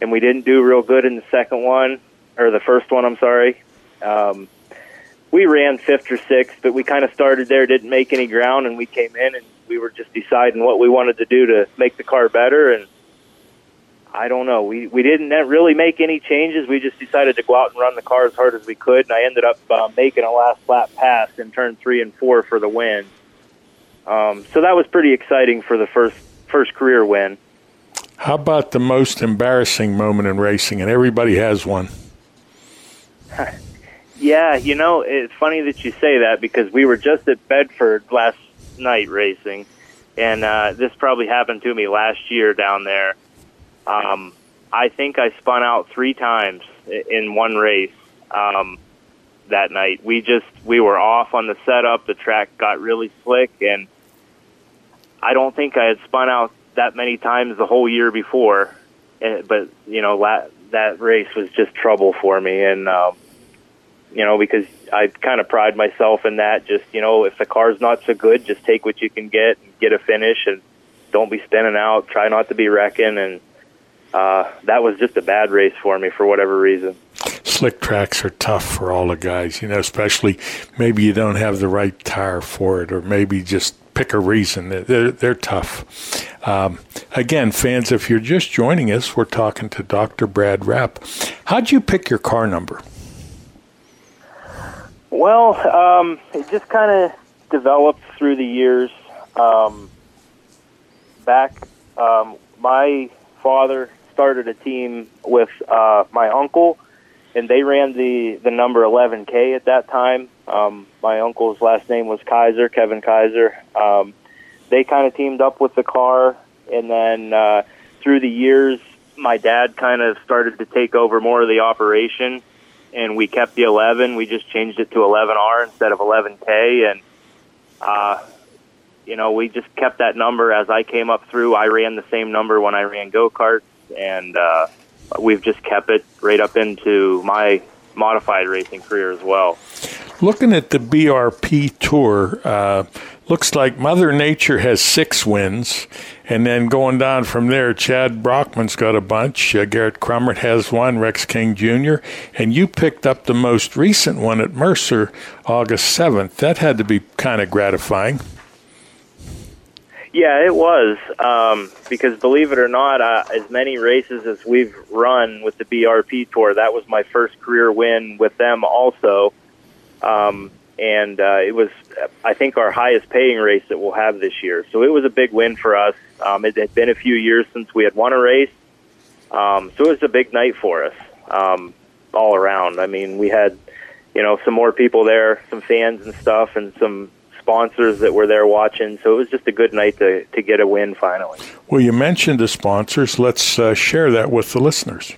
and we didn't do real good in the second one, or the first one, I'm sorry. Um, we ran fifth or sixth, but we kind of started there, didn't make any ground, and we came in and we were just deciding what we wanted to do to make the car better. And I don't know, we, we didn't really make any changes. We just decided to go out and run the car as hard as we could, and I ended up uh, making a last lap pass in turn three and four for the win. Um, so that was pretty exciting for the first first career win. How about the most embarrassing moment in racing? And everybody has one. Yeah, you know, it's funny that you say that because we were just at Bedford last night racing, and uh, this probably happened to me last year down there. Um, I think I spun out three times in one race um, that night. We just we were off on the setup. The track got really slick, and I don't think I had spun out that many times the whole year before. But, you know, la- that race was just trouble for me, and um, you know, because I kind of pride myself in that. Just, you know, if the car's not so good, just take what you can get and get a finish, and don't be spinning out. Try not to be wrecking, and uh, that was just a bad race for me for whatever reason. Slick tracks are tough for all the guys, you know, especially maybe you don't have the right tire for it, or maybe just pick a reason. They're, they're tough. Um, again, fans, if you're just joining us, we're talking to Doctor Brad Rapp. How'd you pick your car number? Well, um, it just kind of developed through the years. Um, back, um, my father started a team with uh, my uncle, and they ran the, the number eleven K at that time. Um, my uncle's last name was Kaiser, Kevin Kaiser. Um, they kind of teamed up with the car, and then uh, through the years, my dad kind of started to take over more of the operation, and we kept the eleven. We just changed it to eleven R instead of eleven K, and uh, you know, we just kept that number as I came up through. I ran the same number when I ran go-karts, and uh, we've just kept it right up into my modified racing career as well. Looking at the B R P Tour, uh, looks like Mother Nature has six wins, and then going down from there, Chad Brockman's got a bunch, uh, Garrett Crumert has one, Rex King Junior, and you picked up the most recent one at Mercer, August seventh. That had to be kind of gratifying. Yeah, it was, um, because believe it or not, uh, as many races as we've run with the B R P Tour, that was my first career win with them also. Um, and uh, it was, I think, our highest paying race that we'll have this year. So it was a big win for us. Um, it had been a few years since we had won a race. Um, so it was a big night for us um, all around. I mean, we had, you know, some more people there, some fans and stuff, and some sponsors that were there watching. So it was just a good night to, to get a win finally. Well, you mentioned the sponsors. Let's uh, share that with the listeners.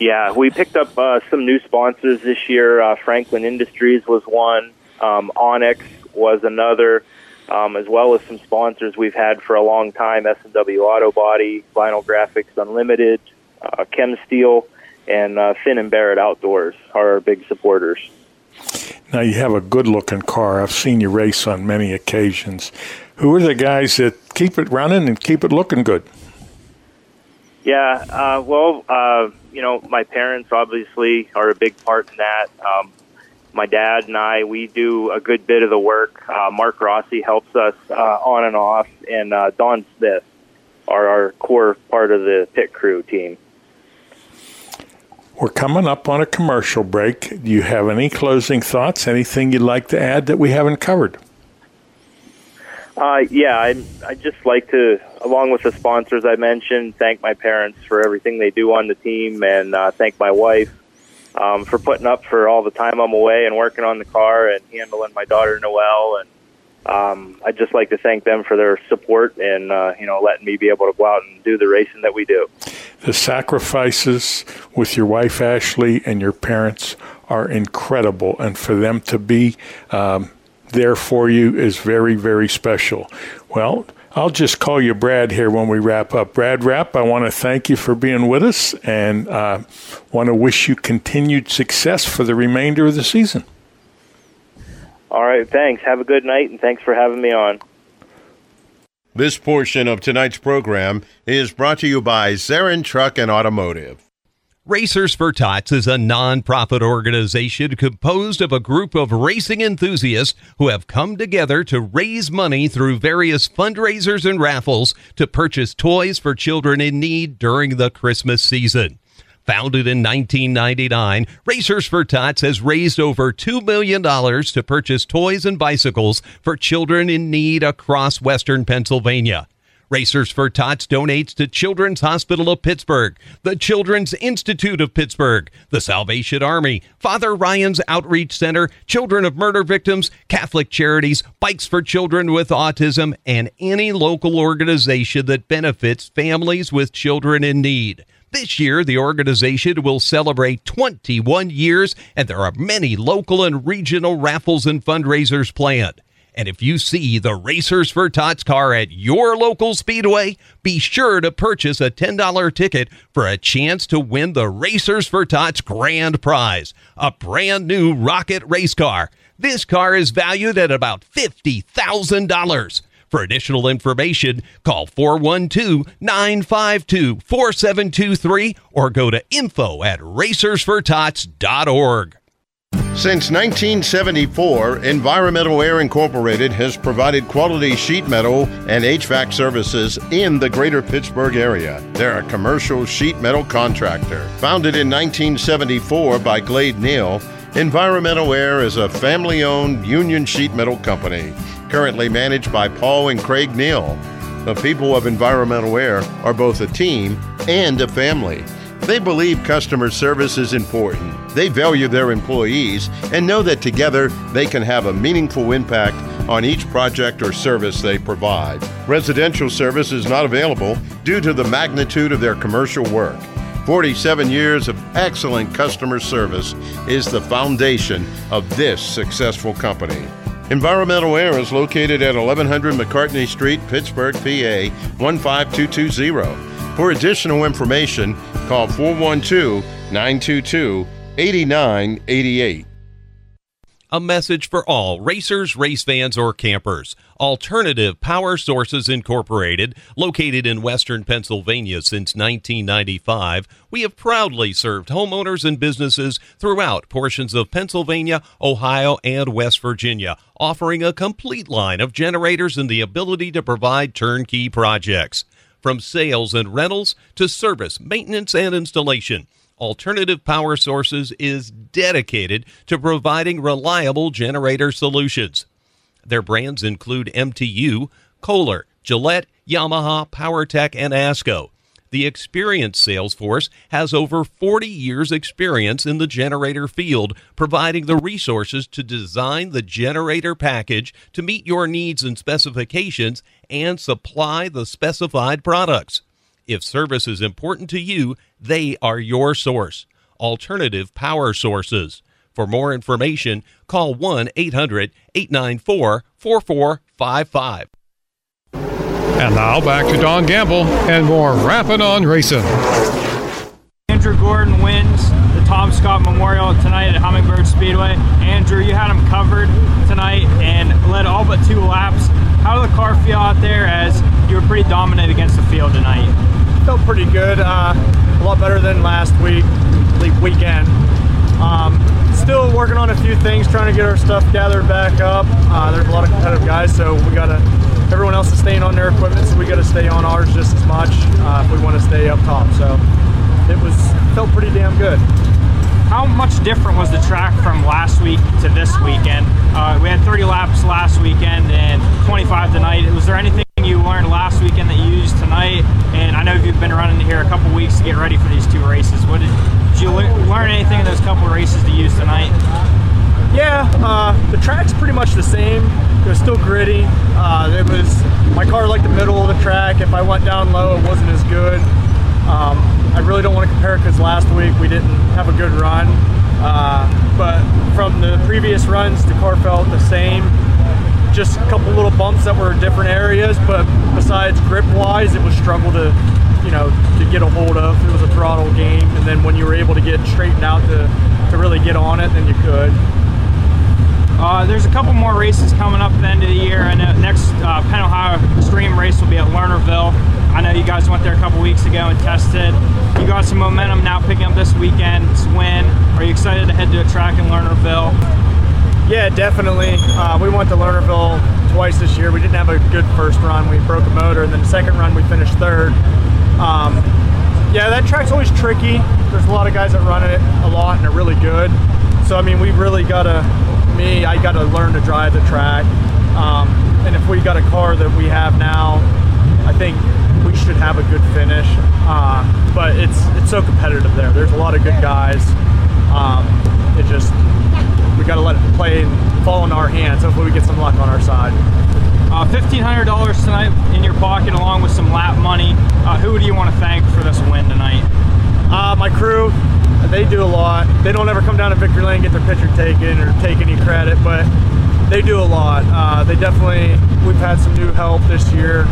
Yeah, we picked up uh, some new sponsors this year. Uh, Franklin Industries was one. Um, Onyx was another, um, as well as some sponsors we've had for a long time, S and W Auto Body, Vinyl Graphics Unlimited, uh, ChemSteel, and uh, Finn and Barrett Outdoors are our big supporters. Now, you have a good-looking car. I've seen you race on many occasions. Who are the guys that keep it running and keep it looking good? Yeah, uh, well, uh, you know, my parents obviously are a big part in that. Um, my dad and I, we do a good bit of the work. Uh, Mark Rossi helps us uh, on and off, and uh, Don Smith are our core part of the pit crew team. We're coming up on a commercial break. Do you have any closing thoughts, anything you'd like to add that we haven't covered? Uh, yeah, I, I just like to, along with the sponsors I mentioned, thank my parents for everything they do on the team, and uh, thank my wife um, for putting up for all the time I'm away and working on the car and handling my daughter Noelle. And um, I'd just like to thank them for their support and uh, you know, letting me be able to go out and do the racing that we do. The sacrifices with your wife Ashley and your parents are incredible, and for them to be um, there for you is very, very special. Well, I'll just call you Brad here when we wrap up. Brad Rapp, I want to thank you for being with us, and uh, want to wish you continued success for the remainder of the season. All right, thanks. Have a good night, and thanks for having me on. This portion of tonight's program is brought to you by Zarin Truck and Automotive. Racers for Tots is a nonprofit organization composed of a group of racing enthusiasts who have come together to raise money through various fundraisers and raffles to purchase toys for children in need during the Christmas season. Founded in nineteen ninety-nine, Racers for Tots has raised over two million dollars to purchase toys and bicycles for children in need across western Pennsylvania. Racers for Tots donates to Children's Hospital of Pittsburgh, the Children's Institute of Pittsburgh, the Salvation Army, Father Ryan's Outreach Center, Children of Murder Victims, Catholic Charities, Bikes for Children with Autism, and any local organization that benefits families with children in need. This year, the organization will celebrate twenty-one years, and there are many local and regional raffles and fundraisers planned. And if you see the Racers for Tots car at your local speedway, be sure to purchase a ten dollar ticket for a chance to win the Racers for Tots grand prize, a brand new Rocket race car. This car is valued at about fifty thousand dollars. For additional information, call four one two, nine five two, four seven two three or go to info at racers for tots dot org. Since nineteen seventy-four, Environmental Air Incorporated has provided quality sheet metal and H V A C services in the greater Pittsburgh area. They're a commercial sheet metal contractor. Founded in nineteen seventy-four by Glade Neal, Environmental Air is a family-owned union sheet metal company, currently managed by Paul and Craig Neal. The people of Environmental Air are both a team and a family. They believe customer service is important. They value their employees and know that together they can have a meaningful impact on each project or service they provide. Residential service is not available due to the magnitude of their commercial work. forty-seven years of excellent customer service is the foundation of this successful company. Environmental Air is located at eleven hundred McCartney Street, Pittsburgh, P A one five two two zero. For additional information, call four one two, nine two two, eight nine eight eight. A message for all racers, race fans, or campers. Alternative Power Sources Incorporated, located in western Pennsylvania since nineteen ninety-five, we have proudly served homeowners and businesses throughout portions of Pennsylvania, Ohio, and West Virginia, offering a complete line of generators and the ability to provide turnkey projects. From sales and rentals to service, maintenance, and installation, Alternative Power Sources is dedicated to providing reliable generator solutions. Their brands include M T U, Kohler, Gillette, Yamaha, PowerTech, and ASCO. The experienced sales force has over forty years' experience in the generator field, providing the resources to design the generator package to meet your needs and specifications and supply the specified products. If service is important to you, they are your source. Alternative Power Sources. For more information, call one eight hundred, eight nine four, four four five five. And now back to Don Gamble and more Rappin' on Racing. Andrew Gordon wins the Tom Scott Memorial tonight at Hummingbird Speedway. Andrew, you had him covered tonight and led all but two laps. How did the car feel out there as you were pretty dominant against the field tonight? Felt pretty good. Uh, a lot better than last week, weekend. Um, still working on a few things, trying to get our stuff gathered back up. Uh, there's a lot of competitive guys, so we got to... Everyone else is staying on their equipment, so we got to stay on ours just as much uh, if we want to stay up top. So it was felt pretty damn good. How much different was the track from last week to this weekend? Uh, we had thirty laps last weekend and twenty-five tonight. Was there anything you learned last weekend that you used tonight? And I know you've been running here a couple weeks to get ready for these two races. What did, did you le- learn anything in those couple races to use tonight? Yeah, uh, the track's pretty much the same. It was still gritty. Uh, it was my car like the middle of the track. If I went down low, it wasn't as good. Um, I really don't want to compare because last week we didn't have a good run. Uh, but from the previous runs, the car felt the same. just a couple little bumps that were in different areas, but besides grip-wise, it was struggle to, you know, to get a hold of. It was a throttle game, and then when you were able to get straightened out to, to really get on it, then you could. Uh, there's a couple more races coming up at the end of the year, and the next uh, Penn Ohio Extreme race will be at Lernerville. I know you guys went there a couple weeks ago and tested. You got some momentum now picking up this weekend's win. Are you excited to head to a track in Lernerville? Yeah, definitely. Uh, we went to Lernerville twice this year. We didn't have a good first run. We broke a motor, and then the second run we finished third. Um, yeah, that track's always tricky. There's a lot of guys that run it a lot and are really good. So, I mean, we've really got to... me, I got to learn to drive the track, um, and if we got a car that we have now, I think we should have a good finish. Uh, but it's it's so competitive there. There's a lot of good guys. Um, it just we got to let it play and fall into our hands. Hopefully, we get some luck on our side. Uh, fifteen hundred dollars tonight in your pocket, along with some lap money. Uh, who do you want to thank for this win tonight? Uh, my crew. They do a lot. They don't ever come down to Victory Lane, get their picture taken or take any credit, but they do a lot. Uh, they definitely, we've had some new help this year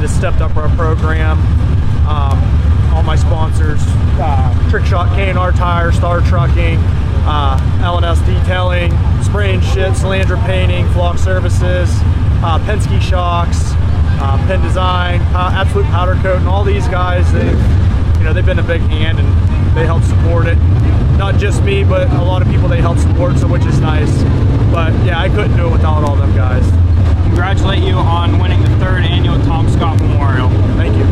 that stepped up our program. Um, all my sponsors, uh, Trick Shot, K and R Tire, Star Trucking, uh, L and S Detailing, Spray and Shit, Solandra Painting, Flock Services, uh, Penske Shocks, uh, Penn Design, uh, Absolute Powder Coat, and all these guys, they've, you know, they've been a big hand, and they help support it. Not just me, but a lot of people they help support, so which is nice. But yeah, I couldn't do it without all them guys. Congratulate you on winning the third annual Tom Scott Memorial. Thank you.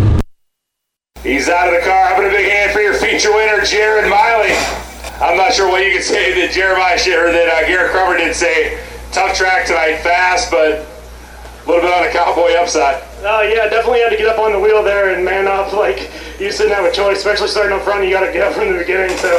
He's out of the car. Having a big hand for your feature winner, Jared Miley. I'm not sure what you could say that Jeremiah or that uh, Garrett Crummer did say. Tough track tonight, fast, but a little bit on the cowboy upside. Oh uh, yeah, definitely had to get up on the wheel there and man up. Like, you just didn't have a choice, especially starting up front. You got to get up from the beginning. So,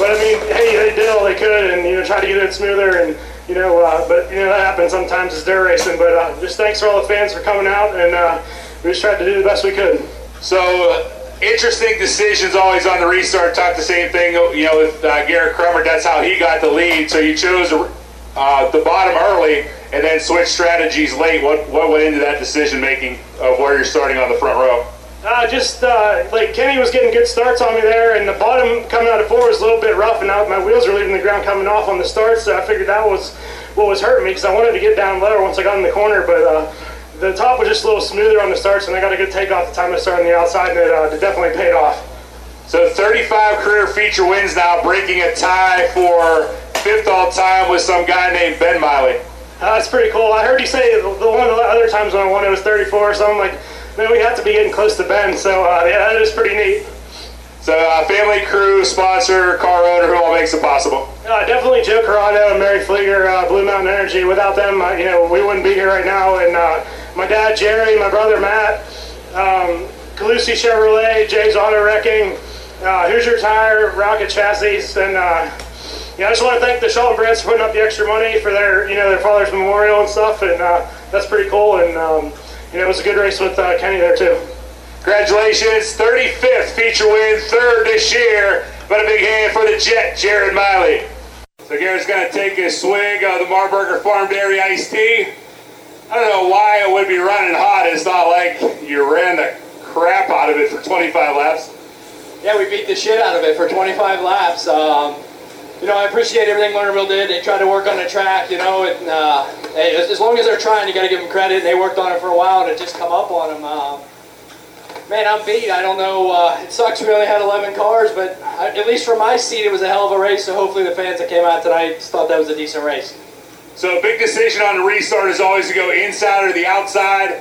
but I mean, hey, they did all they could, and you know, tried to get it smoother, and you know, uh, but you know, that happens sometimes. It's dirt racing. But uh, just thanks for all the fans for coming out, and uh, we just tried to do the best we could. So, uh, interesting decisions always on the restart. Talked the same thing, you know, with uh, Garrett Crummer. That's how he got the lead. So you chose uh, the bottom early, and then switch strategies late. What what went into that decision making of where you're starting on the front row? Uh, just uh, like Kenny was getting good starts on me there, and the bottom coming out of four was a little bit rough, and now my wheels were leaving the ground coming off on the start, so I figured that was what was hurting me because I wanted to get down lower once I got in the corner, but uh, the top was just a little smoother on the starts, and I got a good takeoff the time I started on the outside, and it, uh, it definitely paid off. So thirty-five career feature wins now, breaking a tie for fifth all time with some guy named Ben Miley. Uh, that's pretty cool. I heard you say the, the one other times when I won it was thirty-four, so I'm like, man, we have to be getting close to Ben. So uh, yeah, that is pretty neat. So uh, family, crew, sponsor, car owner, who all makes it possible? Uh, definitely Joe Corrado and Mary Flieger, uh, Blue Mountain Energy. Without them, uh, you know, we wouldn't be here right now. And uh, my dad, Jerry, my brother, Matt, um, Calusi Chevrolet, Jay's Auto Wrecking, uh, Hoosier Tire, Rocket Chassis, and... Uh, Yeah, I just want to thank the Shelton Brands for putting up the extra money for their, you know, their father's memorial and stuff, and uh, that's pretty cool. And um, you know, it was a good race with uh, Kenny there too. Congratulations, thirty-fifth feature win, third this year. But a big hand for the Jet, Jared Miley. So Garrett's going to take a swig of the Marburger Farm Dairy iced tea. I don't know why it would be running hot. It's not like you ran the crap out of it for twenty-five laps. Yeah, we beat the shit out of it for twenty-five laps. Um, You know, I appreciate everything Lernerville did. They tried to work on the track, you know, and uh, hey, as, as long as they're trying, you got to give them credit. They worked on it for a while, and it just come up on them. Um, man, I'm beat. I don't know. Uh, it sucks we only had eleven cars, but I, at least for my seat, it was a hell of a race, so hopefully the fans that came out tonight thought that was a decent race. So a big decision on the restart is always to go inside or the outside.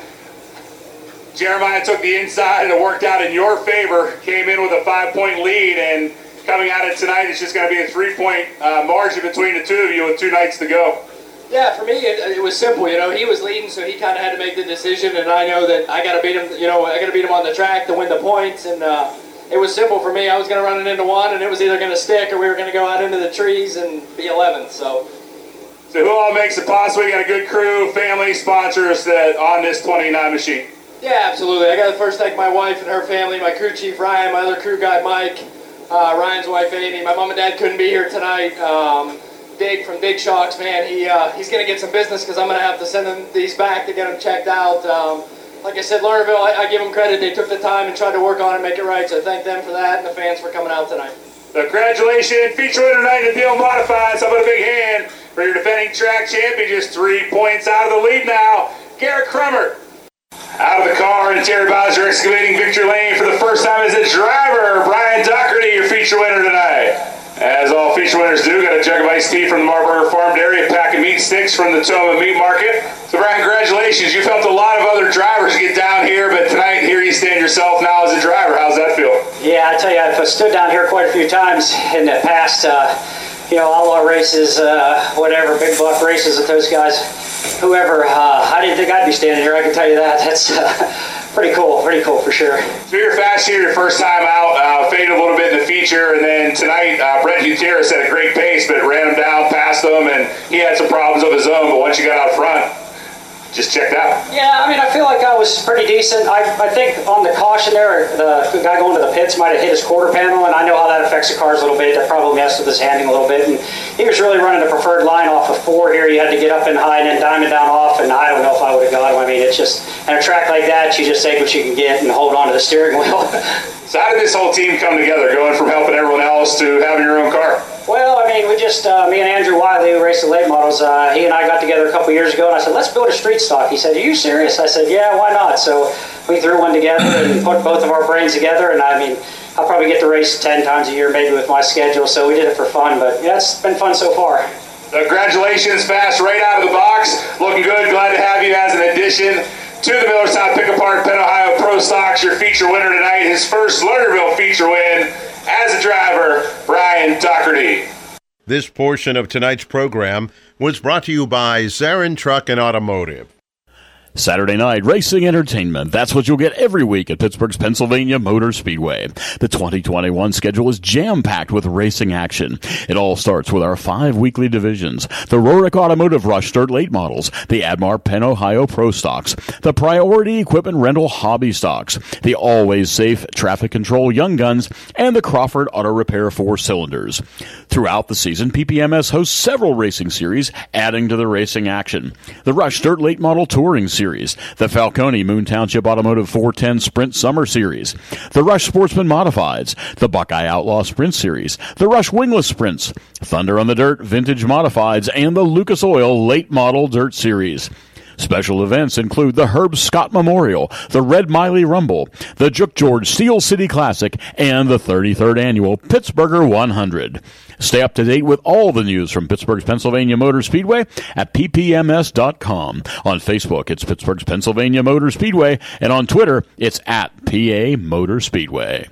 Jeremiah took the inside, and it worked out in your favor. Came in with a five-point lead, and... coming at it tonight, it's just going to be a three-point uh, margin between the two of you with two nights to go. Yeah, for me, it, it was simple. You know, he was leading, so he kind of had to make the decision, and I know that I got to beat him. You know, I got to beat him on the track to win the points, and uh, it was simple for me. I was going to run it into one, and it was either going to stick or we were going to go out into the trees and be eleventh. So, so who all makes it possible? You got a good crew, family, sponsors that on this twenty-nine machine. Yeah, absolutely. I got to first thank my wife and her family, my crew chief Ryan, my other crew guy Mike. Uh, Ryan's wife Amy, my mom and dad couldn't be here tonight. Um, Dig from Dig Sharks, man. He uh, he's going to get some business because I'm going to have to send them these back to get them checked out. Um, like I said, Lernerville, I, I give them credit. They took the time and tried to work on it and make it right, so thank them for that and the fans for coming out tonight. Congratulations, featuring tonight in the Deal Modifieds. How about a big hand for your defending track champion? Just three points out of the lead now. Garrett Crummer out of the car, and Terry Bowser excavating victory lane for the first time as a driver. Brian Doherty, your feature winner tonight. As all feature winners do, got a jug of iced tea from the Marburger Farm Dairy, a pack of meat sticks from the Toma Meat Market. So, Brian, congratulations. You've helped a lot of other drivers get down here, but tonight, here you stand yourself now as a driver. How's that feel? Yeah, I tell you, I've stood down here quite a few times in the past, uh, you know, outlaw races, uh, whatever, big buck races with those guys, whoever. Uh, I didn't think I'd be standing here, I can tell you that. That's... Uh, Pretty cool, pretty cool for sure. So you're fast here, your first time out, uh, faded a little bit in the feature, and then tonight, uh, Brett Gutierrez had a great pace, but ran him down, passed him, and he had some problems of his own, but once you got out front, just checked out. Yeah, I mean, I feel like I was pretty decent. I, I think on the caution there, the, the guy going to the pits might have hit his quarter panel, and I know how that affects the cars a little bit. That probably messed with his handling a little bit, and he was really running a preferred line off of four here. You had to get up and high and then diamond down off, and I don't know if I would have got him. I mean, it's just, and a track like that, you just take what you can get and hold on to the steering wheel. So how did this whole team come together, going from helping everyone else to having your own car? Well, I mean, we just, uh, me and Andrew Wiley, who raced the late models, uh, he and I got together a couple years ago, and I said, let's build a street stock. He said, are you serious? I said, yeah, why not? So we threw one together and put both of our brains together, and I mean, I'll probably get to race ten times a year maybe with my schedule, so we did it for fun, but yeah, it's been fun so far. Congratulations, fast right out of the box. Looking good. Glad to have you as an addition to the Millerstown Pick Apart Penn Ohio Pro Stocks, your feature winner tonight, his first Lernerville feature win as a driver, Brian Doherty. This portion of tonight's program was brought to you by Zarin Truck and Automotive. Saturday night racing entertainment. That's what you'll get every week at Pittsburgh's Pennsylvania Motor Speedway. The twenty twenty-one schedule is jam-packed with racing action. It all starts with our five weekly divisions, the Rorick Automotive Rush Dirt Late Models, the Admar Penn Ohio Pro Stocks, the Priority Equipment Rental Hobby Stocks, the Always Safe Traffic Control Young Guns, and the Crawford Auto Repair Four Cylinders. Throughout the season, P P M S hosts several racing series, adding to the racing action. The Rush Dirt Late Model Touring Series, the Falcone Moon Township Automotive four ten Sprint Summer Series, the Rush Sportsman Modifieds, the Buckeye Outlaw Sprint Series, the Rush Wingless Sprints, Thunder on the Dirt Vintage Modifieds, and the Lucas Oil Late Model Dirt Series. Special events include the Herb Scott Memorial, the Red Miley Rumble, the Jook George Steel City Classic, and the thirty-third Annual Pittsburgher one hundred. Stay up to date with all the news from Pittsburgh's Pennsylvania Motor Speedway at P P M S dot com. On Facebook, it's Pittsburgh's Pennsylvania Motor Speedway, and on Twitter, it's at P A Motor Speedway.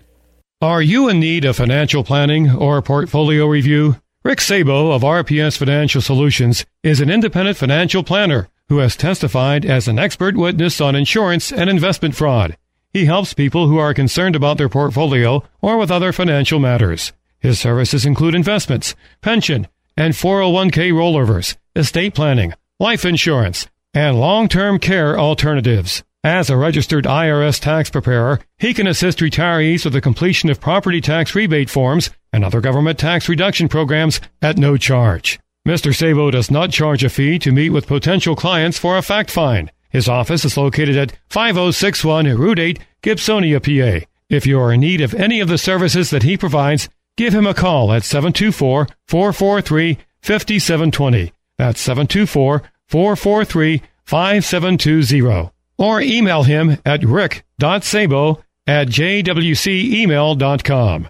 Are you in need of financial planning or portfolio review? Rick Sabo of R P S Financial Solutions is an independent financial planner who has testified as an expert witness on insurance and investment fraud. He helps people who are concerned about their portfolio or with other financial matters. His services include investments, pension, and four oh one k rollovers, estate planning, life insurance, and long-term care alternatives. As a registered I R S tax preparer, he can assist retirees with the completion of property tax rebate forms and other government tax reduction programs at no charge. Mister Sabo does not charge a fee to meet with potential clients for a fact find. His office is located at five oh six one Route eight, Gibsonia, P A. If you are in need of any of the services that he provides, give him a call at seven two four, four four three, five seven two zero. That's seven two four, four four three, five seven two zero. Or email him at rick dot sabo at j w c email dot com.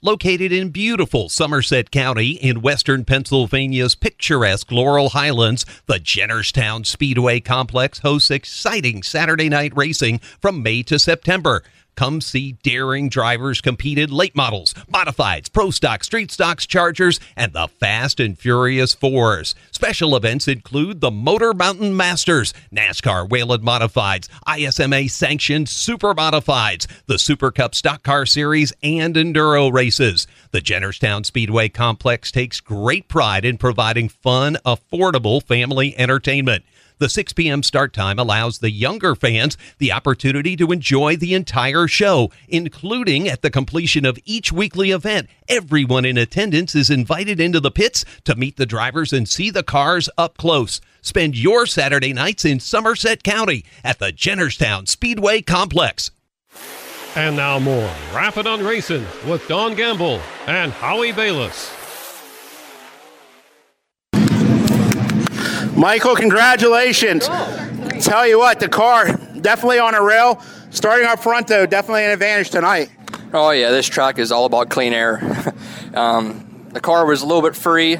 Located in beautiful Somerset County in western Pennsylvania's picturesque Laurel Highlands, the Jennerstown Speedway Complex hosts exciting Saturday night racing from May to September. Come see daring drivers compete in late models, modifieds, pro stocks, street stocks, chargers, and the Fast and Furious fours. Special events include the Motor Mountain Masters, NASCAR Wayland Modifieds, I S M A-sanctioned Super Modifieds, the Super Cup Stock Car Series, and Enduro races. The Jennerstown Speedway Complex takes great pride in providing fun, affordable family entertainment. The six p.m. start time allows the younger fans the opportunity to enjoy the entire show, including at the completion of each weekly event. Everyone in attendance is invited into the pits to meet the drivers and see the cars up close. Spend your Saturday nights in Somerset County at the Jennerstown Speedway Complex. And now more Rapid on Racing with Don Gamble and Howie Bayless. Michael, congratulations. Cool. Tell you what, the car definitely on a rail. Starting up front, though, definitely an advantage tonight. Oh, yeah, this track is all about clean air. um, the car was a little bit free,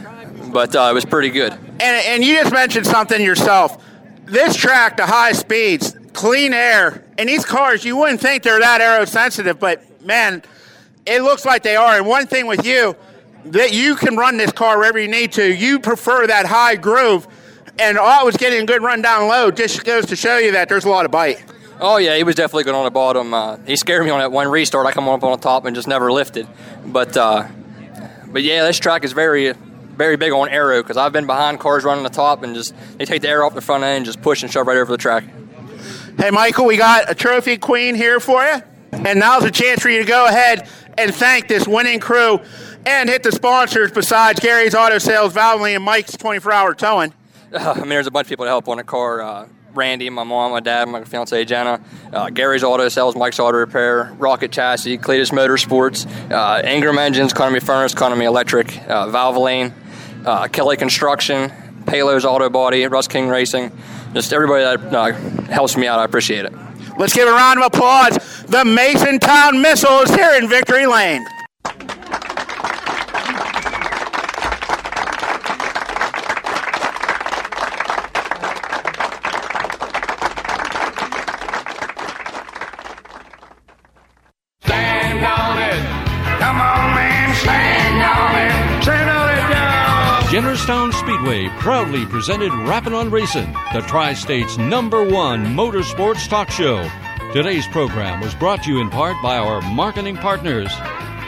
but uh, it was pretty good. And, and you just mentioned something yourself. This track, the high speeds, clean air, and these cars, you wouldn't think they're that aero-sensitive, but, man, it looks like they are. And one thing with you, that you can run this car wherever you need to. You prefer that high groove. And all was getting a good run down low just goes to show you that there's a lot of bite. Oh, yeah, he was definitely good on the bottom. Uh, he scared me on that one restart. I come up on the top and just never lifted. But, uh, but yeah, this track is very, very big on aero because I've been behind cars running the top and just they take the air off the front end and just push and shove right over the track. Hey, Michael, we got a trophy queen here for you. And now's a chance for you to go ahead and thank this winning crew and hit the sponsors besides Gary's Auto Sales, Valvoline, and Mike's twenty-four hour Towing. Uh, I mean, there's a bunch of people to help on the car. Uh, Randy, my mom, my dad, my fiancée, Jenna, uh, Gary's Auto Sales, Mike's Auto Repair, Rocket Chassis, Cletus Motorsports, uh, Ingram Engines, Economy Furnace, Economy Electric, uh, Valvoline, uh, Kelly Construction, Palos Auto Body, Russ King Racing. Just everybody that uh, helps me out, I appreciate it. Let's give a round of applause. The Masontown Missile is here in Victory Lane. Jennerstown Speedway proudly presented Rappin' on Racing, the Tri-State's number one motorsports talk show. Today's program was brought to you in part by our marketing partners.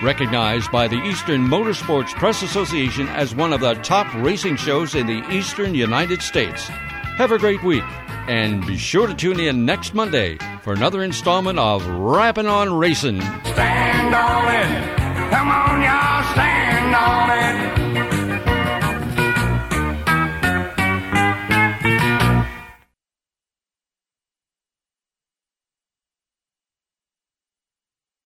Recognized by the Eastern Motorsports Press Association as one of the top racing shows in the Eastern United States. Have a great week, and be sure to tune in next Monday for another installment of Rappin' on Racing. Stand on it. Come on, y'all, stand on it.